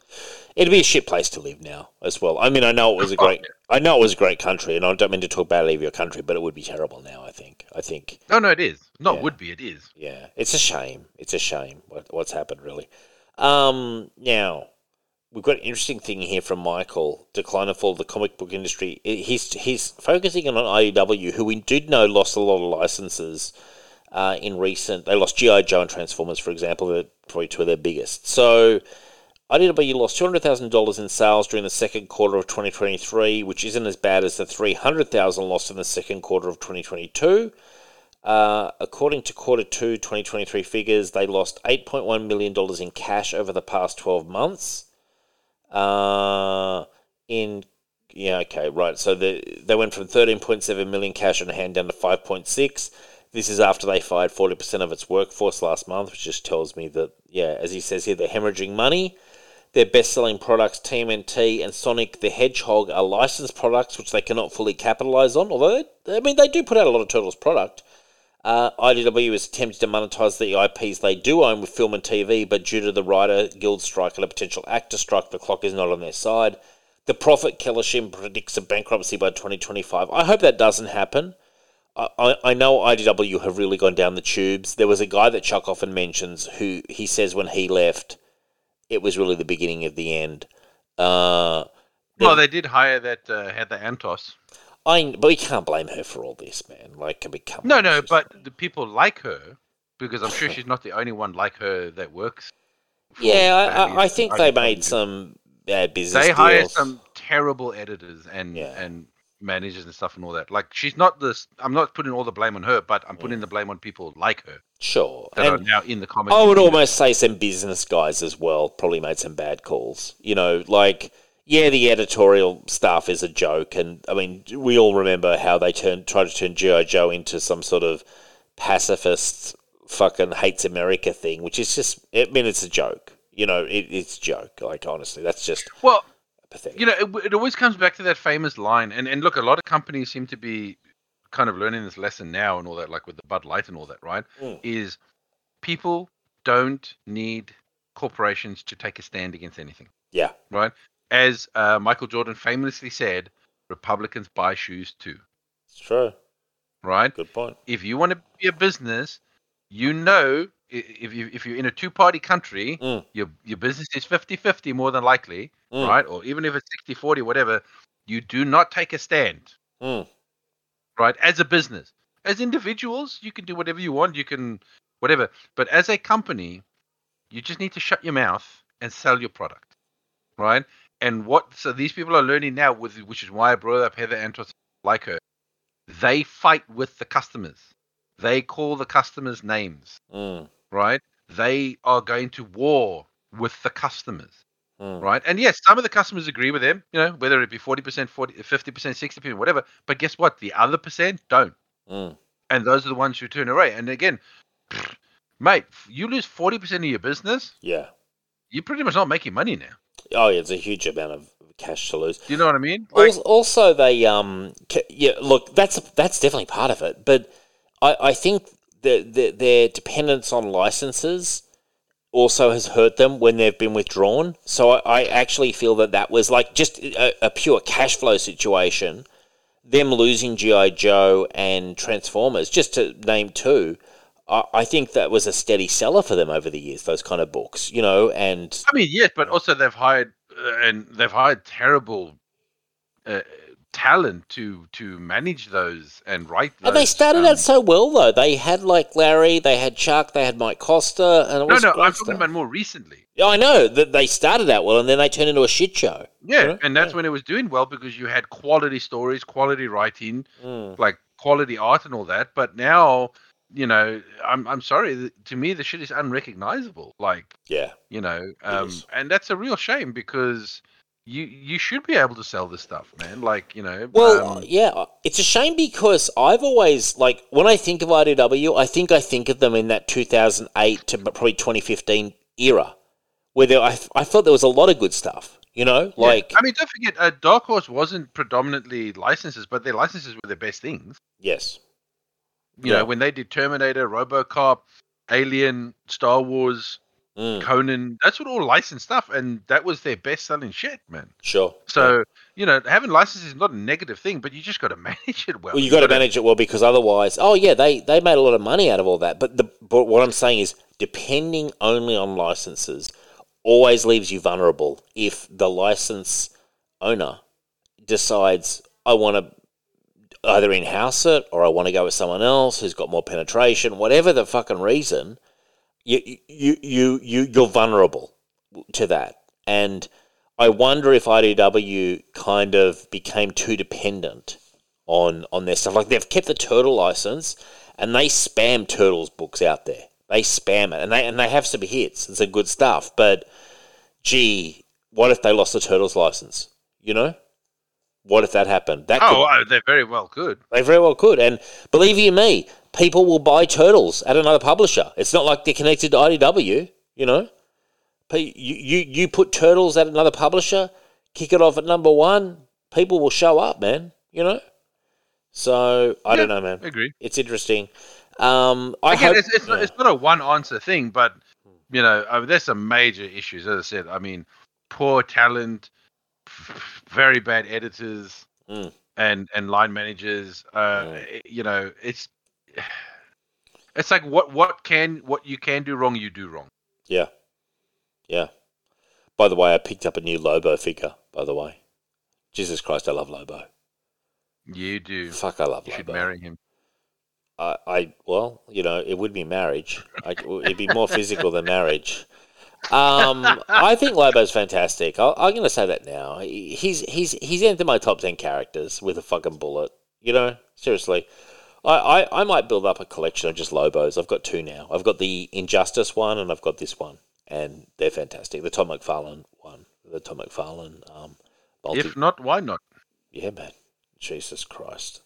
it'd be a shit place to live now as well. I mean, I know it was a great, I know it was a great country, and I don't mean to talk badly of your country, but it would be terrible now. I think. I think. No, no, it is. No, yeah. It would be. It is. Yeah, it's a shame. It's a shame what, what's happened, really. Um, now we've got an interesting thing here from Michael. Decline and fall of the comic book industry. He's he's focusing on I D W, who we did know lost a lot of licenses. Uh, in recent, they lost G I Joe and Transformers, for example. They're probably two of their biggest. So, I D W lost two hundred thousand dollars in sales during the second quarter of twenty twenty-three, which isn't as bad as the three hundred thousand dollars lost in the second quarter of twenty twenty-two. Uh, according to quarter two twenty twenty-three figures, they lost eight point one million dollars in cash over the past twelve months. Uh, in yeah, okay, right. So the, they went from thirteen point seven million dollars cash on hand down to five point six. This is after they fired forty percent of its workforce last month, which just tells me that, yeah, as he says here, they're hemorrhaging money. Their best-selling products, T M N T and Sonic the Hedgehog, are licensed products which they cannot fully capitalize on, although, they, I mean, they do put out a lot of Turtles product. Uh, I D W has attempted to monetize the I Ps they do own with film and T V, but due to the writer guild strike and a potential actor strike, the clock is not on their side. The prophet Kellershim predicts a bankruptcy by twenty twenty-five. I hope that doesn't happen. I, I know I D W have really gone down the tubes. There was a guy that Chuck often mentions who he says when he left, it was really the beginning of the end. Uh, well, the, they did hire that uh, Heather Antos. I, but we can't blame her for all this, man. Like, can we come? No, no, but the people like her, because I'm sure she's not the only one like her that works. Yeah, I, I, I think they made some uh, business. They hire deals. Some terrible editors and yeah. and managers and stuff and all that. Like, she's not this. I'm not putting all the blame on her, but I'm putting mm. the blame on people like her. Sure. That and are now in the comments. I would almost know. say some business guys as well probably made some bad calls. You know, like. Yeah, the editorial staff is a joke, and I mean, we all remember how they turned, tried to turn G I. Joe into some sort of pacifist, fucking hates America thing, which is just, I mean, it's a joke. You know, it, it's a joke. Like, honestly, that's just well, pathetic. You know, it, it always comes back to that famous line, and, and look, a lot of companies seem to be kind of learning this lesson now and all that, like with the Bud Light and all that, right? Mm. Is people don't need corporations to take a stand against anything. Yeah. Right? As uh, Michael Jordan famously said, Republicans buy shoes too. It's true. Right? Good point. If you want to be a business, you know, if, you, if you're in a two-party country, mm. your your business is fifty-fifty more than likely, mm. right? Or even if it's sixty-forty, whatever, you do not take a stand, mm. right? As a business. As individuals, you can do whatever you want. You can whatever. But as a company, you just need to shut your mouth and sell your product, right? And what so these people are learning now, with which is why I brought up Heather Antos, like her. They fight with the customers. They call the customers names, mm. right? They are going to war with the customers, mm. right? And yes, some of the customers agree with them, you know, whether it be forty percent, forty, fifty percent, sixty percent, whatever. But guess what? The other percent don't. Mm. And those are the ones who turn away. And again, mate, you lose forty percent of your business. Yeah. You're pretty much not making money now. Oh, yeah, it's a huge amount of cash to lose. You know what I mean? Like- also, also, they um, yeah. Look, that's that's definitely part of it, but I, I think the, the, their dependence on licenses also has hurt them when they've been withdrawn. So I, I actually feel that that was like just a, a pure cash flow situation. Them losing G I. Joe and Transformers, just to name two. I think that was a steady seller for them over the years, those kind of books, you know, and... I mean, yes, but also they've hired, uh, and they've hired terrible uh, talent to to manage those and write those. And they started um, out so well, though. They had, like, Larry, they had Chuck, they had Mike Costa, and all No, no, I'm stuff. talking about more recently. Yeah, I know, that they started out well, and then they turned into a shit show. Yeah, you know? and that's yeah. when it was doing well, because you had quality stories, quality writing, mm. like, quality art and all that, but now... You know, I'm I'm sorry. To me, the shit is unrecognizable. Like, yeah, you know, um, and that's a real shame because you you should be able to sell this stuff, man. Like, you know, well, um, yeah, it's a shame because I've always like when I think of I D W, I think I think of them in that two thousand eight to probably twenty fifteen era, where there, I I felt there was a lot of good stuff. You know, like yeah. I mean, don't forget, uh, Dark Horse wasn't predominantly licenses, but their licenses were the best things. Yes. You yeah. know, when they did Terminator, RoboCop, Alien, Star Wars, mm. Conan, that's what all licensed stuff, and that was their best-selling shit, man. Sure. So, yeah. you know, having licenses is not a negative thing, but you just got to manage it well. Well, you, you got to manage it well because otherwise, oh, yeah, they, they made a lot of money out of all that, but, the, but what I'm saying is depending only on licenses always leaves you vulnerable if the license owner decides, I want to either in-house it or I want to go with someone else who's got more penetration, whatever the fucking reason, you, you, you, you, you're vulnerable to that. And I wonder if I D W kind of became too dependent on, on their stuff. Like they've kept the Turtle license and they spam Turtles books out there. They spam it and they, and they have some hits and some good stuff, but gee, what if they lost the Turtles license, you know? What if that happened? That oh, could, they very well could. They very well could. And believe you me, people will buy Turtles at another publisher. It's not like they're connected to I D W, you know. You, you, you put Turtles at another publisher, kick it off at number one, people will show up, man, you know. So, I yeah, don't know, man. I agree. It's interesting. Um, I Again, hope, it's, it's, yeah. not, it's not a one-answer thing, but, you know, I mean, there's some major issues, as I said. I mean, poor talent... very bad editors mm. and and line managers uh mm. you know it's it's like what what can what you can do wrong you do wrong yeah yeah by the way I picked up a new Lobo figure by the way Jesus Christ I love Lobo you do fuck I love you Lobo should marry him I I well you know it would be marriage I, it'd be more physical than marriage Um, I think Lobo's fantastic. I'll, I'm going to say that now. He's he's he's into my top ten characters with a fucking bullet. You know, seriously. I, I, I might build up a collection of just Lobos. I've got two now. I've got the Injustice one and I've got this one. And they're fantastic. The Tom McFarlane one. The Tom McFarlane. Um, multi- if not, why not? Yeah, man. Jesus Christ.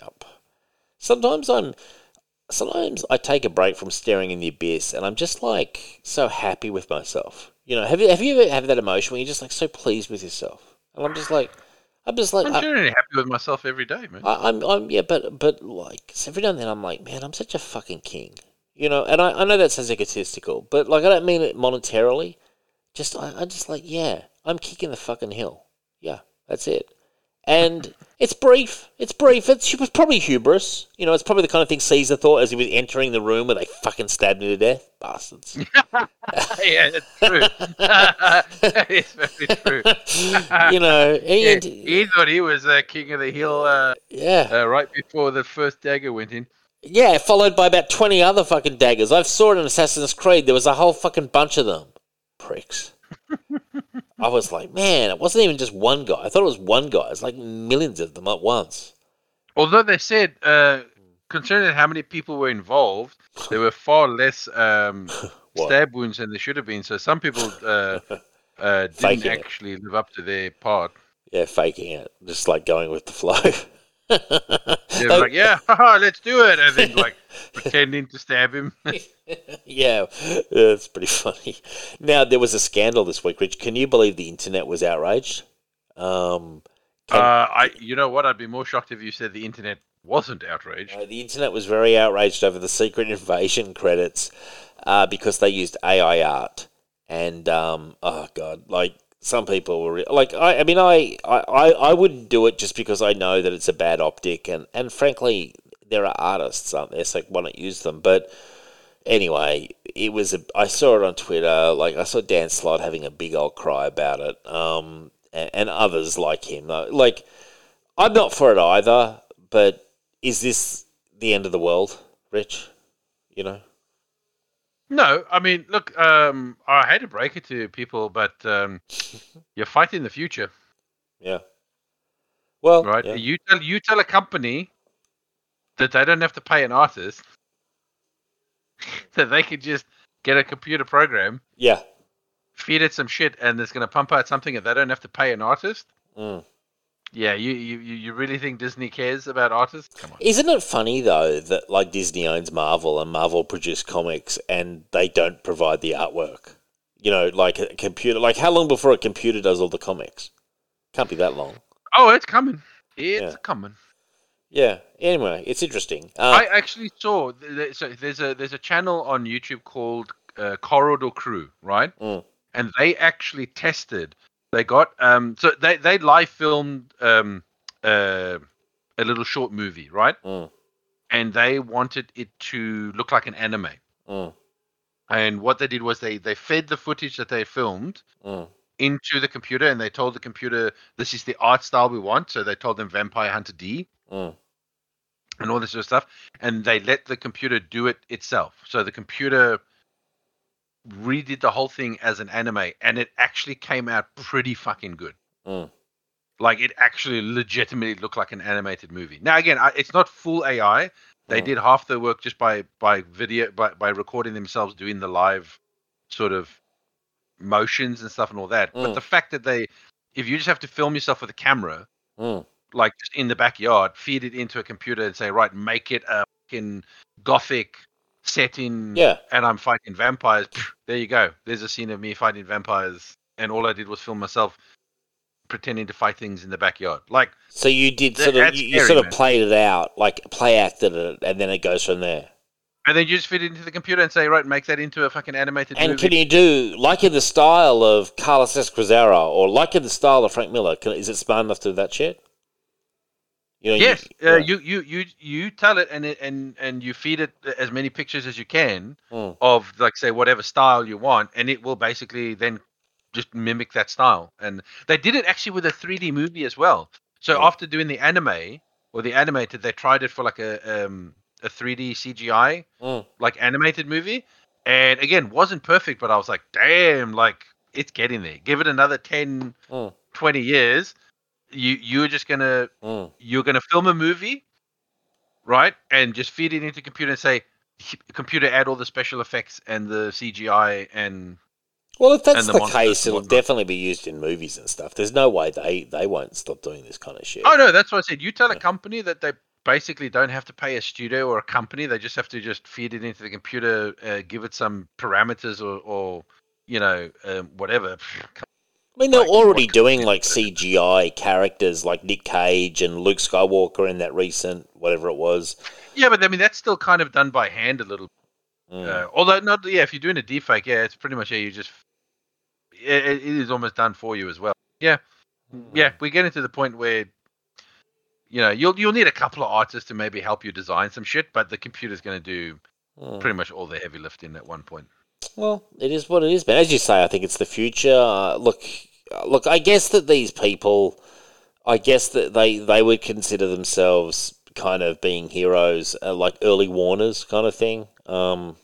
Yup. Sometimes I'm... Sometimes I take a break from staring in the abyss and I'm just, like, so happy with myself. You know, have you have you ever had that emotion where you're just, like, so pleased with yourself? And I'm just, like... I'm just like I'm I, generally happy with myself every day, man. I, I'm, I'm, yeah, but, but like every now and then, I'm like, man, I'm such a fucking king, you know. And I, I know that sounds egotistical, but like I don't mean it monetarily. Just, I, I just like, yeah, I'm kicking the fucking hill. Yeah, that's it. And it's brief. It's brief. It's it was probably hubris, you know. It's probably the kind of thing Caesar thought as he was entering the room where they fucking stabbed him to death, bastards. Yeah, that's true. It's very true. You know, he, yeah, and, he thought he was uh, king of the hill. Uh, yeah, uh, right before the first dagger went in. Yeah, followed by about twenty other fucking daggers. I saw it in Assassin's Creed. There was a whole fucking bunch of them, pricks. I was like, man, it wasn't even just one guy. I thought it was one guy. It's like millions of them at once. Although they said, uh, concerning how many people were involved, there were far less um, stab wounds than there should have been. So some people uh, uh, didn't actually it. live up to their part. Yeah, faking it. Just like going with the flow. They were like, yeah, haha, let's do it. And then like pretending to stab him. Yeah, that's pretty funny. Now, there was a scandal this week, Rich. Can you believe the internet was outraged? Um, can, uh, I, you know what? I'd be more shocked if you said the internet wasn't outraged. Uh, the internet was very outraged over the Secret Invasion credits uh, because they used A I art. And, um, oh, God, like, some people were like, I, I mean, I, I, I wouldn't do it just because I know that it's a bad optic, and, and frankly, there are artists, aren't there? So why not use them? But anyway, it was. A, I saw it on Twitter. Like I saw Dan Slott having a big old cry about it, um, and, and others like him. Like I'm not for it either. But is this the end of the world, Rich? You know. No, I mean, look, um, I hate to break it to people, but um, you're fighting the future. Yeah. Well, right? Yeah. You tell you tell a company that they don't have to pay an artist, that they could just get a computer program, yeah, feed it some shit, and it's going to pump out something that they don't have to pay an artist. Mm. Yeah, you, you, you really think Disney cares about artists? Come on. Isn't it funny, though, that like Disney owns Marvel and Marvel produced comics and they don't provide the artwork? You know, like a computer. Like how long before a computer does all the comics? Can't be that long. Oh, it's coming. It's yeah. coming. Yeah. Anyway, it's interesting. Uh, I actually saw so there's a there's a channel on YouTube called uh, Corridor Crew, right? Mm. And they actually tested. They got um, so they they live filmed um, uh, a little short movie, right? Mm. And they wanted it to look like an anime. Mm. And what they did was they they fed the footage that they filmed mm. into the computer, and they told the computer, "This is the art style we want." So they told them Vampire Hunter D mm. and all this sort of stuff, and they let the computer do it itself. So the computer redid the whole thing as an anime, and it actually came out pretty fucking good. Mm. Like, it actually legitimately looked like an animated movie. Now, again, it's not full A I. They mm. did half the work just by by video, by, by recording themselves doing the live sort of motions and stuff and all that. Mm. But the fact that they, if you just have to film yourself with a camera, mm. like just in the backyard, feed it into a computer and say, right, make it a fucking gothic setting, yeah, and I'm fighting vampires. There you go. There's a scene of me fighting vampires, and all I did was film myself pretending to fight things in the backyard. Like, so you did sort of you, you sort of played it out, like play acted it, and then it goes from there. And then you just fit it into the computer and say, right, make that into a fucking animated movie. And can you do, like in the style of Carlos Escrizera, or like in the style of Frank Miller? Can, is it smart enough to do that shit? You know, yes, you, uh, right. you you you you tell it, and it, and and you feed it as many pictures as you can mm. of, like, say, whatever style you want, and it will basically then just mimic that style. And they did it actually with a three D movie as well. So mm. after doing the anime or the animated, they tried it for like a um, a three D C G I mm. like animated movie, And again, wasn't perfect, but I was like, damn, like it's getting there. Give it another ten, mm. twenty years. You you're just gonna mm. you're gonna film a movie, right? And just feed it into the computer and say, computer, add all the special effects and the C G I and. Well, if that's the, the case, it'll definitely be used in movies and stuff. There's no way they, they won't stop doing this kind of shit. Oh, no, that's what I said. You tell yeah. a company that they basically don't have to pay a studio or a company. They just have to just feed it into the computer, uh, give it some parameters or, or you know, um, whatever. I mean, they're like, already doing, like, C G I characters like Nick Cage and Luke Skywalker in that recent whatever it was. Yeah, but, I mean, that's still kind of done by hand a little bit. Mm. Uh, although, not yeah, if you're doing a deepfake, yeah, it's pretty much, yeah, you just... It is almost done for you as well. Yeah, yeah. We're getting to the point where, you know, you'll you'll need a couple of artists to maybe help you design some shit, but the computer's going to do mm. pretty much all the heavy lifting at one point. Well, it is what it is, man. As you say, I think it's the future. Uh, look, look. I guess that these people, I guess that they they would consider themselves kind of being heroes, uh, like early Warners kind of thing. Um,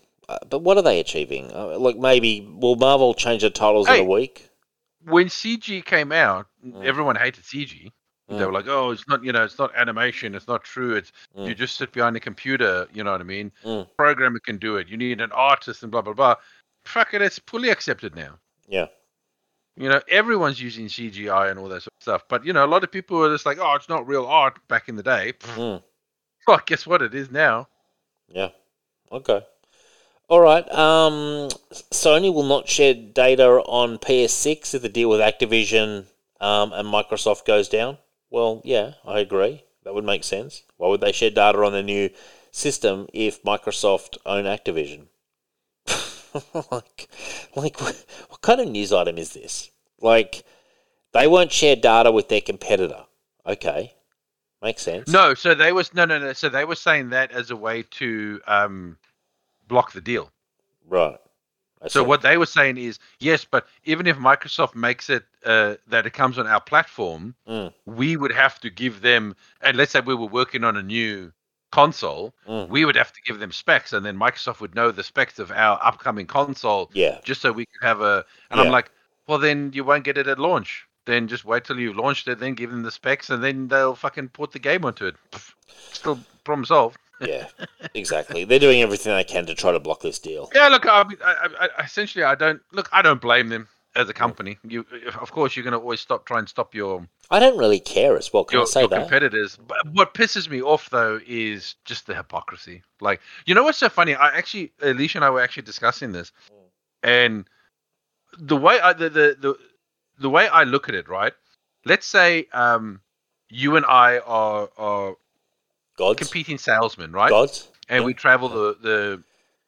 But what are they achieving? Uh, like maybe will Marvel change the titles hey, in a week? When C G came out, mm. everyone hated C G. Mm. They were like, "Oh, it's not you know, it's not animation. It's not true. It's mm. you just sit behind a computer. You know what I mean? Mm. Programmer can do it. You need an artist and blah blah blah." Fuck it, it's fully accepted now. Yeah, you know, everyone's using C G I and all that sort of stuff. But you know, a lot of people were just like, "Oh, it's not real art." Back in the day, mm. well, guess what? It is now. Yeah. Okay. All right, um, Sony will not share data on P S six if the deal with Activision um, and Microsoft goes down. Well, yeah, I agree. That would make sense. Why would they share data on the new system if Microsoft own Activision? like, like, what kind of news item is this? Like, they won't share data with their competitor. Okay, makes sense. No, so they was no, no, no. So they were saying that as a way to. Um... block the deal. Right. So what they were saying is, yes, but even if Microsoft makes it uh, that it comes on our platform, mm. we would have to give them, and let's say we were working on a new console, mm. we would have to give them specs, and then Microsoft would know the specs of our upcoming console yeah. just so we could have a, and yeah. I'm like, well, then you won't get it at launch. Then just wait till you've launched it, then give them the specs, and then they'll fucking port the game onto it. Still problem solved. Yeah, exactly. They're doing everything they can to try to block this deal. Yeah, look, I, I, I, essentially, I don't look. I don't blame them as a company. You, of course, you're going to always stop try and stop your. I don't really care as well. Can your, I say your that? Competitors. But what pisses me off though is just the hypocrisy. Like, you know what's so funny? I actually, Alicia and I were actually discussing this, and the way I, the, the the the way I look at it, right? Let's say um, you and I are are. Gods. Competing salesmen, right? Gods. And yeah. we travel the, the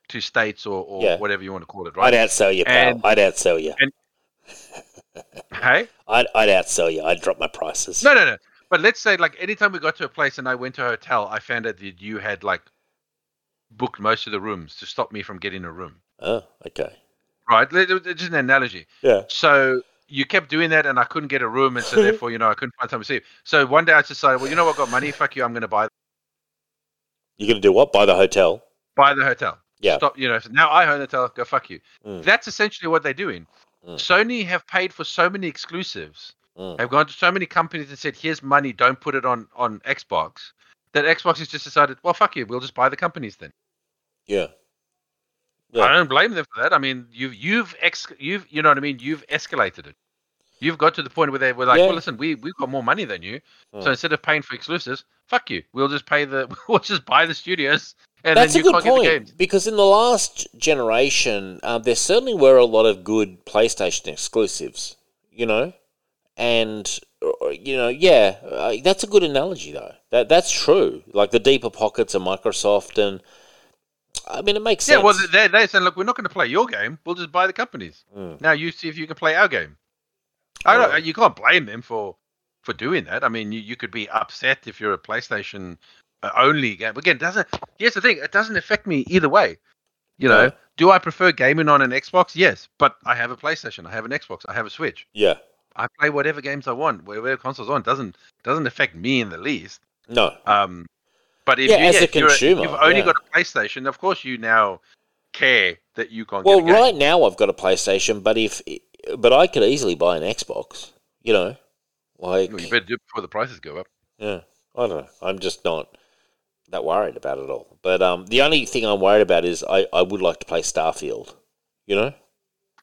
to states or, or yeah. whatever you want to call it, right? I'd outsell you, pal. And, I'd outsell you. And, hey? I'd, I'd outsell you. I'd drop my prices. No, no, no. But let's say, like, anytime we got to a place and I went to a hotel, I found out that you had, like, booked most of the rooms to stop me from getting a room. Oh, okay. Right? It's just an analogy. Yeah. So... you kept doing that, and I couldn't get a room, and so therefore, you know, I couldn't find time to sleep. So one day I decided, well, you know what, I've got money, fuck you, I'm going to buy. You're going to do what? Buy the hotel? Buy the hotel. Yeah. Stop. You know, so now I own the hotel, go fuck you. Mm. That's essentially what they're doing. Mm. Sony have paid for so many exclusives. Mm. They've gone to so many companies and said, here's money, don't put it on, on Xbox. That Xbox has just decided, well, fuck you, we'll just buy the companies then. Yeah. Yeah. I don't blame them for that. I mean, you've you've ex you've you know what I mean. You've escalated it. You've got to the point where they were like, yeah. "Well, listen, we we've got more money than you, mm. so instead of paying for exclusives, fuck you. We'll just pay the we'll just buy the studios, and That's then you a good can't point, get the games." Because in the last generation, uh, there certainly were a lot of good PlayStation exclusives, you know, and. You know, yeah, uh, that's a good analogy though. That that's true. Like the deeper pockets of Microsoft and. I mean, it makes sense. Yeah, well, they're, they're saying, look, we're not going to play your game. We'll just buy the companies. Mm. Now you see if you can play our game. I don't. Right. You can't blame them for, for doing that. I mean, you, you could be upset if you're a PlayStation only game. Again, doesn't. Here's the thing. It doesn't affect me either way. You know, yeah. do I prefer gaming on an Xbox? Yes, but I have a PlayStation. I have an Xbox. I have a Switch. Yeah. I play whatever games I want, whatever consoles on. It doesn't doesn't affect me in the least. No. Um. But if yeah, you, as yeah, a consumer, a, you've only yeah. got a PlayStation, of course you now care that you can't well, get a game. Well, right now I've got a PlayStation, but if but I could easily buy an Xbox, you know. Like, well, you better do it before the prices go up. Yeah, I don't know. I'm just not that worried about it all. But um, the only thing I'm worried about is I, I would like to play Starfield, you know?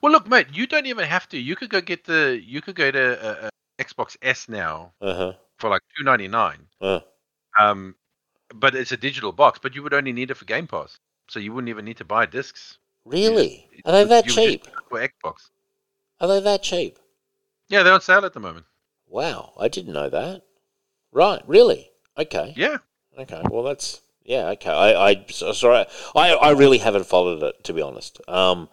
Well, look, mate, you don't even have to. You could go get the. You could go to uh, uh, Xbox S now uh-huh. for like two dollars and ninety-nine cents. Uh. Um, but it's a digital box. But you would only need it for Game Pass, so you wouldn't even need to buy discs. Really? You, Are they that you cheap? For Xbox. Are they that cheap? Yeah, they're on sale at the moment. Wow, I didn't know that. Right? Really? Okay. Yeah. Okay. Well, that's yeah. Okay. I I sorry. I I really haven't followed it, to be honest. Um.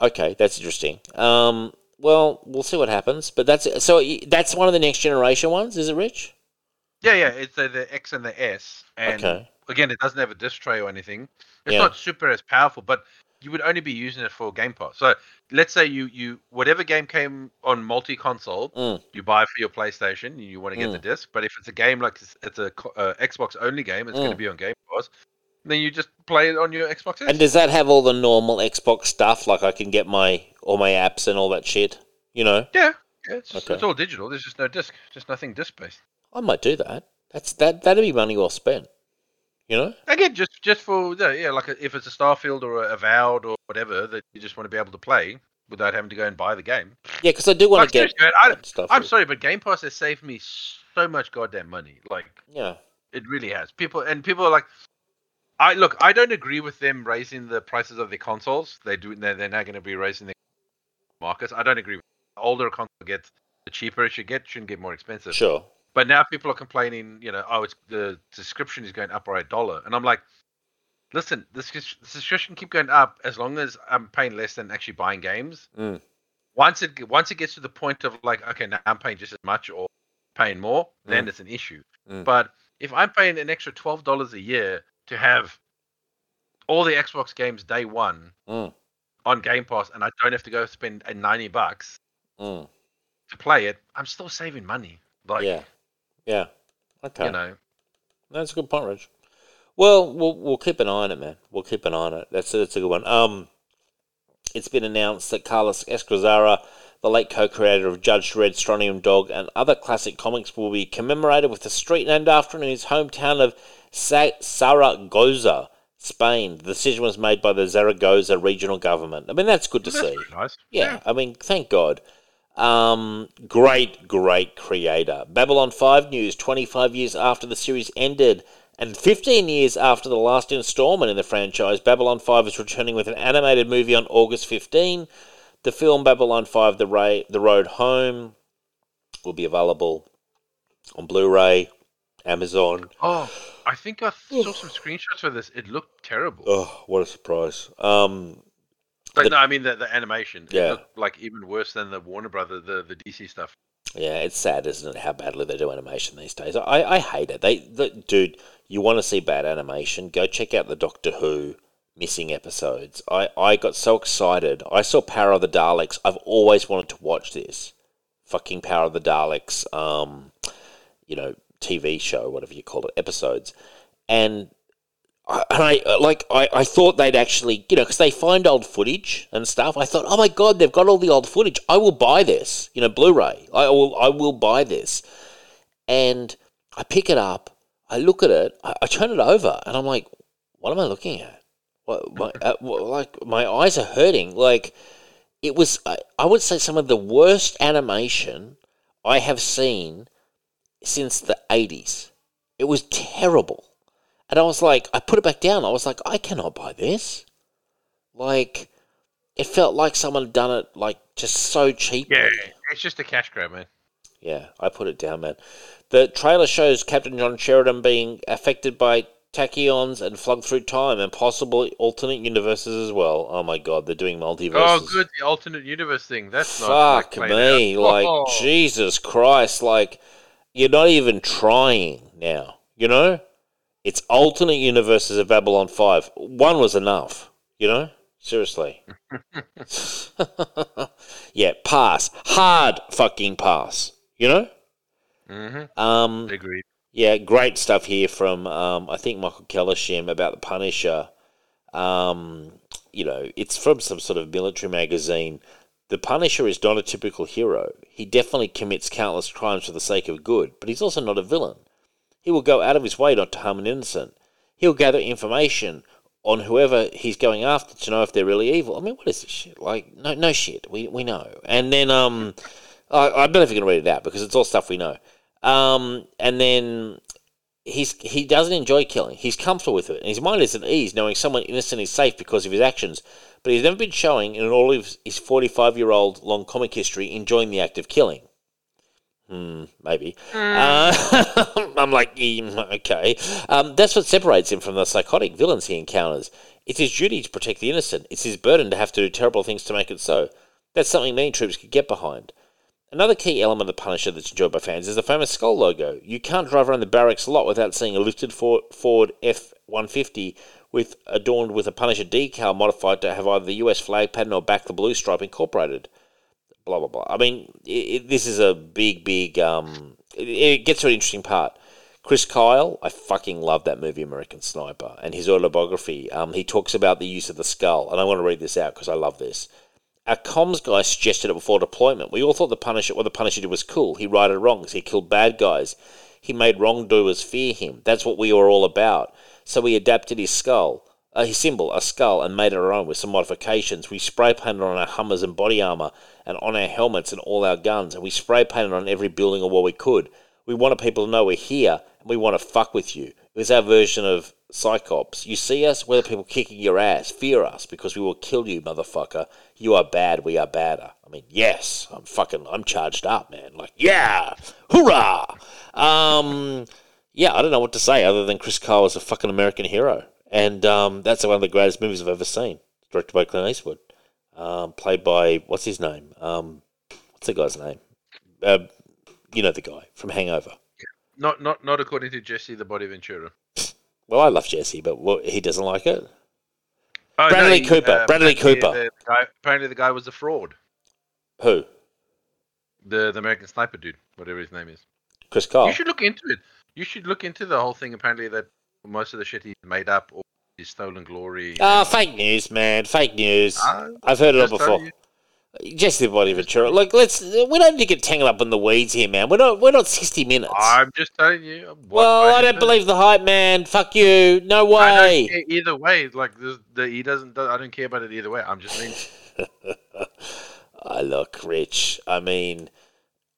Okay, that's interesting. Um, well, we'll see what happens. But that's so that's one of the next generation ones, is it, Rich? Yeah, yeah. It's the, the X and the S. And okay. Again, it doesn't have a disc tray or anything. It's yeah. not super as powerful, but you would only be using it for Game Pass. So let's say you, you whatever game came on multi-console, mm. you buy it for your PlayStation and you want to get mm. the disc. But if it's a game like it's, it's a uh, Xbox-only game, it's mm. going to be on Game Pass. Then you just play it on your Xbox S. And does that have all the normal Xbox stuff? Like I can get my all my apps and all that shit, you know? Yeah, yeah it's, okay. it's all digital. There's just no disc, just nothing disc-based. I might do that. That's that. That'd be money well spent, you know. Again, just just for yeah, like a, if it's a Starfield or a Avowed or whatever that you just want to be able to play without having to go and buy the game. Yeah, because I do want like, to get. Man, I, stuff I'm sorry, but Game Pass has saved me so much goddamn money. Like, yeah, it really has. People and people are like, I look, I don't agree with them raising the prices of their consoles. They do. They're, they're now going to be raising their markets. I don't agree with them. The older a console gets, the cheaper it should get. It shouldn't get more expensive. Sure. But now people are complaining, you know, oh, it's the subscription is going up by a dollar. And I'm like, listen, this, this subscription keep going up as long as I'm paying less than actually buying games. Mm. Once it once it gets to the point of like, okay, now I'm paying just as much or paying more, mm. then it's an issue. Mm. But if I'm paying an extra twelve dollars a year to have all the Xbox games day one mm. on Game Pass and I don't have to go spend ninety bucks mm. to play it, I'm still saving money. Like, yeah. Yeah, okay. You know, that's a good point, Rich. Well, we'll we'll keep an eye on it, man. We'll keep an eye on it. That's that's a good one. Um, it's been announced that Carlos Escrizara, the late co-creator of Judge Dredd, Strontium Dog, and other classic comics, will be commemorated with a street named after him in his hometown of Sa- Zaragoza, Spain. The decision was made by the Zaragoza regional government. I mean, that's good to that's see. Pretty nice. Yeah, yeah, I mean, thank God. Um, great, great creator. Babylon five news, twenty-five years after the series ended and fifteen years after the last installment in the franchise, Babylon five is returning with an animated movie on August fifteenth. The film Babylon five, The, Ray, The Road Home will be available on Blu-ray, Amazon. Oh, I think I saw some screenshots for this. It looked terrible. Oh, what a surprise. Um... Like, the, no, I mean the, the animation. Yeah. It looked like even worse than the Warner Brothers, the, the D C stuff. Yeah, it's sad, isn't it, how badly they do animation these days. I, I hate it. They, they dude, you want to see bad animation, go check out the Doctor Who missing episodes. I, I got so excited. I saw Power of the Daleks. I've always wanted to watch this. Fucking Power of the Daleks, um, you know, T V show, whatever you call it, episodes. And... And I like I, I thought they'd actually, you know, because they find old footage and stuff. I thought, oh my God, they've got all the old footage. I will buy this, you know, Blu-ray. I will, I will buy this. And I pick it up. I look at it. I, I turn it over, and I'm like, what am I looking at? What, my, uh, what, like my eyes are hurting. Like it was, I, I would say, some of the worst animation I have seen since the eighties. It was terrible. And I was like, I put it back down. I was like, I cannot buy this. Like, it felt like someone had done it, like, just so cheaply. Yeah, it's just a cash grab, man. Yeah, I put it down, man. The trailer shows Captain John Sheridan being affected by tachyons and flung through time and possible alternate universes as well. Oh, my God, they're doing multiverses. Oh, good, the alternate universe thing. That's not... Fuck me. Like, oh. Jesus Christ. Like, you're not even trying now, you know? It's alternate universes of Babylon five. One was enough, you know? Seriously. Yeah, pass. Hard fucking pass, you know? Mm-hmm. Um, Agreed. Yeah, great stuff here from, um, I think, Michael Kellershim about The Punisher. Um, you know, it's from some sort of military magazine. The Punisher is not a typical hero. He definitely commits countless crimes for the sake of good, but he's also not a villain. He will go out of his way not to harm an innocent. He'll gather information on whoever he's going after to know if they're really evil. I mean, what is this shit? Like, no no shit. We we know. And then, um, I, I don't know if you're going to read it out because it's all stuff we know. Um, and then he's he doesn't enjoy killing. He's comfortable with it. And his mind is at ease knowing someone innocent is safe because of his actions. But he's never been showing in all of his forty-five-year-old long comic history enjoying the act of killing. Hmm, maybe. Mm. Uh, I'm like, mm, okay. Um, that's what separates him from the psychotic villains he encounters. It's his duty to protect the innocent. It's his burden to have to do terrible things to make it so. That's something many troops could get behind. Another key element of the Punisher that's enjoyed by fans is the famous skull logo. You can't drive around the barracks lot without seeing a lifted Ford F one fifty with adorned with a Punisher decal modified to have either the U S flag pattern or back the blue stripe incorporated. Blah, blah, blah. I mean, it, it, this is a big, big... Um, it, it gets to an interesting part. Chris Kyle, I fucking love that movie, American Sniper, and his autobiography. Um, he talks about the use of the skull, and I want to read this out because I love this. Our comms guy suggested it before deployment. We all thought the Punisher, what the Punisher did was cool. He righted wrongs. He killed bad guys. He made wrongdoers fear him. That's what we were all about. So we adapted his skull, uh, his symbol, a skull, and made it our own with some modifications. We spray painted on our Hummers and body armor, and on our helmets and all our guns, and we spray painted on every building or wall we could. We wanted people to know we're here, and we want to fuck with you. It was our version of Psychops. You see us, we're the people kicking your ass. Fear us, because we will kill you, motherfucker. You are bad, we are badder. I mean, yes, I'm fucking, I'm charged up, man. Like, yeah, hoorah! Um, yeah, I don't know what to say other than Chris Kyle is a fucking American hero. And um, that's one of the greatest movies I've ever seen. Directed by Clint Eastwood. Um, played by, what's his name? Um, what's the guy's name? Uh, you know the guy from Hangover. Not, not, not according to Jesse the Body Ventura. Well, I love Jesse, but well, he doesn't like it. Oh, Bradley no, he, Cooper. Uh, Bradley apparently Cooper. The guy, apparently, the guy was a fraud. Who? The the American Sniper dude, whatever his name is. Chris Kyle. You should look into it. You should look into the whole thing. Apparently, that most of the shit he made up or his stolen glory. Ah, oh, fake news, man. Fake news. Uh, I've heard it all before. Jesse the Body Ventura. Look, let's. We don't need to get tangled up in the weeds here, man. We're not. We're not sixty minutes. I'm just telling you. Well, I don't believe the hype, man. Fuck you. No way. I don't care either way, like the, the, he doesn't. I don't care about it either way. I'm just saying. I look, Rich. I mean,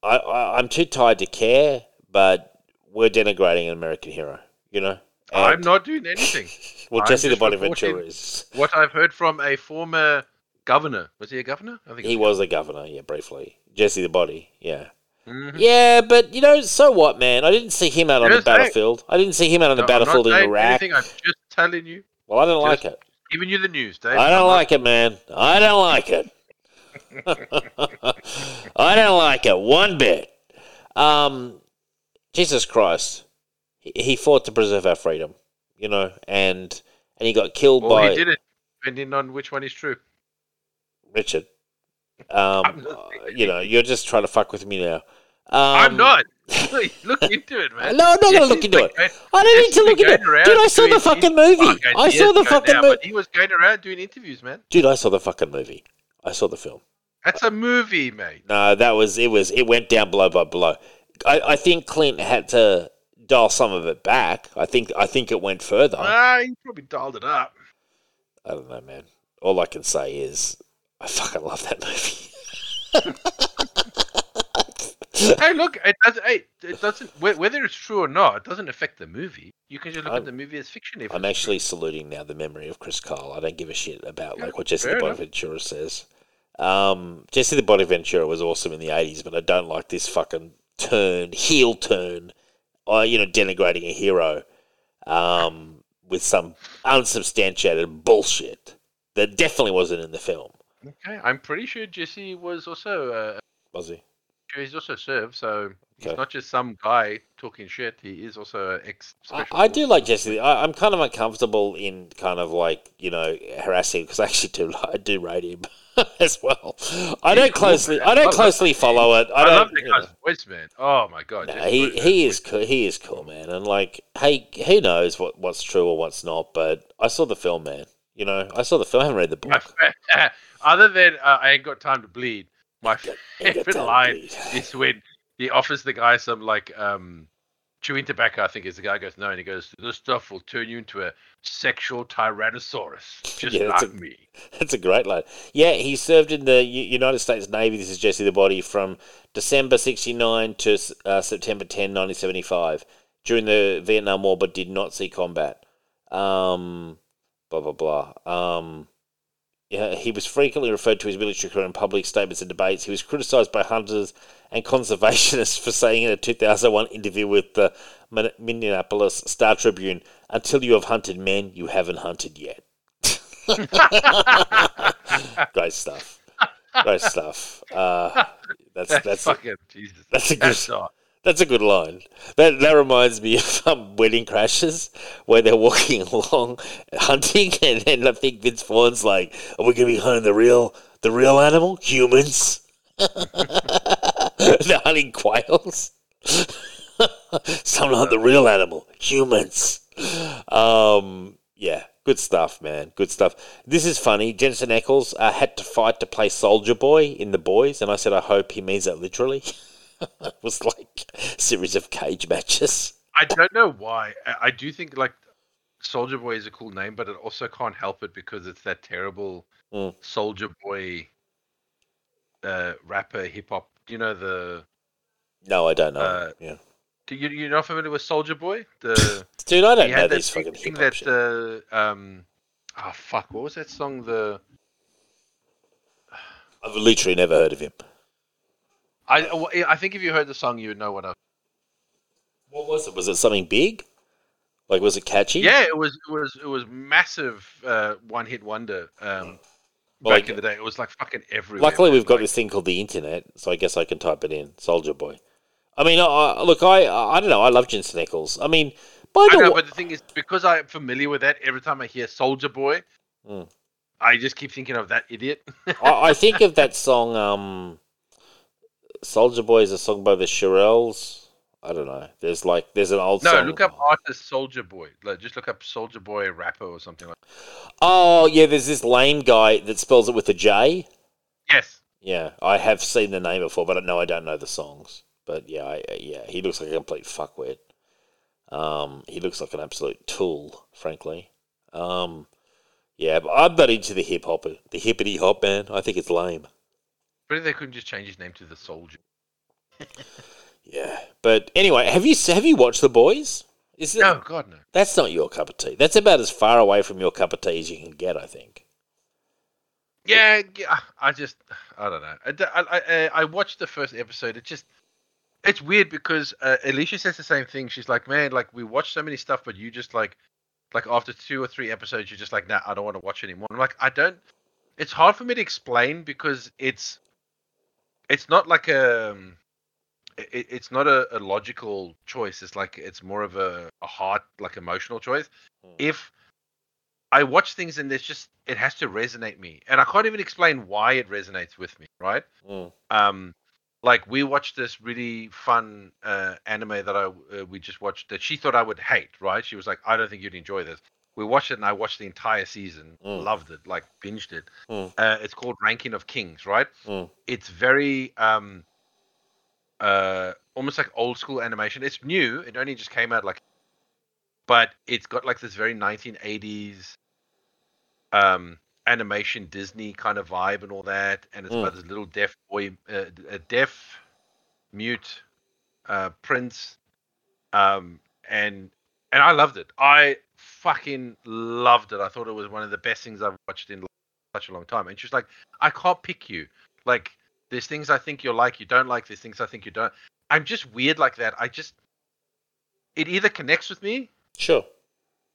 I, I I'm too tired to care, but we're denigrating an American hero. You know. And I'm not doing anything. Well, I'm Jesse the Body Ventura is what I've heard from a former. Governor. Was he a governor? I think he was a governor, yeah, briefly. Jesse the Body, yeah. Mm-hmm. Yeah, but, you know, so what, man? I didn't see him out on the battlefield. I didn't see him out on the battlefield in Iraq. I'm just telling you. Well, I don't like it. Giving you the news, Dave. I don't like it, man. I don't like it. I don't like it one bit. Um, Jesus Christ. He, he fought to preserve our freedom, you know, and and he got killed by... Well, he did it, depending on which one is true. Richard, um, you know, you're just trying to fuck with me now. Um, I'm not. Look into it, man. No, I'm not going to look into it. I don't need to look into it. Dude, I saw the fucking movie. I saw the fucking movie. He was going around doing interviews, man. Dude, I saw the fucking movie. I saw the film. That's a movie, mate. No, that was, it was, it went down blow by blow. I, I think Clint had to dial some of it back. I think, I think it went further. Ah, he probably dialed it up. I don't know, man. All I can say is, I fucking love that movie. Hey, look, it doesn't. Hey, it doesn't. Whether it's true or not, it doesn't affect the movie. You can just look I'm, at the movie as fiction. If I'm actually true. Saluting now the memory of Chris Kyle. I don't give a shit about yeah, like what Jesse the Bonaventura enough. Says. Um, Jesse the Bonaventura was awesome in the eighties, but I don't like this fucking turn, heel turn, or you know, denigrating a hero um, with some unsubstantiated bullshit that definitely wasn't in the film. Okay, I'm pretty sure Jesse was also... Uh, was he? He's also served, so okay. He's not just some guy talking shit. He is also an ex-special I, I do like Jesse. I, I'm kind of uncomfortable in kind of like, you know, harassing because I actually do I do rate him as well. I don't closely I don't closely follow it. I, don't, I love the guy's voice, man. Oh, my God. No, he, he, is cool, he is cool, man. And, like, hey, who knows what, what's true or what's not, but I saw the film, man. You know, I saw the film, I haven't read the book. Friend, other than uh, I ain't got time to bleed, my favorite line is when he offers the guy some, like, um, chewing tobacco, I think, is the guy goes, no, and he goes, this stuff will turn you into a sexual tyrannosaurus, just yeah, like a, me. That's a great line. Yeah, he served in the U- United States Navy, this is Jesse the Body, from December sixty-nine to uh, September tenth, nineteen seventy-five, during the Vietnam War, but did not see combat. Um, blah, blah, blah. Um, yeah, he was frequently referred to his military career in public statements and debates. He was criticised by hunters and conservationists for saying in a two thousand one interview with the Minneapolis Star Tribune, until you have hunted men, you haven't hunted yet. Great stuff. Great stuff. Uh, that's, that's, that's fucking a, Jesus. That's a good stuff. That's a good line. That that reminds me of um, Wedding Crashers, where they're walking along hunting, and then I think Vince Vaughn's like, "Are we going to be hunting the real, the real animal? Humans? They're hunting quails. Someone hunt the real animal? Humans." Um, yeah, good stuff, man. Good stuff. This is funny. Jensen Ackles uh, had to fight to play Soldier Boy in The Boys, and I said, "I hope he means that literally." It was like a series of cage matches. I don't know why. I do think, like, Soldier Boy is a cool name, but it also can't help it because it's that terrible mm. Soldier Boy uh, rapper hip-hop. Do you know the... No, I don't know. Uh, yeah. Do you, you're not familiar with Soldier Boy? The, Dude, I don't know these fucking thing hip-hop that, shit. Uh, um, oh, fuck. What was that song? The I've literally never heard of him. I, I think if you heard the song, you would know what I... What was it? Was it something big? Like, was it catchy? Yeah, it was. It was. It was massive. Uh, one-hit wonder. Um, well, back like, in the day, it was like fucking everywhere. Luckily, we've like, got this thing called the internet, so I guess I can type it in. Soldier Boy. I mean, I, look, I, I don't know. I love Jensen Ackles. I mean, by the I know, w- but the thing is, because I'm familiar with that, every time I hear Soldier Boy, mm. I just keep thinking of that idiot. I, I think of that song. Um. Soldier Boy is a song by the Shirelles. I don't know. There's like there's an old no, song. No, look up artist Soldier Boy. Like, just look up Soldier Boy rapper or something like that. Oh yeah, there's this lame guy that spells it with a J. Yes. Yeah, I have seen the name before, but no, I don't know the songs. But yeah, I, yeah, he looks like a complete fuckwit. Um, he looks like an absolute tool, frankly. Um, yeah, but I'm not into the hip hop, the hippity hop, man. I think it's lame. But they couldn't just change his name to The Soldier. Yeah, but anyway, have you have you watched The Boys? Is that, no, God no. That's not your cup of tea. That's about as far away from your cup of tea as you can get, I think. Yeah, I just I don't know. I, I, I watched the first episode. It just it's weird because uh, Alicia says the same thing. She's like, man, like we watch so many stuff, but you just like like after two or three episodes, you're just like, nah, I don't want to watch anymore. And I'm like, I don't. It's hard for me to explain because it's. It's not like a, it, it's not a, a logical choice. It's like, it's more of a, a heart, like emotional choice. Mm. If I watch things and there's just, it has to resonate me and I can't even explain why it resonates with me. Right. Mm. Um, like we watched this really fun uh, anime that I, uh, we just watched that she thought I would hate. Right. She was like, I don't think you'd enjoy this. We watched it and I watched the entire season, mm. loved it, like binged it. Mm. Uh, it's called Ranking of Kings, right? Mm. It's very um, uh, almost like old school animation. It's new. It only just came out like, but it's got like this very nineteen eighties um, animation Disney kind of vibe and all that. And it's mm. about this little deaf boy, uh, a deaf mute uh, prince. Um, and and I loved it. I fucking loved it. I thought it was one of the best things I've watched in such a long time. And she's like, I can't pick you. Like, there's things I think you'll like, you don't like. There's things I think you don't. I'm just weird like that. I just, it either connects with me. Sure.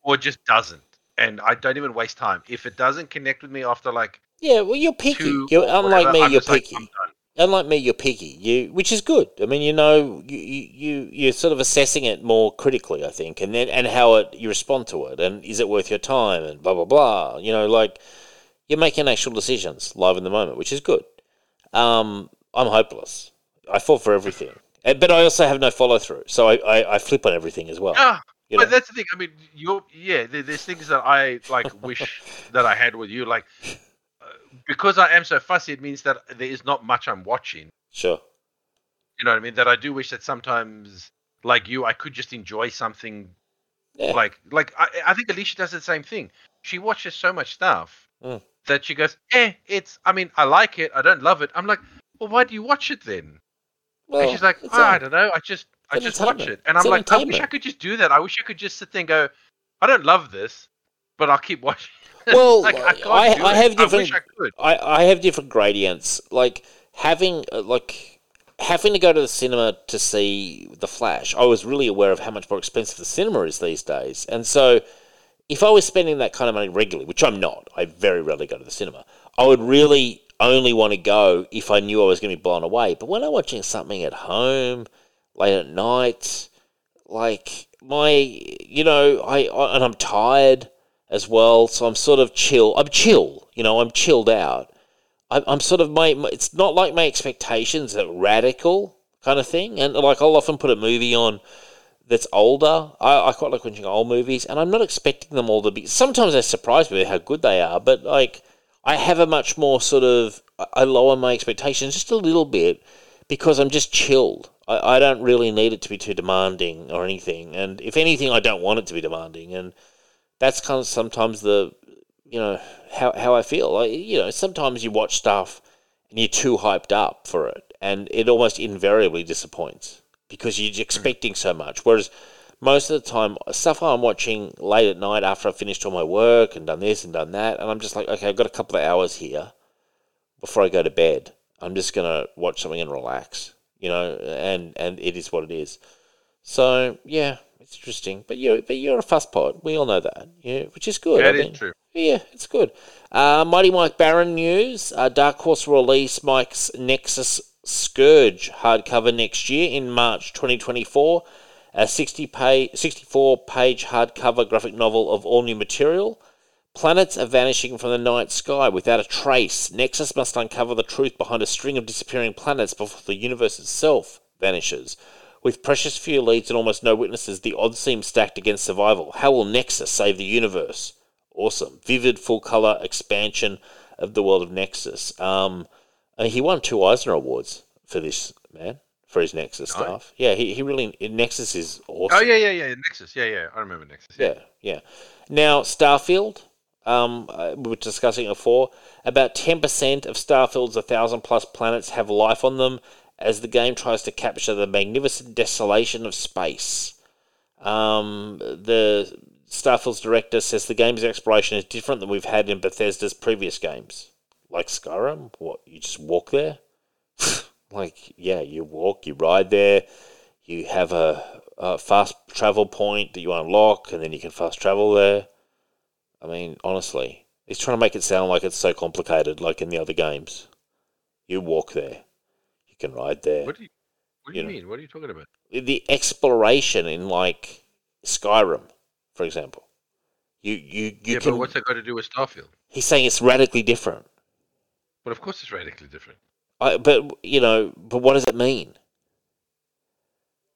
Or just doesn't. And I don't even waste time. If it doesn't connect with me after like. Yeah, well, you're picky. You're, unlike whatever, me, I'm you're picky. Like, unlike me, you're picky. You, which is good. I mean, you know, you you you're sort of assessing it more critically, I think, and then and how it you respond to it, and is it worth your time, and blah blah blah. You know, like you're making actual decisions live in the moment, which is good. Um, I'm hopeless. I fall for everything, but I also have no follow through, so I, I, I flip on everything as well. Ah, You but know? That's the thing. I mean, you yeah. There's things that I like wish that I had with you. Like uh, because I am so fussy, it means that there is not much I'm watching. Sure. You know what I mean? That I do wish that sometimes, like you, I could just enjoy something. Yeah. Like like I, I think Alicia does the same thing. She watches so much stuff mm. that she goes, eh, it's. I mean, I like it. I don't love it. I'm like, well, why do you watch it then? Well, and she's like, oh, I don't know. I just. I just watch it. And I'm like, I wish I could just do that. I wish I could just sit there and go, I don't love this, but I'll keep watching. Well, like, I, I, I have different. I wish I could. I, I have different gradients. Like having like having to go to the cinema to see The Flash, I was really aware of how much more expensive the cinema is these days. And so if I was spending that kind of money regularly, which I'm not, I very rarely go to the cinema, I would really only want to go if I knew I was going to be blown away. But when I'm watching something at home, late at night, like my, you know, I, I and I'm tired as well, so I'm sort of chill. I'm chill, you know, I'm chilled out. I, I'm sort of, my, my, it's not like my expectations are radical kind of thing. And like I'll often put a movie on that's older. I, I quite like watching old movies, and I'm not expecting them all to be, sometimes they surprise me how good they are, but like I have a much more sort of, I lower my expectations just a little bit because I'm just chilled. I don't really need it to be too demanding or anything, and if anything, I don't want it to be demanding, and that's kind of sometimes the, you know, how how I feel. Like, you know, sometimes you watch stuff and you're too hyped up for it, and it almost invariably disappoints because you're expecting so much. Whereas most of the time, stuff I'm watching late at night after I've finished all my work and done this and done that, and I'm just like, okay, I've got a couple of hours here before I go to bed. I'm just gonna watch something and relax. You know, and, and it is what it is. So yeah, it's interesting. But you, but you're a fusspot. We all know that. Yeah, which is good. Yeah, it I mean, is true. Yeah, it's good. Uh, Mighty Mike Baron news. Uh, Dark Horse release Mike's Nexus Scourge hardcover next year in March twenty twenty-four. A sixty page, sixty-four page hardcover graphic novel of all new material. Planets are vanishing from the night sky without a trace. Nexus must uncover the truth behind a string of disappearing planets before the universe itself vanishes. With precious few leads and almost no witnesses, the odds seem stacked against survival. How will Nexus save the universe? Awesome. Vivid, full-colour expansion of the world of Nexus. Um, he won two Eisner Awards for this, man, for his Nexus oh. stuff. Yeah, he, he really... Nexus is awesome. Oh, yeah, yeah, yeah. Nexus. Yeah, yeah. I remember Nexus. Yeah, yeah. yeah. Now, Starfield... Um, we were discussing it before. About ten percent of Starfield's one thousand plus planets have life on them as the game tries to capture the magnificent desolation of space. Um, the Starfield's director says the game's exploration is different than we've had in Bethesda's previous games. Like Skyrim? What, you just walk there? Like, yeah, you walk, you ride there, you have a, a fast travel point that you unlock, and then you can fast travel there. I mean, honestly, he's trying to make it sound like it's so complicated, like in the other games. You walk there. You can ride there. What do you, what do you, you mean? Know. What are you talking about? The exploration in, like, Skyrim, for example. You, you, you yeah, can, but what's that got to do with Starfield? He's saying it's radically different. Well, of course it's radically different. I, but, you know, but what does it mean?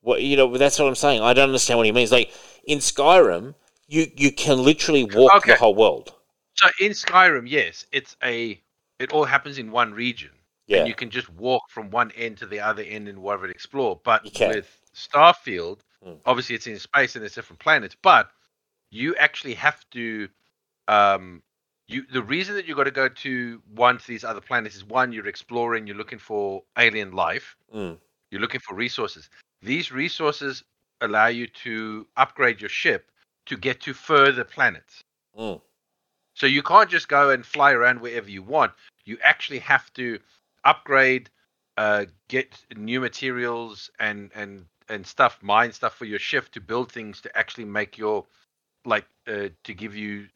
What, you know, that's what I'm saying. I don't understand what he means. Like, in Skyrim... You you can literally walk okay. the whole world. So in Skyrim, yes, it's a it all happens in one region, yeah. and you can just walk from one end to the other end and whatever to explore. But with Starfield, mm. obviously it's in space and it's different planets. But you actually have to, um, you the reason that you got to go to one to these other planets is one, you're exploring, you're looking for alien life, mm. you're looking for resources. These resources allow you to upgrade your ship to get to further planets. Mm. So you can't just go and fly around wherever you want. You actually have to upgrade, uh, get new materials and, and, and stuff, mine stuff for your ship to build things to actually make your, like, uh, to give you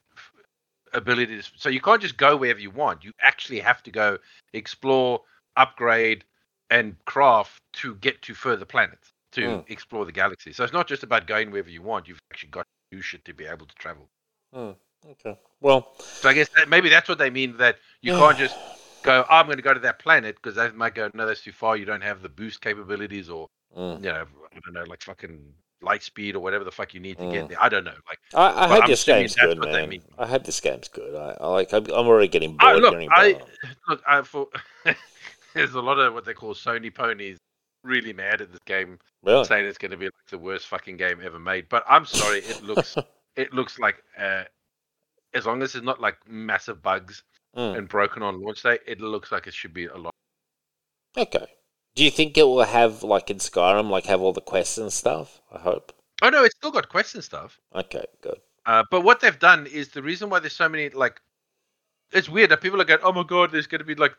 abilities. So you can't just go wherever you want. You actually have to go explore, upgrade, and craft to get to further planets, to mm. explore the galaxy. So it's not just about going wherever you want. You've actually got you should to be able to travel. Oh, okay. Well, so I guess that maybe that's what they mean, that you yeah. can't just go, oh, I'm going to go to that planet, because they might go, no, that's too far. You don't have the boost capabilities or, mm. you know, I don't know, like fucking light speed or whatever the fuck you need to mm. get there. I don't know. Like, I, I hope I'm this game's good, man. I, mean. I hope this game's good. I, I like. I'm already getting bored. Oh, look, getting I, look, I for, there's a lot of what they call Sony ponies really mad at this game, really? saying it's going to be like the worst fucking game ever made. But I'm sorry, it looks it looks like uh, as long as it's not like massive bugs mm. and broken on launch day, it looks like it should be a lot. Okay. Do you think it will have, like in Skyrim, like have all the quests and stuff? I hope. Oh, no, it's still got quests and stuff. Okay, good. Uh, but what they've done is the reason why there's so many, like, it's weird that people are going, oh my God, there's going to be like,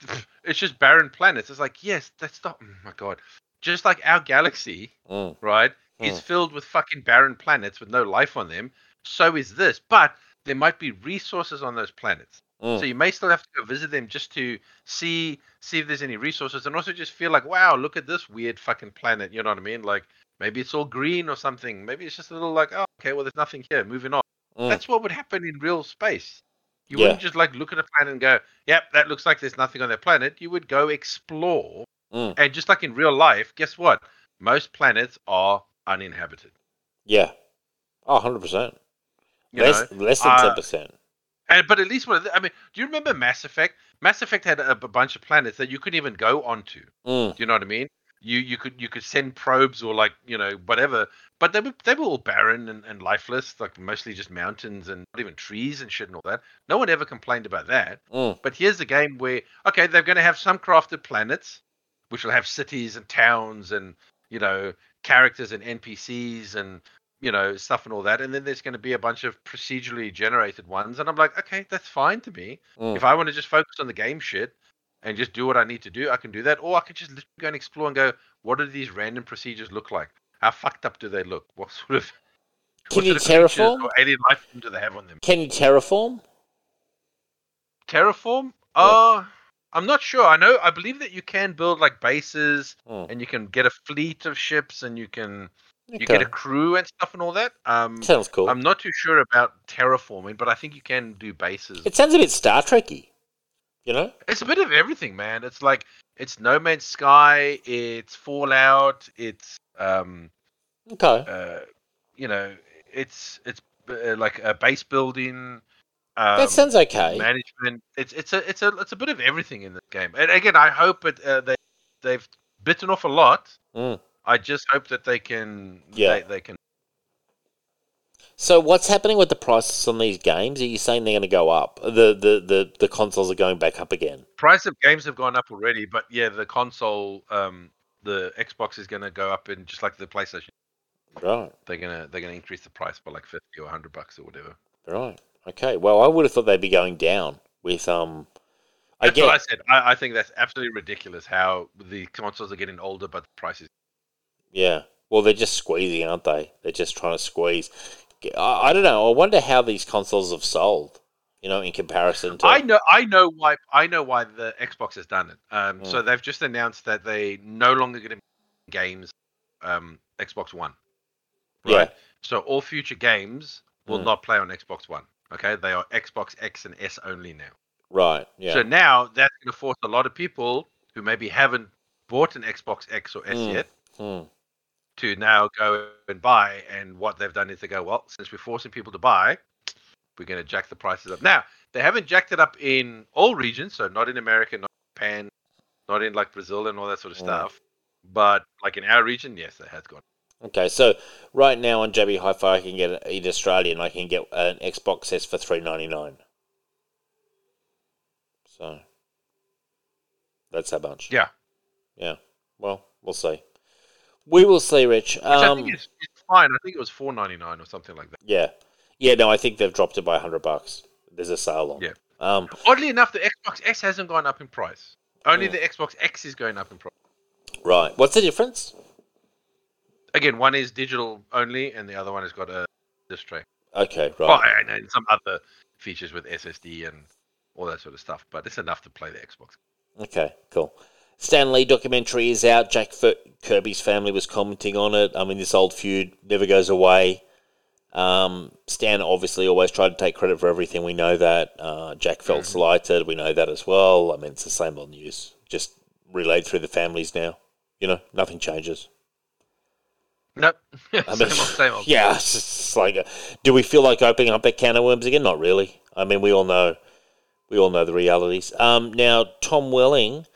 it's just barren planets. It's like, yes, that's not, oh my God. Just like our galaxy, mm. right, mm. is filled with fucking barren planets with no life on them. So is this. But there might be resources on those planets. Mm. So you may still have to go visit them just to see see if there's any resources, and also just feel like, wow, look at this weird fucking planet. You know what I mean? Like maybe it's all green or something. Maybe it's just a little like, oh, okay, well, there's nothing here. Moving on. Mm. That's what would happen in real space. You yeah. wouldn't just like look at a planet and go, yep, that looks like there's nothing on that planet. You would go explore, mm. and just like in real life, guess what? Most planets are uninhabited. Yeah. Oh, one hundred percent. Less, know, less than uh, ten percent. And, but at least one of the, I mean, do you remember Mass Effect? Mass Effect had a, a bunch of planets that you couldn't even go onto. Mm. Do you know what I mean? You you could you could send probes or like, you know, whatever, but they were they were all barren and, and lifeless, like mostly just mountains and not even trees and shit and all that. No one ever complained about that. Mm. But here's the game where okay, they're going to have some crafted planets, which will have cities and towns and you know characters and N P Cs and. You know, stuff and all that. And then there's going to be a bunch of procedurally generated ones. And I'm like, okay, that's fine to me. Mm. If I want to just focus on the game shit and just do what I need to do, I can do that. Or I can just literally go and explore and go, what do these random procedures look like? How fucked up do they look? What sort of... Can you terraform? Or alien life do they have on them? Can you terraform? Terraform? Yeah. Uh, I'm not sure. I know, I believe that you can build like bases mm. and you can get a fleet of ships and you can... You okay. get a crew and stuff and all that. Um, sounds cool. I'm not too sure about terraforming, but I think you can do bases. It sounds a bit Star Trek-y, you know? It's a bit of everything, man. It's like, it's No Man's Sky, it's Fallout, it's, um... Okay. Uh, you know, it's, it's uh, like a base building... Um, that sounds okay. Management. It's it's a it's a, it's a bit of everything in this game. And again, I hope it, uh, they, they've bitten off a lot. Mm. I just hope that they can. Yeah. They, they can. So what's happening with the prices on these games? Are you saying they're going to go up? The the, the the consoles are going back up again. Price of games have gone up already, but yeah, the console, um, the Xbox is going to go up in just like the PlayStation. Right. They're gonna they're gonna increase the price by like fifty or a hundred bucks or whatever. Right. Okay. Well, I would have thought they'd be going down with um. I that's get... what I said. I, I think that's absolutely ridiculous how the consoles are getting older, but the prices. Yeah, well, they're just squeezing, aren't they? They're just trying to squeeze. I, I don't know. I wonder how these consoles have sold, you know, in comparison to. I know, I know why. I know why the Xbox has done it. Um, mm. So they've just announced that they no longer going to make games um, Xbox One. Right? Yeah. So all future games will mm. not play on Xbox One. Okay, they are Xbox X and S only now. Right. Yeah. So now that's going to force a lot of people who maybe haven't bought an Xbox X or S mm. yet. Mm. to now go and buy, and what they've done is they go, well, since we're forcing people to buy, we're going to jack the prices up. Now, they haven't jacked it up in all regions, so not in America, not in Japan, not in, like, Brazil and all that sort of mm. stuff, but, like, in our region, yes, it has gone. Okay, so right now on J B Hi-Fi, I can get, in Australia, I can get an Xbox S for three dollars and ninety-nine cents. So, that's how much. Yeah. Yeah, well, we'll see. We will see, Rich. Um, Which I think it's, it's fine. I think it was four ninety nine or something like that. Yeah, yeah. No, I think they've dropped it by a hundred bucks. There's a sale on. Yeah. Um, Oddly enough, the Xbox X hasn't gone up in price. Only yeah. the Xbox X is going up in price. Right. What's the difference? Again, one is digital only, and the other one has got a disc tray. Okay, right. Oh, and some other features with S S D and all that sort of stuff, but it's enough to play the Xbox. Okay, cool. Stan Lee documentary is out. Jack F- Kirby's family was commenting on it. I mean, this old feud never goes away. Um, Stan obviously always tried to take credit for everything. We know that. Uh, Jack felt slighted. We know that as well. I mean, it's the same old news. Just relayed through the families now. You know, nothing changes. Nope. I mean, same old, same old. Yeah, it's just like, a, do we feel like opening up that can of worms again? Not really. I mean, we all know, we all know the realities. Um, now, Tom Welling,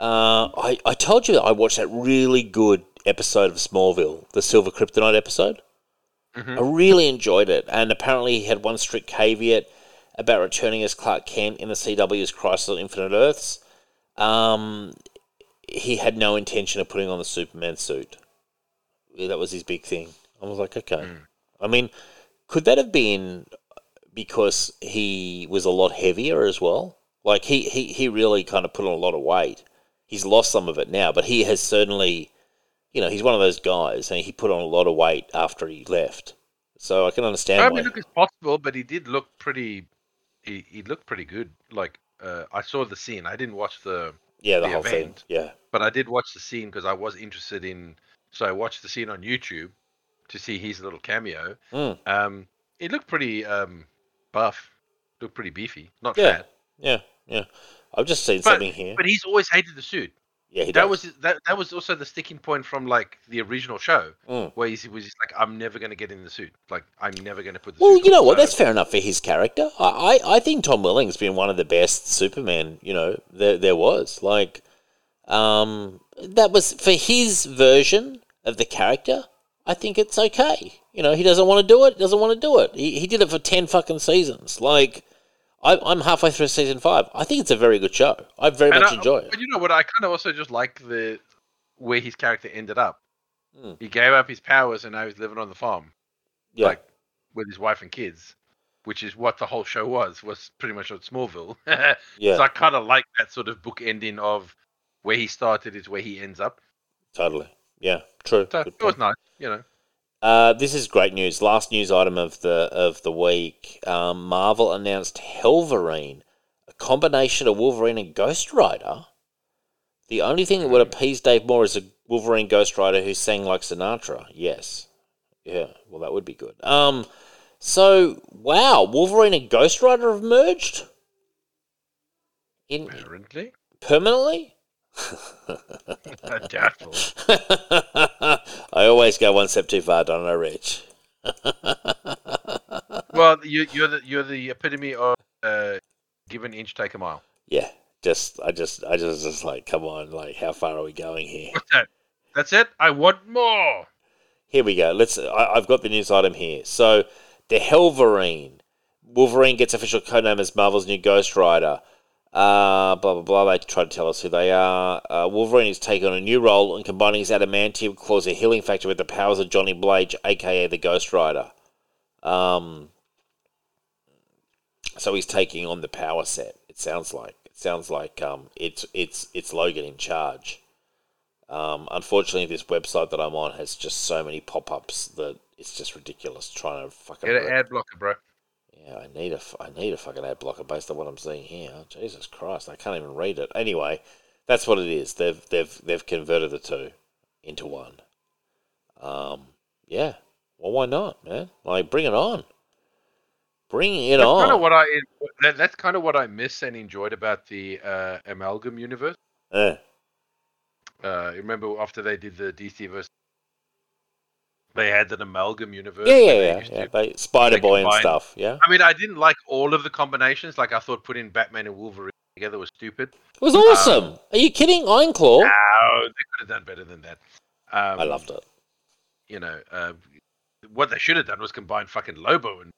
uh, I, I told you that I watched that really good episode of Smallville, the Silver Kryptonite episode. Mm-hmm. I really enjoyed it, and apparently he had one strict caveat about returning as Clark Kent in the C W's Crisis on Infinite Earths. Um, he had no intention of putting on the Superman suit. That was his big thing. I was like, okay. Mm. I mean, could that have been because he was a lot heavier as well? Like, he, he, he really kind of put on a lot of weight. He's lost some of it now, but he has certainly, you know, he's one of those guys, and he put on a lot of weight after he left. So I can understand I why. I mean, look, it's possible, but he did look pretty, he, he looked pretty good. Like, uh, I saw the scene. I didn't watch the Yeah, the, the whole event, thing, yeah. But I did watch the scene because I was interested in... So I watched the scene on YouTube to see his little cameo. Mm. Um, it looked pretty um, buff, looked pretty beefy, not yeah. fat. Yeah, yeah. I've just seen but, something here. But he's always hated the suit. Yeah, he that does. was that. That was also the sticking point from like the original show, mm. where he was just like, "I'm never going to get in the suit. Like, I'm never going to put the well, suit." Well, you know on, what? So. That's fair enough for his character. I, I, I think Tom Welling's been one of the best Superman. You know, there there was like, um, that was for his version of the character, I think it's okay. You know, he doesn't want to do it, doesn't want to do it. He he did it for ten fucking seasons. Like, I, I'm halfway through season five. I think it's a very good show. I very and much I, enjoy it. But you know what? I kind of also just like the where his character ended up. Hmm. He gave up his powers and now he's living on the farm. Yeah. Like, with his wife and kids, which is what the whole show was, was pretty much on Smallville. Yeah. So I kind of like that sort of book ending of where he started is where he ends up. Totally. Yeah, true. So it was nice, you know. Uh, this is great news. Last news item of the of the week. Um, Marvel announced Hellverine, a combination of Wolverine and Ghost Rider. The only thing that would appease Dave Moore is a Wolverine Ghost Rider who sang like Sinatra. Yes. Yeah, well, that would be good. Um, so, wow, Wolverine and Ghost Rider have merged? In, Apparently. Permanently? I always go one step too far, don't I, Rich? Well, you, you're the you're the epitome of uh, give an inch, take a mile. Yeah, just I just I just just like, come on, like, how far are we going here? What's that? That's it. I want more. Here we go. Let's. I, I've got the news item here. So the Hellverine, Wolverine gets official codename as Marvel's new Ghost Rider. Uh, blah, blah, blah. They try to tell us who they are. Uh, Wolverine is taking on a new role and combining his adamantium claws, a healing factor, with the powers of Johnny Blage, a k a the Ghost Rider. Um, so he's taking on the power set, it sounds like. It sounds like um, it's it's it's Logan in charge. Um, unfortunately, this website that I'm on has just so many pop-ups that it's just ridiculous trying to fucking... Get an ad blocker, bro. Yeah, I need a, I need a fucking ad blocker based on what I'm seeing here. Jesus Christ, I can't even read it. Anyway, that's what it is. They've they've they've converted the two into one. Um, yeah. Well, why not, man? Like, bring it on. Bring it that's on. Kind of what I that, that's kind of what I miss and enjoyed about the uh, Amalgam universe. Yeah. Uh, remember after they did the D C versus. They had an Amalgam universe. Yeah, yeah, yeah. yeah. They, Spider-Boy and stuff, yeah. I mean, I didn't like all of the combinations. Like, I thought putting Batman and Wolverine together was stupid. It was awesome. Um, Are you kidding? Ironclaw? No, they could have done better than that. Um, I loved it. You know, uh, what they should have done was combine fucking Lobo and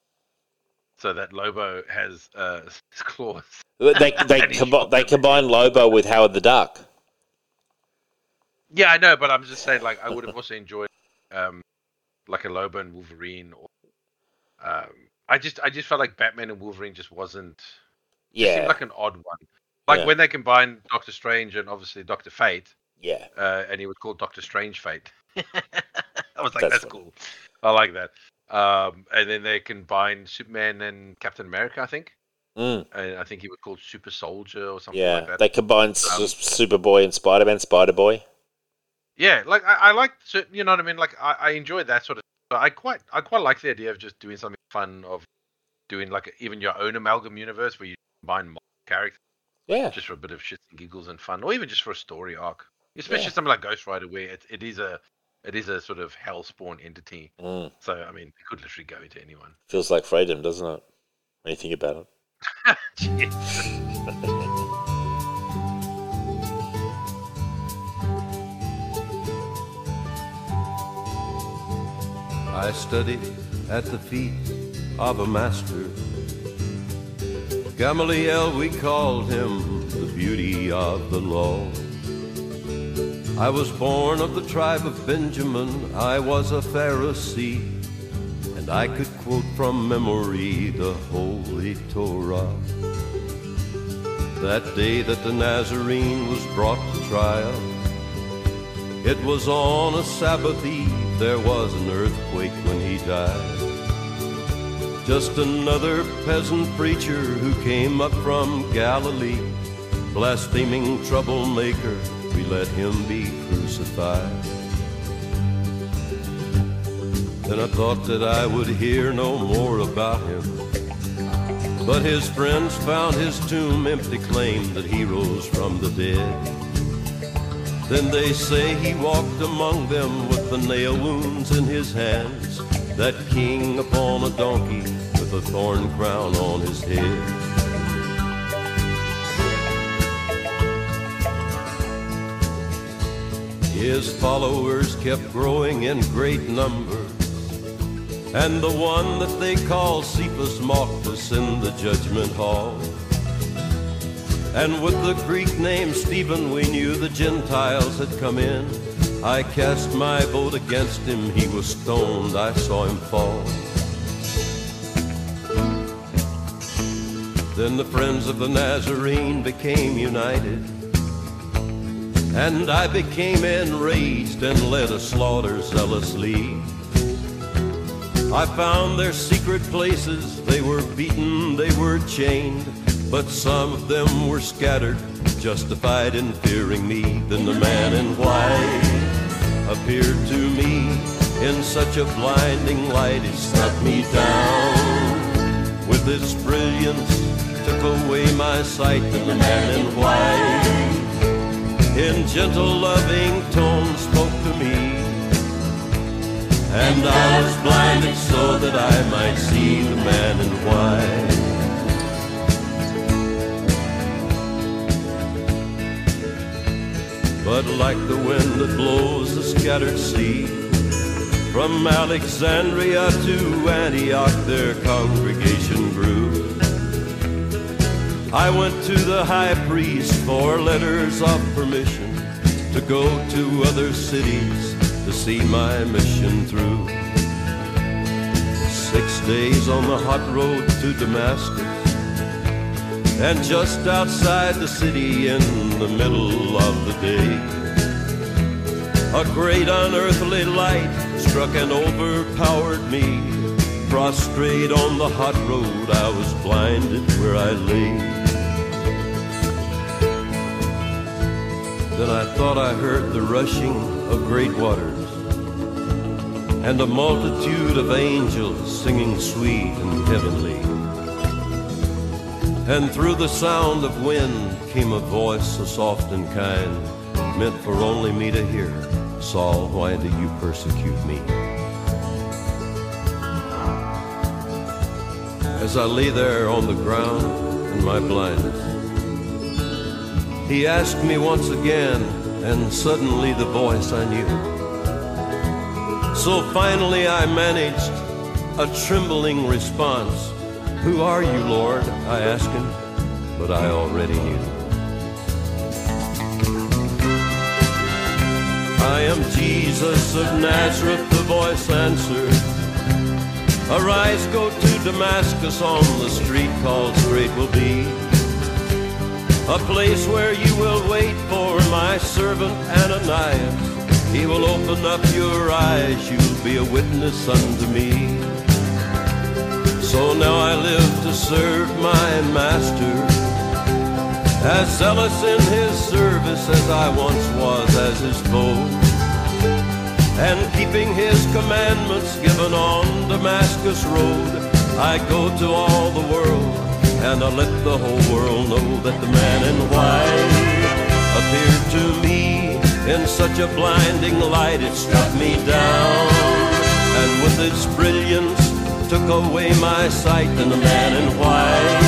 so that Lobo has uh, his claws. They, they, com- they combine Lobo with Howard the Duck. Yeah, I know, but I'm just saying, like, I would have also enjoyed... Um, like a Lobo and Wolverine, or um, I just I just felt like Batman and Wolverine just wasn't. Yeah, it seemed like an odd one. Like yeah. when they combined Doctor Strange and obviously Doctor Fate. Yeah, uh, and he was called Doctor Strange Fate. I was like, that's, that's cool. I like that. Um, and then they combined Superman and Captain America, I think. Mm. And I think he was called Super Soldier or something yeah, like that. They combined um, Superboy and Spider-Man, Spider-Boy. Yeah, like I, I like, you know what I mean. Like I, I enjoy that sort of. But I quite, I quite like the idea of just doing something fun, of doing like a, even your own Amalgam universe where you combine characters. Yeah. Just for a bit of shits and giggles and fun, or even just for a story arc. Especially yeah. something like Ghost Rider, where it, it is a, It is a sort of hell-spawn entity. Mm. So, I mean, it could literally go into anyone. Feels like freedom, doesn't it? When you think about it. Yes. I studied at the feet of a master. Gamaliel, we called him the beauty of the law. I was born of the tribe of Benjamin. I was a Pharisee, and I could quote from memory the holy Torah. That day that the Nazarene was brought to trial, it was on a Sabbath eve. There was an earthquake when he died. Just another peasant preacher who came up from Galilee, blaspheming troublemaker, we let him be crucified. Then I thought that I would hear no more about him, but his friends found his tomb empty, claimed that he rose from the dead. Then they say he walked among them with the nail wounds in his hands, that king upon a donkey with a thorn crown on his head. His followers kept growing in great numbers, and the one that they call Cephas mocked us in the judgment hall. And with the Greek name Stephen, we knew the Gentiles had come in. I cast my vote against him. He was stoned. I saw him fall. Then the friends of the Nazarene became united, and I became enraged and led a slaughter zealously. I found their secret places. They were beaten. They were chained. But some of them were scattered, justified in fearing me. Then the man in white appeared to me in such a blinding light. He struck me down with its brilliance, took away my sight. Then the man in white, in gentle, loving tones, spoke to me. And I was blinded so that I might see the man in white. But like the wind that blows the scattered seed, from Alexandria to Antioch their congregation grew. I went to the high priest for letters of permission to go to other cities to see my mission through. Six days on the hot road to Damascus, and just outside the city in the middle of the day, a great unearthly light struck and overpowered me. Prostrate on the hot road, I was blinded where I lay. Then I thought I heard the rushing of great waters, and a multitude of angels singing sweet and heavenly. And through the sound of wind came a voice so soft and kind, meant for only me to hear. Saul, why do you persecute me? As I lay there on the ground in my blindness, he asked me once again, and suddenly the voice I knew. So finally I managed a trembling response. Who are you, Lord? I asked him, but I already knew. I am Jesus of Nazareth, the voice answered. Arise, go to Damascus, on the street called Straight will be a place where you will wait for my servant Ananias. He will open up your eyes, you'll be a witness unto me. So now I live to serve my master, as zealous in his service as I once was as his foe, and keeping his commandments given on Damascus Road. I go to all the world, and I let the whole world know that the man in white appeared to me In such a blinding light it struck me down, and with its brilliance took away my sight. And the man in white,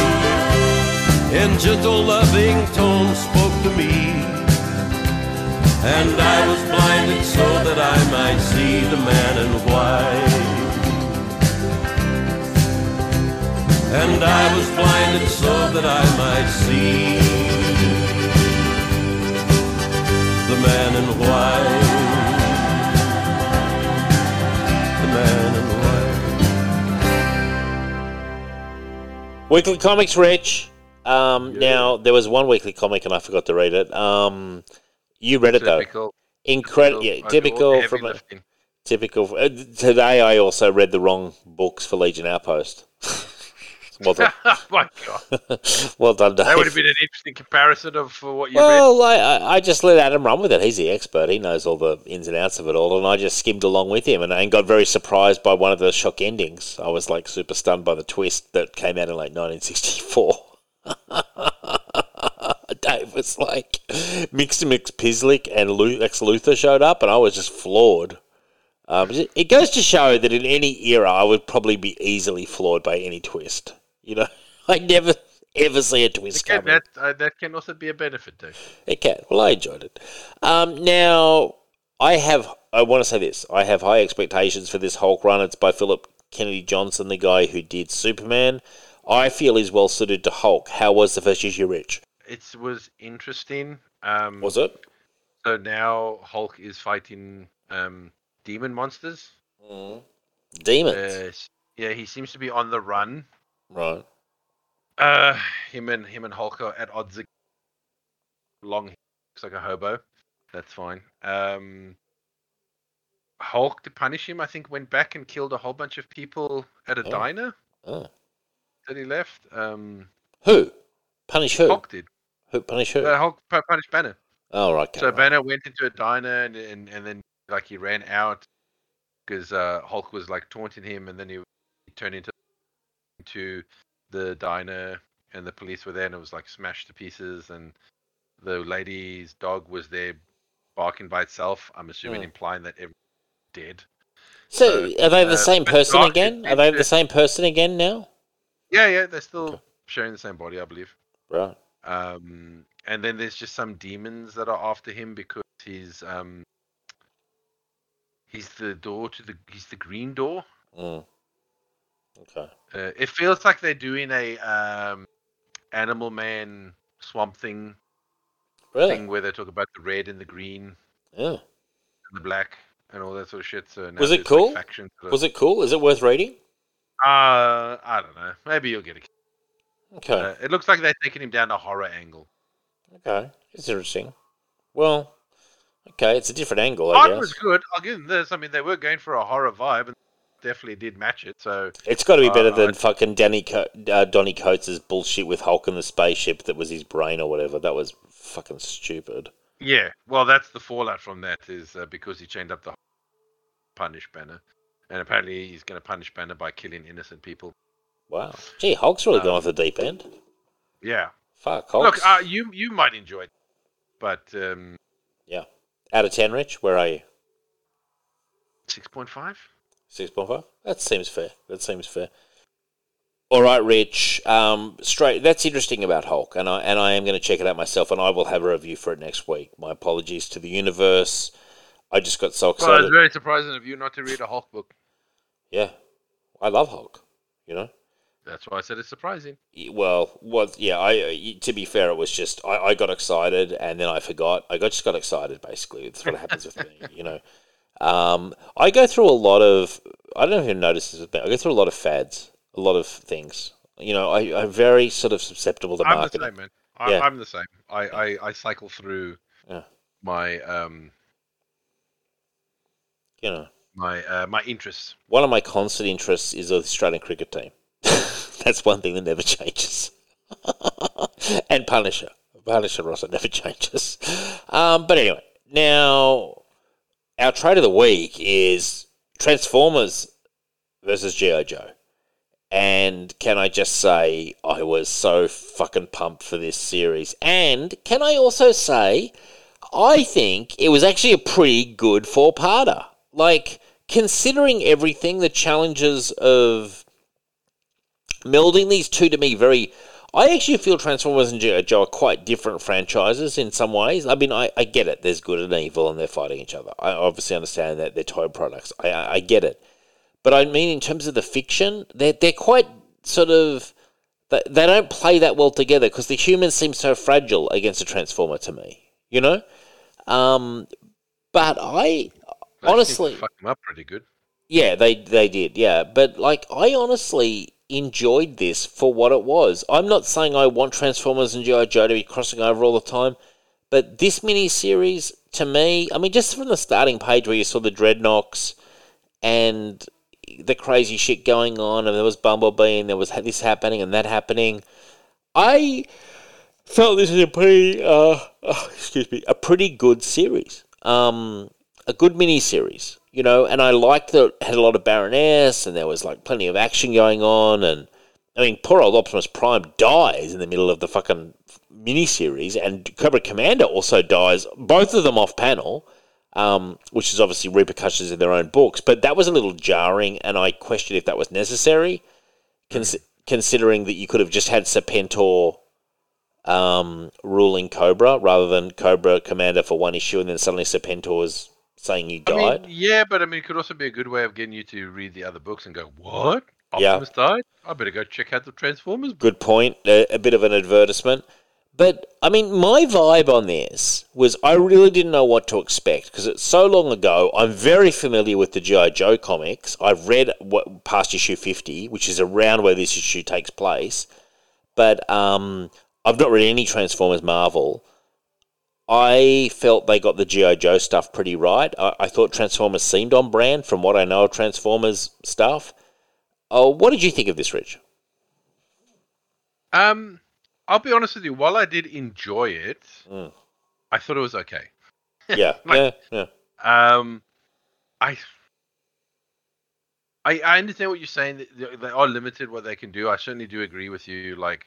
in gentle loving tones, spoke to me, and I was blinded so that I might see the man in white. And I was blinded so that I might see the man in white, the man in white. Weekly comics, Rich. Um, yeah. Now, there was one weekly comic and I forgot to read it. Um, you read typical, it, though. Incredible. Yeah, typical. From a, typical. Uh, today I also read the wrong books for Legion Outpost. Well done. Oh my God. Well done, Dave. That would have been an interesting comparison of what you well, read. Well, I, I just let Adam run with it. He's the expert. He knows all the ins and outs of it all, and I just skimmed along with him and, and got very surprised by one of the shock endings. I was, like, super stunned by the twist that came out in, like, nineteen sixty-four. Dave was like, Mixer Mix Pislik and Lex Luthor showed up, and I was just floored. Um, it goes to show that in any era, I would probably be easily floored by any twist. You know, I never, ever see a twist coming. That, uh, that can also be a benefit, Dave. It can. Well, I enjoyed it. Um, now, I have, I want to say this. I have high expectations for this Hulk run. It's by Philip Kennedy Johnson, the guy who did Superman. I feel he's well-suited to Hulk. How was the first issue, Rich? It was interesting. Um, was it? So now Hulk is fighting um, demon monsters. Mm. Demons? Uh, yeah, he seems to be on the run. Right. Uh, him and him and Hulk are at odds. Long looks like a hobo. That's fine. Um, Hulk, to punish him, I think went back and killed a whole bunch of people at a oh. diner. Oh. That he left. Um, who? Punish who? Hulk did. Who punish who? Uh, Hulk punished Banner. Oh right. So right. Banner went into a diner and, and and then like he ran out because uh Hulk was like taunting him, and then he, he turned into. to the diner, and the police were there, and it was like smashed to pieces, and the lady's dog was there barking by itself, I'm assuming mm. implying that everyone's dead. So, so are they the uh, same person dark, again? Are they the same person again now? Yeah, yeah, they're still okay. sharing the same body, I believe. Right. Um, and then there's just some demons that are after him because he's um, he's the door to the he's the green door. Mm. Okay. Uh, it feels like they're doing a um, Animal Man Swamp Thing really? thing where they talk about the red and the green, yeah, and the black and all that sort of shit. So now was it cool? Like sort of... Was it cool? Is it worth reading? Uh, I don't know. Maybe you'll get it. Okay. Uh, it looks like they're taking him down a horror angle. Okay, it's interesting. Well, okay, it's a different angle. I guess. It was good. I'll give them this. I mean, they were going for a horror vibe. And definitely did match it, so it's got to be better uh, than I, fucking Danny Co- uh, Donny Coates' bullshit with Hulk and the spaceship that was his brain or whatever. That was fucking stupid. Yeah, well, that's the fallout from that is uh, because he chained up the punish Banner, and apparently he's going to punish Banner by killing innocent people. Wow, gee, Hulk's really um, gone off the deep end. Yeah, fuck Hulk. Look, uh, you you might enjoy it, but um, yeah, out of ten, Rich, where are you? Six point five. six point five? That seems fair. That seems fair. All right, Rich. Um, straight. That's interesting about Hulk, and I and I am going to check it out myself, and I will have a review for it next week. My apologies to the universe. I just got so excited. Well, it's very surprising of you not to read a Hulk book. Yeah. I love Hulk, you know. That's why I said it's surprising. Well, what? Yeah, I. to be fair, it was just, I, I got excited, and then I forgot. I got, just got excited, basically. That's what happens with me, you know. Um, I go through a lot of, I don't know if you notice this, but I go through a lot of fads, a lot of things. You know, I, I'm very sort of susceptible to marketing. I'm the same, man. I, yeah. I'm the same. I, yeah. I, I cycle through yeah. my, um, you know, my uh, my interests. One of my constant interests is the Australian cricket team. That's one thing that never changes. And Punisher. Punisher roster never changes. Um, but anyway, now... Our trade of the week is Transformers versus G I. Joe. And can I just say I was so fucking pumped for this series. And can I also say I think it was actually a pretty good four-parter. Like, considering everything, the challenges of melding these two to me very... I actually feel Transformers and G I. Joe are quite different franchises in some ways. I mean, I, I get it. There's good and evil and they're fighting each other. I obviously understand that they're toy products. I, I, I get it. But I mean, in terms of the fiction, they're, they're quite sort of... They, they don't play that well together because the humans seem so fragile against a Transformer to me, you know? Um, but I they honestly... They fucked them up pretty good. Yeah, they, they did, yeah. But, like, I honestly... enjoyed this for what it was. I'm not saying I want Transformers and G I. Joe to be crossing over all the time, but this miniseries, to me, I mean, just from the starting page where you saw the Dreadnoks and the crazy shit going on, and there was Bumblebee, and there was this happening and that happening, I felt this was a pretty, uh, oh, excuse me, a pretty good series. Um, a good miniseries. You know, and I liked that it had a lot of Baroness, and there was, like, plenty of action going on, and, I mean, poor old Optimus Prime dies in the middle of the fucking miniseries, and Cobra Commander also dies, both of them off-panel, um, which is obviously repercussions in their own books, but that was a little jarring, and I questioned if that was necessary, cons- considering that you could have just had Serpentor um, ruling Cobra, rather than Cobra Commander for one issue, and then suddenly Serpentor's... saying he died. I mean, yeah, but I mean, it could also be a good way of getting you to read the other books and go, what? Optimus yeah. died? I better go check out the Transformers book. Good point. A, a bit of an advertisement. But, I mean, my vibe on this was I really didn't know what to expect because it's so long ago. I'm very familiar with the G I. Joe comics. I've read what, past issue fifty, which is around where this issue takes place. But um, I've not read any Transformers Marvel. I felt they got the G I. Joe stuff pretty right. I, I thought Transformers seemed on brand from what I know of Transformers stuff. Oh, what did you think of this, Rich? Um, I'll be honest with you. While I did enjoy it, mm. I thought it was okay. Yeah, like, yeah, yeah. Um, I, I, I understand what you're saying. They, they are limited what they can do. I certainly do agree with you. Like.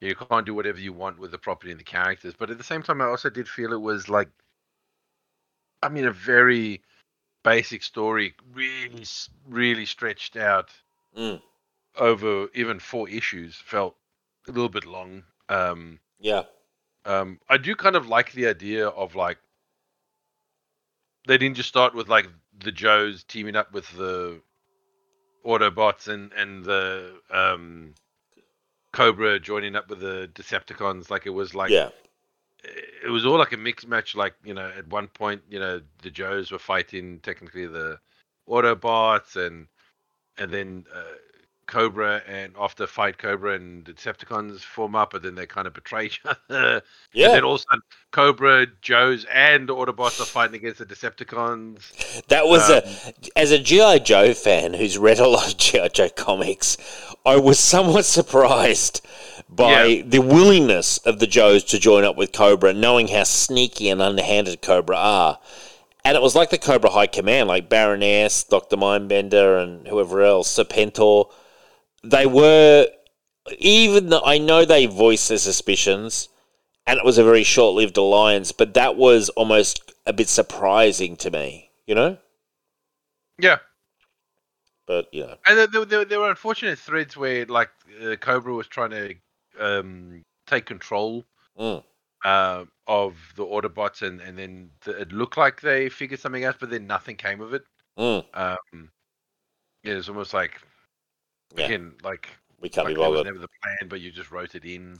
You can't do whatever you want with the property and the characters. But at the same time, I also did feel it was like, I mean, a very basic story, really, really stretched out mm. over even four issues, felt a little bit long. Um, yeah. Um, I do kind of like the idea of like, they didn't just start with like the Joes teaming up with the Autobots and, and the... Um, Cobra joining up with the Decepticons, like it was like yeah. it was all like a mixed match, like, you know, at one point, you know, the Joes were fighting technically the Autobots and and then uh, Cobra, and after fight Cobra and the Decepticons form up, and then they kind of betray each other. Yeah. And then all of a sudden Cobra, Joes and the Autobots are fighting against the Decepticons. That was um, a as a G I. Joe fan who's read a lot of G I. Joe comics, I was somewhat surprised by yeah. the willingness of the Joes to join up with Cobra, knowing how sneaky and underhanded Cobra are. And it was like the Cobra High Command, like Baroness, Doctor Mindbender, and whoever else, Serpentor. They were, even though I know they voiced their suspicions, and it was a very short-lived alliance, but that was almost a bit surprising to me, you know? Yeah. But, you know. And there, there, there were unfortunate threads where, like, uh, Cobra was trying to um, take control mm. uh, of the Autobots, and, and then the, it looked like they figured something out, but then nothing came of it. Mm. Um, yeah, it was almost like... Yeah. Again, like we can't like be bothered. That was never the plan, but you just wrote it in.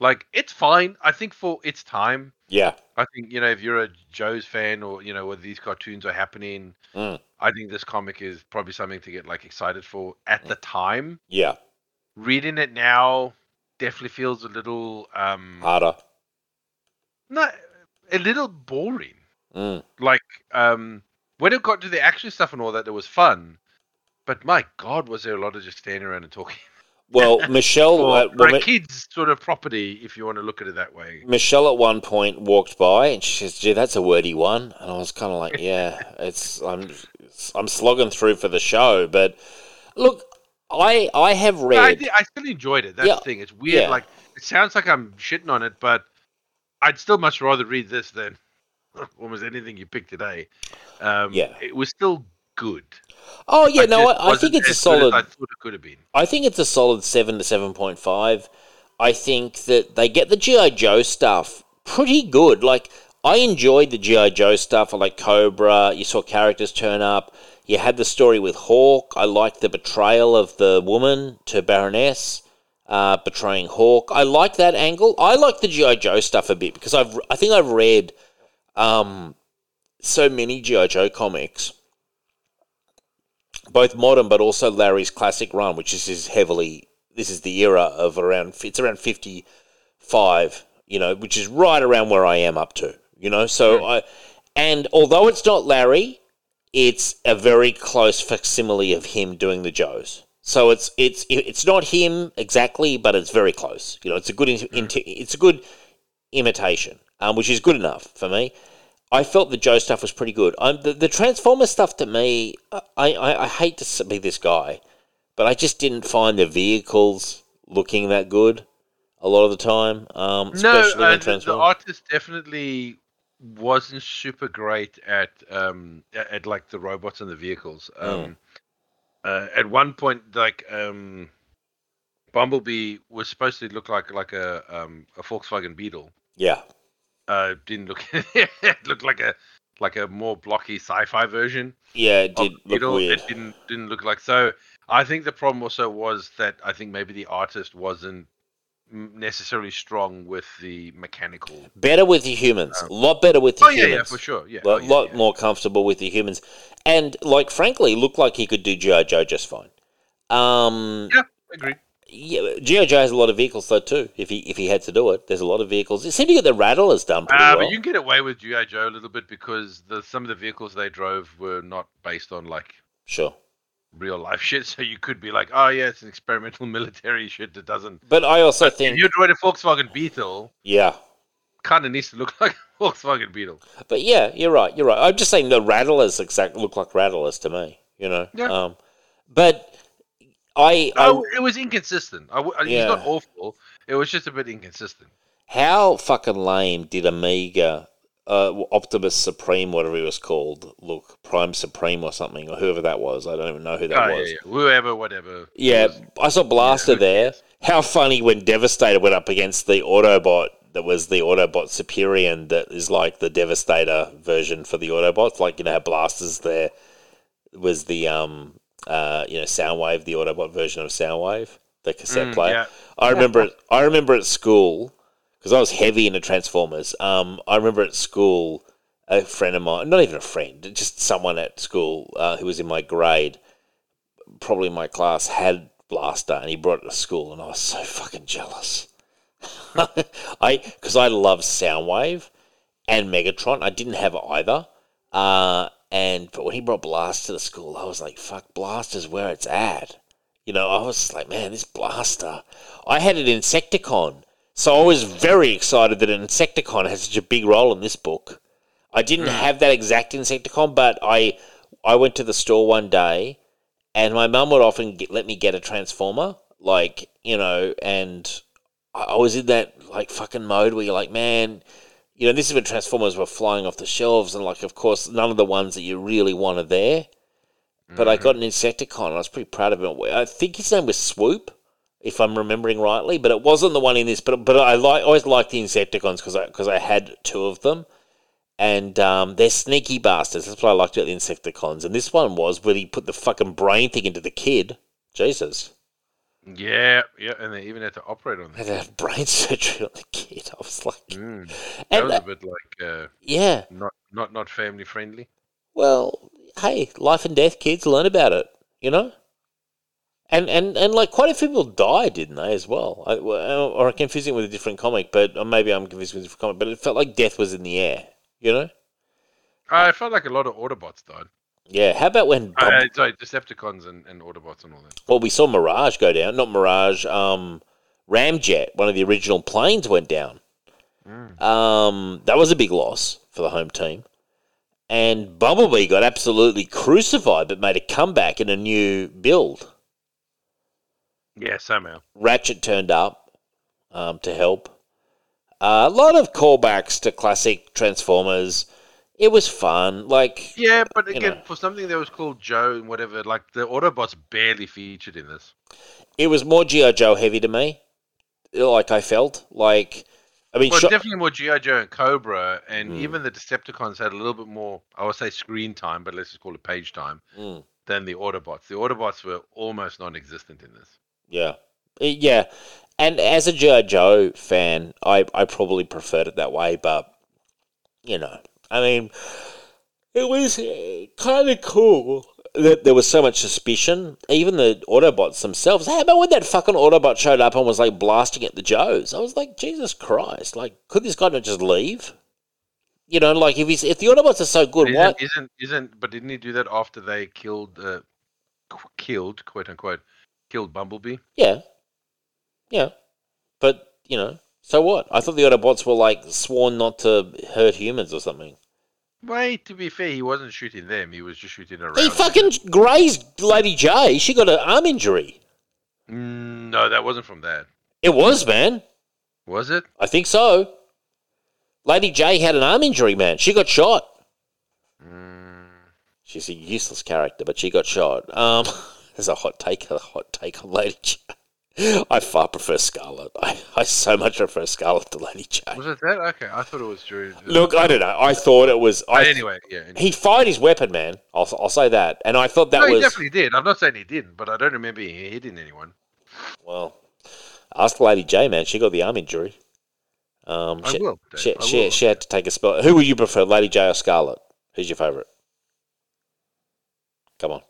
Like, it's fine. I think for its time. Yeah. I think, you know, if you're a Joe's fan, or, you know, where these cartoons are happening, mm. I think this comic is probably something to get like excited for at mm. the time. Yeah. Reading it now definitely feels a little um, harder. No, a little boring. Mm. Like um, when it got to the action stuff and all that, it was fun. But my God, was there a lot of just standing around and talking? Well, Michelle... for, uh, well, for a kid's sort of property, if you want to look at it that way. Michelle at one point walked by and she says, gee, that's a wordy one. And I was kind of like, yeah, it's I'm it's, I'm slogging through for the show. But look, I I have read... I, did, I still enjoyed it. That's yeah, the thing. It's weird. Yeah. Like, it sounds like I'm shitting on it, but I'd still much rather read this than... almost anything you pick today, um, yeah. it was still good. Oh, yeah, I no, I, I think it's a solid... I thought it could have been. I think it's a solid seven to seven point five. I think that they get the G I. Joe stuff pretty good. Like, I enjoyed the G I. Joe stuff, like Cobra. You saw characters turn up. You had the story with Hawk. I liked the betrayal of the woman to Baroness, uh, betraying Hawk. I like that angle. I like the G I. Joe stuff a bit because I've, I think I've read um, so many G I. Joe comics, both modern but also Larry's classic run, which is, is heavily... This is the era of around... It's around fifty-five, you know, which is right around where I am up to, you know. So yeah. I... And although it's not Larry... It's a very close facsimile of him doing the Joes. So it's it's it's not him exactly, but it's very close. You know, it's a good in, in, it's a good imitation, um, which is good enough for me. I felt the Joe stuff was pretty good. I'm, the, the Transformer stuff to me, I, I, I hate to be this guy, but I just didn't find the vehicles looking that good a lot of the time. Um, especially no, uh, the, the artist definitely. Wasn't super great at um at, at like the robots and the vehicles. Um mm. uh, at one point, like um Bumblebee was supposed to look like like a um a Volkswagen Beetle. Yeah. Uh didn't look it looked like a like a more blocky sci-fi version. Yeah, it did look Beetle. Weird. It didn't didn't look like so. I think the problem also was that I think maybe the artist wasn't necessarily strong with the mechanical. Better with the humans. A um, lot better with the oh, humans. Oh, yeah, yeah, for sure. Yeah. A lot, oh, yeah, lot yeah. more comfortable with the humans. And, like, frankly, looked like he could do G I. Joe just fine. Um, yeah, I agree. Yeah, G I. Joe has a lot of vehicles, though, too, if he if he had to do it. There's a lot of vehicles. It seemed to get the Rattlers done pretty uh, well. But you can get away with G I. Joe a little bit because the, some of the vehicles they drove were not based on, like... Sure. Real life shit, so you could be like, oh yeah, it's an experimental military shit that doesn't. But I also but think if you droid a Volkswagen Beetle, yeah, kind of needs to look like a Volkswagen Beetle. But yeah, you're right, you're right. I'm just saying the Rattlers exactly look like Rattlers to me, you know. Yeah. Um, but I, I oh, it was inconsistent. I, I, yeah. He's not awful. It was just a bit inconsistent. How fucking lame did Omega? Uh, Optimus Supreme, whatever he was called, look, Prime Supreme or something, or whoever that was. I don't even know who that oh, was. Yeah, yeah. Whoever, whatever. Yeah, was, I saw Blaster yeah, there. How funny when Devastator went up against the Autobot that was the Autobot Superior that is like the Devastator version for the Autobots. Like, you know, how Blaster's there was the, um, uh, you know, Soundwave, the Autobot version of Soundwave, the cassette mm, player. Yeah. I remember it, I remember at school... Because I was heavy into Transformers. Um, I remember at school, a friend of mine, not even a friend, just someone at school uh, who was in my grade, probably in my class, had Blaster, and he brought it to school, and I was so fucking jealous. I Because I love Soundwave and Megatron. I didn't have either. Uh, and but when he brought Blaster to school, I was like, fuck, Blaster's where it's at. You know, I was like, man, this Blaster. I had an Insecticon. So I was very excited that an Insecticon has such a big role in this book. I didn't have that exact Insecticon, but I I went to the store one day, and my mum would often get, let me get a Transformer, like, you know, and I was in that, like, fucking mode where you're like, man, you know, this is when Transformers were flying off the shelves, and, like, of course, none of the ones that you really want are there. But mm-hmm. I got an Insecticon, and I was pretty proud of it. I think his name was Swoop, if I'm remembering rightly, but it wasn't the one in this. But but I like always liked the Insecticons because I because I had two of them, and um, they're sneaky bastards. That's what I liked about the Insecticons. And this one was where he put the fucking brain thing into the kid. Jesus. Yeah, yeah, and they even had to operate on that. They had brain surgery on the kid. I was like, mm, that and, was a bit like uh, yeah, not not not family friendly. Well, hey, life and death, kids, learn about it. You know. And, and and like, quite a few people died, didn't they, as well? I, or I'm confusing it with a different comic, but or maybe I'm confusing with a different comic, but it felt like death was in the air, you know? Uh, it felt like a lot of Autobots died. Yeah, how about when... Bumble- uh, sorry, Decepticons and, and Autobots and all that. Well, we saw Mirage go down. Not Mirage, um, Ramjet, one of the original planes, went down. Mm. Um, that was a big loss for the home team. And Bumblebee got absolutely crucified, but made a comeback in a new build. Yeah, somehow. Ratchet turned up um, to help. Uh, a lot of callbacks to classic Transformers. It was fun, like yeah, but again, you know, for something that was called Joe and whatever, like the Autobots barely featured in this. It was more G I Joe heavy to me. Like I felt like, I mean, well, sh- definitely more G I Joe and Cobra, and mm. even the Decepticons had a little bit more, I would say, screen time, but let's just call it page time, mm. than the Autobots. The Autobots were almost non-existent in this. Yeah, yeah, and as a G I Joe fan, I I probably preferred it that way, but you know. I mean, it was kind of cool that there was so much suspicion. Even the Autobots themselves. How about when that fucking Autobot showed up and was, like, blasting at the Joes? I was like, Jesus Christ. Like, could this guy not just leave? You know, like, if he's, if the Autobots are so good, why... Isn't, isn't, but didn't he do that after they killed, uh, killed, quote-unquote, killed Bumblebee? Yeah. Yeah. But, you know, so what? I thought the Autobots were, like, sworn not to hurt humans or something. Wait, to be fair, he wasn't shooting them. He was just shooting around. He fucking grazed Lady J. She got an arm injury. Mm, no, that wasn't from that. It was, man. Was it? I think so. Lady J had an arm injury, man. She got shot. Mm. She's a useless character, but she got shot. Um, there's a hot take, a hot take on Lady J. I far prefer Scarlet. I, I so much prefer Scarlet to Lady J. Was it that? Okay, I thought it was during... Look, I don't know. I thought it was... I, anyway, yeah. Anyway. He fired his weapon, man. I'll I'll say that. And I thought that no, was... No, he definitely did. I'm not saying he didn't, but I don't remember he hitting anyone. Well, ask Lady J, man. She got the arm injury. Um, she, I will, Dave. She, I she, will. She had to take a spell. Who would you prefer, Lady J or Scarlet? Who's your favourite? Come on.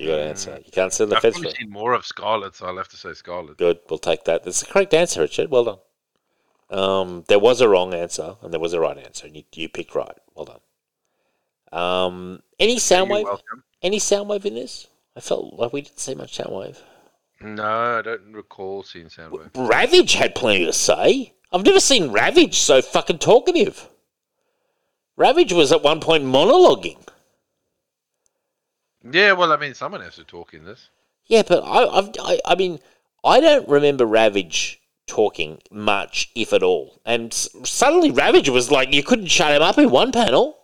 You got to answer. You can't sit on the I've fence. I've seen more of Scarlet, so I'll have to say Scarlet. Good, we'll take that. That's the correct answer, Richard. Well done. Um, there was a wrong answer, and there was a right answer, and you, you picked right. Well done. Um, any soundwave? Any soundwave in this? I felt like we didn't see much soundwave. No, I don't recall seeing soundwave. Ravage had plenty to say. I've never seen Ravage so fucking talkative. Ravage was at one point monologuing. Yeah, well, I mean, someone has to talk in this. Yeah, but I, I've, I, I mean, I don't remember Ravage talking much, if at all. And s- suddenly, Ravage was like, you couldn't shut him up in one panel.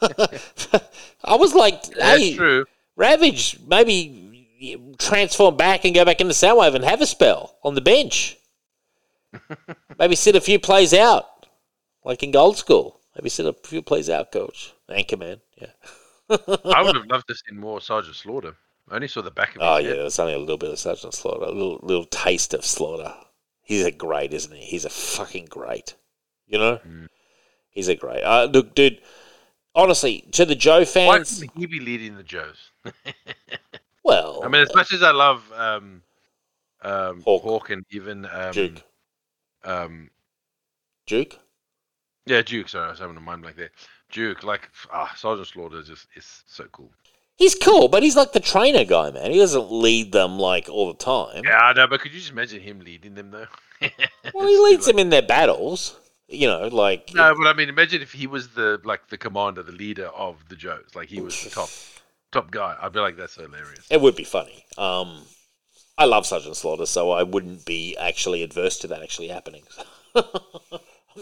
I was like, hey, true. Ravage, maybe transform back and go back into Soundwave and have a spell on the bench. Maybe sit a few plays out, like in Gold School. Maybe sit a few plays out, Coach. Anchorman, yeah. I would have loved to see more Sergeant Slaughter. I only saw the back of his head. Oh, yeah, there's only a little bit of Sergeant Slaughter, a little little taste of Slaughter. He's a great, isn't he? He's a fucking great, you know? Mm. He's a great. Uh, look, dude, honestly, to the Joe fans... Why doesn't he be leading the Joes? Well... I mean, as much as I love um, um, Hawk. Hawk and even... Um, Duke. Um, Duke? Yeah, Duke, sorry, I was having a mind blank there. Duke, like, ah, Sergeant Slaughter is just is so cool. He's cool, but he's like the trainer guy, man. He doesn't lead them, like, all the time. Yeah, I know, but could you just imagine him leading them, though? Well, he leads like... them in their battles, you know, like... No, but I mean, imagine if he was the, like, the commander, the leader of the Joes. Like, he was the top top guy. I'd be like, that's hilarious. It would be funny. Um, I love Sergeant Slaughter, so I wouldn't be actually adverse to that actually happening. I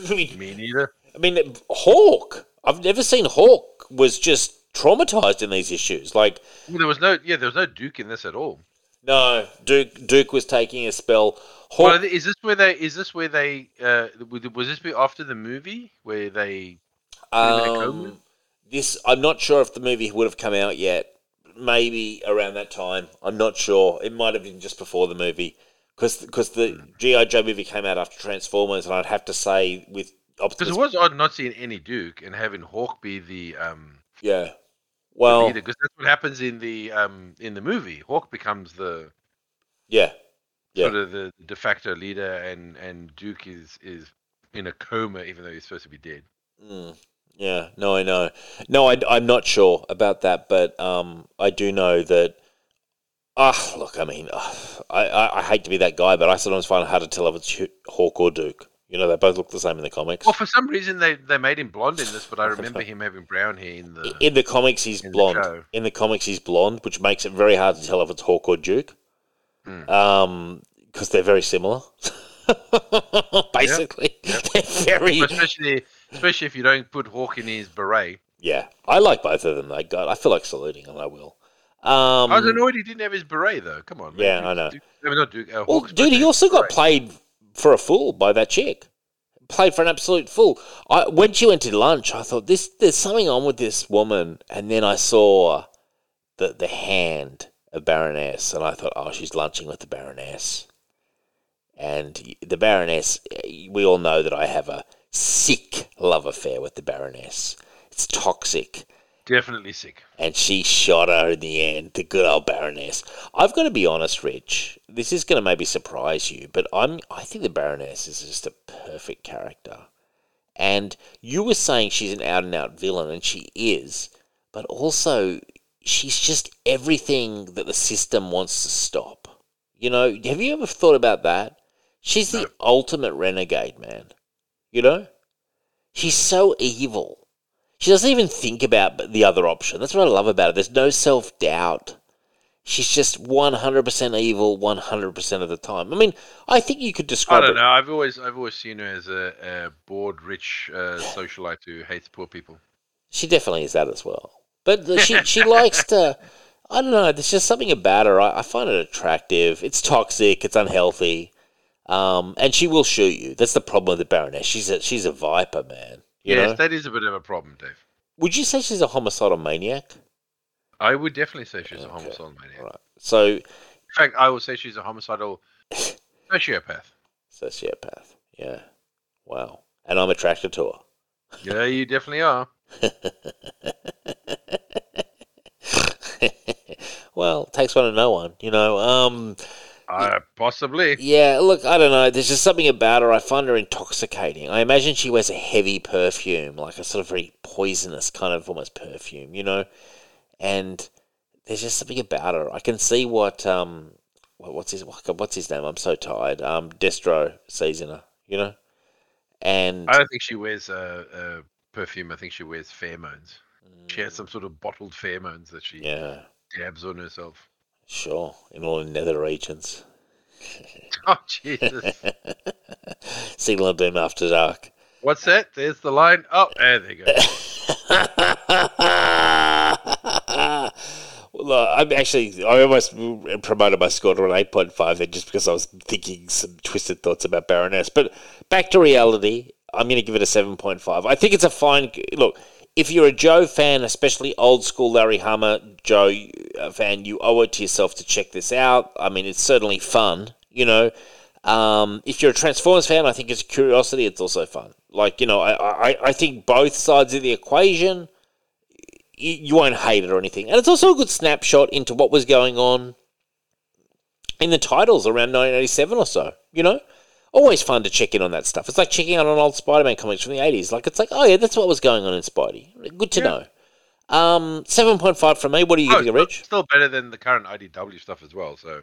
mean, me neither. I mean, Hawk... I've never seen Hawk was just traumatized in these issues. Like, well, there was no, yeah, there was no Duke in this at all. No, Duke. Duke was taking a spell. Hawk, well, is this where they? Is this where they? Uh, was this after the movie where they? Um, this I'm not sure if the movie would have come out yet. Maybe around that time. I'm not sure. It might have been just before the movie, because because the G I Joe movie came out after Transformers, and I'd have to say with. Because it was odd not seeing any Duke and having Hawk be the um yeah, well, because that's what happens in the um in the movie. Hawk becomes the yeah, yeah. sort of the de facto leader, and, and Duke is, is in a coma even though he's supposed to be dead. Mm, yeah, no, I know, no, I I'm not sure about that, but um I do know that. Ah, oh, look, I mean, oh, I, I I hate to be that guy, but I sometimes find it hard to tell if it's Hawk or Duke. You know, they both look the same in the comics. Well, for some reason, they, they made him blonde in this, but I remember him having brown hair in the... In the comics, he's in blonde. The in the comics, he's blonde, which makes it very hard to tell if it's Hawk or Duke, mm. um, because they're very similar, basically. Yep. Yep. They're very... Especially especially if you don't put Hawk in his beret. Yeah, I like both of them. I got. I feel like saluting, and I will. Um, I was annoyed he didn't have his beret though. Come on, man. Yeah, Duke, I know. Duke, I mean, not Duke, uh, well, dude, he also got beret. played for a fool by that chick. Played for an absolute fool. I, when she went to lunch, I thought this. There's something on with this woman, and then I saw the the hand of Baroness, and I thought, oh, she's lunching with the Baroness. And the Baroness, we all know that I have a sick love affair with the Baroness. It's toxic. Definitely sick. And she shot her in the end, the good old Baroness. I've got to be honest, Rich. This is going to maybe surprise you, but I'm, I think the Baroness is just a perfect character. And you were saying she's an out-and-out villain, and she is, but also she's just everything that the system wants to stop. You know, have you ever thought about that? She's the no. ultimate renegade, man. You know? She's so evil. She doesn't even think about the other option. That's what I love about it. There's no self-doubt. She's just one hundred percent evil one hundred percent of the time. I mean, I think you could describe I don't it. know. I've always I've always seen her as a, a bored, rich uh, socialite who hates poor people. She definitely is that as well. But she, she likes to... I don't know. There's just something about her. I, I find it attractive. It's toxic. It's unhealthy. Um, and she will shoot you. That's the problem with the Baroness. She's a she's a viper, man. You yes, know? That is a bit of a problem, Dave. Would you say she's a homicidal maniac? I would definitely say she's okay. a homicidal maniac. Right. So, in fact, I would say she's a homicidal sociopath. Sociopath. Yeah. Wow. And I'm attracted to her. Yeah, you definitely are. Well, it takes one to know one, you know. Um, uh, possibly. Yeah, look, I don't know. There's just something about her. I find her intoxicating. I imagine she wears a heavy perfume, like a sort of very poisonous kind of almost perfume, you know. And there's just something about her. I can see what um, what, what's his what's his name? I'm so tired. Um, Destro sees in her, you know. And I don't think she wears uh, uh, perfume. I think she wears pheromones. Mm. She has some sort of bottled pheromones that she. Yeah. Dabs on herself. Sure, in all the nether regions. Oh, Jesus. Signal of Doom After Dark. What's that? There's the line. Oh, there they go. Well, I'm actually, I almost promoted my score to an eight point five then just because I was thinking some twisted thoughts about Baroness. But back to reality, I'm going to give it a seven point five. I think it's a fine, look, if you're a Joe fan, especially old school Larry Hama Joe fan, you owe it to yourself to check this out. I mean, it's certainly fun, you know. Um, if you're a Transformers fan, I think it's a curiosity. It's also fun. Like, you know, I, I, I think both sides of the equation, you, you won't hate it or anything. And it's also a good snapshot into what was going on in the titles around nineteen eighty-seven or so, you know. Always fun to check in on that stuff. It's like checking out on old Spider-Man comics from the eighties. Like, it's like, oh, yeah, that's what was going on in Spidey. Good to yeah. know. Um, seven point five from me. What are you oh, giving, Rich? Still better than the current I D W stuff as well. So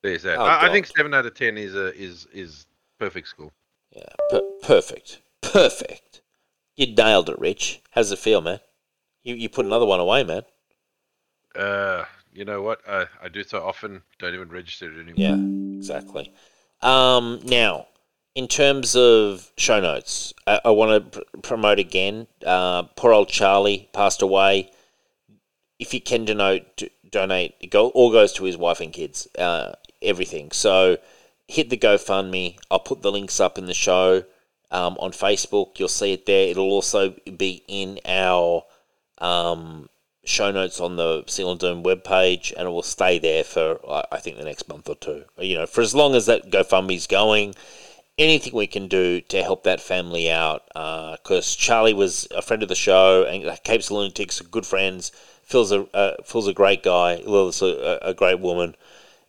there's that. Oh, I, I think seven out of ten is a, is is perfect score. Yeah, per- perfect. Perfect. You nailed it, Rich. How's it feel, man? You you put another one away, man. Uh, You know what? I, I do so often. Don't even register it anymore. Yeah, exactly. Um, now, in terms of show notes, I, I want to pr- promote again. Uh, poor old Charlie passed away. If you can donate, do, donate it go, all goes to his wife and kids, uh, everything. So hit the GoFundMe. I'll put the links up in the show um, on Facebook. You'll see it there. It'll also be in our um, show notes on the Seal and Doom webpage, and it will stay there for, I think, the next month or two. You know, for as long as that GoFundMe's going, anything we can do to help that family out, because uh, Charlie was a friend of the show, and Capes and Lunatics are good friends. Phil's a, uh, Phil's a great guy, Lilith's a, a great woman,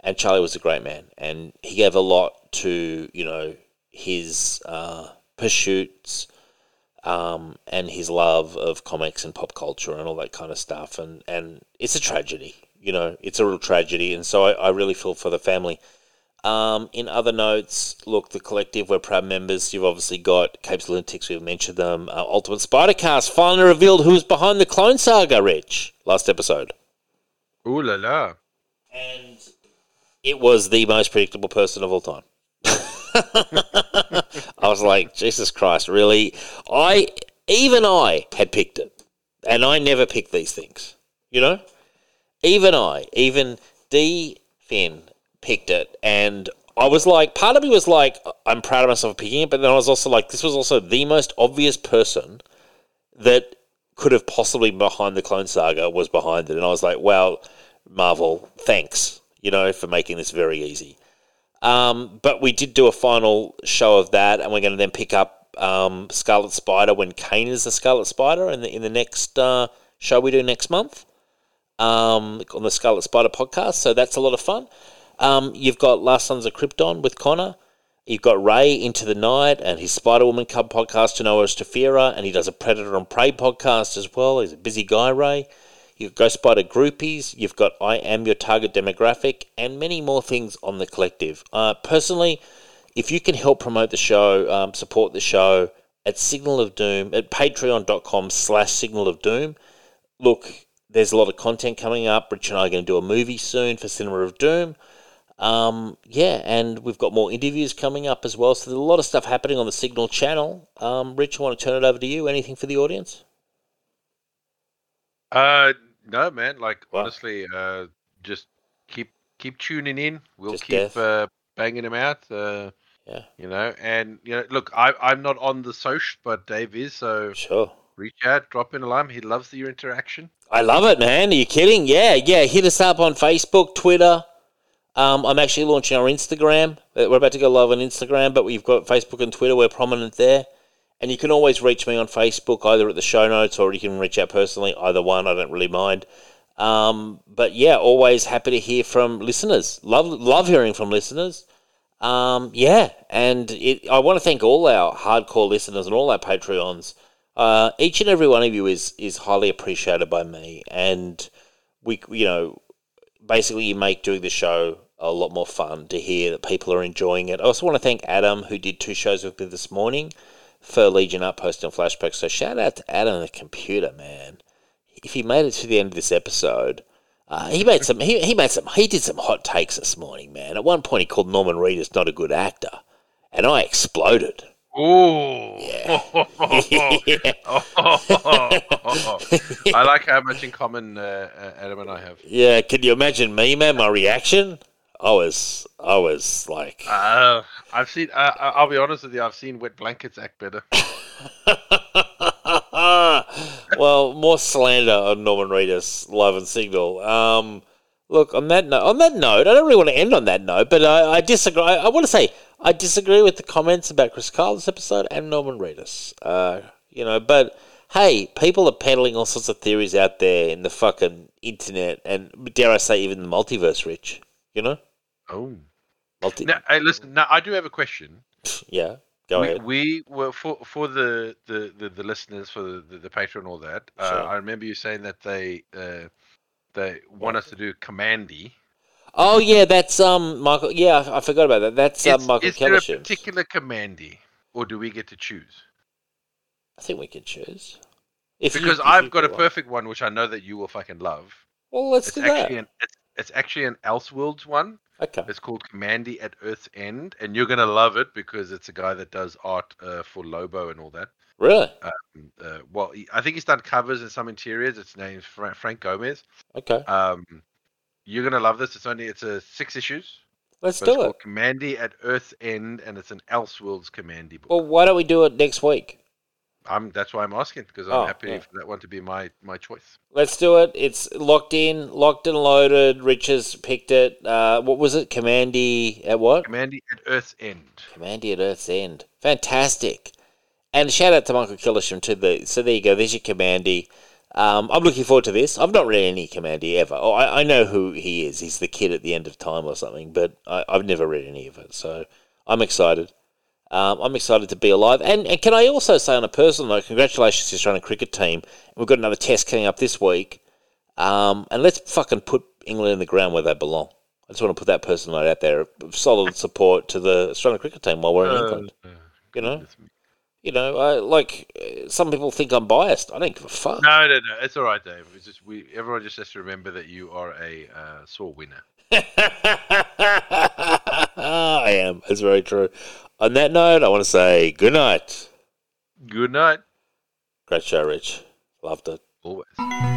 and Charlie was a great man, and he gave a lot to, you know, his uh, pursuits, Um, and his love of comics and pop culture and all that kind of stuff. And, and it's a tragedy, you know, it's a real tragedy. And so I, I really feel for the family. Um, in other notes, look, the collective, we're proud members. You've obviously got Capes and Lunatics, we've mentioned them. Uh, Ultimate Spider-Cast finally revealed who's behind the Clone Saga, Rich, last episode. Ooh la la. And it was the most predictable person of all time. I was like, Jesus Christ, really? I even I had picked it, and I never pick these things, you know? Even I, even D. Finn picked it, and I was like, part of me was like, I'm proud of myself for picking it, but then I was also like, this was also the most obvious person that could have possibly been behind the Clone Saga was behind it, and I was like, wow, Marvel, thanks, you know, for making this very easy. Um, but we did do a final show of that, and we're going to then pick up um, Scarlet Spider when Kane is the Scarlet Spider in the, in the next uh, show we do next month um, on the Scarlet Spider podcast, so that's a lot of fun. Um, you've got Last Sons of Krypton with Connor. You've got Ray Into the Night and his Spider-Woman Cub podcast, To Noah's Tefira, and he does a Predator and Prey podcast as well. He's a busy guy, Ray. You've got Ghost Spider Groupies. You've got I Am Your Target Demographic and many more things on the collective. Uh, personally, if you can help promote the show, um, support the show at Signal of Doom, at patreon.com slash Signal of Doom. Look, there's a lot of content coming up. Rich and I are going to do a movie soon for Cinema of Doom. Um, yeah, and we've got more interviews coming up as well. So there's a lot of stuff happening on the Signal channel. Um, Rich, I want to turn it over to you. Anything for the audience? Uh, no, man. Like, wow. honestly, uh, just keep keep tuning in. We'll just keep uh, banging them out. Uh, yeah. You know, and you know, look, I, I'm not on the social, but Dave is. So sure. Reach out, drop in a line. He loves your interaction. I love it, man. Are you kidding? Yeah, yeah. Hit us up on Facebook, Twitter. Um, I'm actually launching our Instagram. We're about to go live on Instagram, but we've got Facebook and Twitter. We're prominent there. And you can always reach me on Facebook, either at the show notes or you can reach out personally. Either one, I don't really mind. Um, but, yeah, always happy to hear from listeners. Love love hearing from listeners. Um, yeah, and it, I want to thank all our hardcore listeners and all our Patreons. Uh, each and every one of you is is highly appreciated by me. And, we, you know, basically you make doing the show a lot more fun to hear that people are enjoying it. I also want to thank Adam, who did two shows with me this morning for Legion Outpost and Flashback. So shout out to Adam the computer, man. If he made it to the end of this episode, uh, he made some. He, he made some. He did some hot takes this morning, man. At one point, he called Norman Reedus not a good actor, and I exploded. Ooh. Yeah. yeah. I like how much in common uh, Adam and I have. Yeah, can you imagine me, man? My reaction. I was, I was like. Uh, I've seen. Uh, I'll be honest with you. I've seen wet blankets act better. Well, more slander on Norman Reedus live and Signal. Um, look, on that note, on that note, I don't really want to end on that note, but I, I disagree. I, I want to say. I disagree with the comments about Chris Kyle this episode and Norman Reedus. Uh, you know, but hey, people are peddling all sorts of theories out there in the fucking internet and, dare I say, even the multiverse, Rich, you know? Oh. Multi- now, hey, listen, now I do have a question. Yeah, go we, ahead. We were, for for the, the, the, the listeners, for the, the, the Patreon and all that, uh, sure. I remember you saying that they uh, they want us to do Commandy. Oh yeah, that's um Michael. Yeah, I, I forgot about that. That's um, Michael Kelleher. Is there Kelleher. a particular Commandy, or do we get to choose? I think we can choose. If because you, I've got a one. perfect one, which I know that you will fucking love. Well, let's it's do that. An, it's, it's actually an Elseworlds one. Okay. It's called Commandy at Earth's End, and you're gonna love it because it's a guy that does art uh, for Lobo and all that. Really? Um, uh, well, he, I think he's done covers and some interiors. It's named Fra- Frank Gomez. Okay. Um. You're gonna love this. It's only it's a six issues. Let's do it. Commandy at Earth's End, and it's an Elseworlds Commandy book. Well, why don't we do it next week? I'm that's why I'm asking because I'm oh, happy yeah. for that one to be my, my choice. Let's do it. It's locked in, locked and loaded. Richard's picked it. Uh, what was it? Commandy at what? Commandy at Earth's End. Commandy at Earth's End. Fantastic. And shout out to Michael Kelleher too. The so there you go. There's your Commandy. Um, I'm looking forward to this. I've not read any Commandy ever. Oh, I, I know who he is. He's the kid at the end of time or something, but I, I've never read any of it. So I'm excited. Um, I'm excited to be alive. And, and can I also say on a personal note, congratulations to the Australian cricket team. We've got another test coming up this week. Um, and let's fucking put England in the ground where they belong. I just want to put that personal note out there. Solid support to the Australian cricket team while we're in England. You know? You know, uh, like uh, some people think I'm biased. I don't give a fuck. No, no, no. It's all right, Dave. It's just we. Everyone just has to remember that you are a uh, sore winner. I am. It's very true. On that note, I want to say good night. Good night. Great show, Rich. Loved it. Always.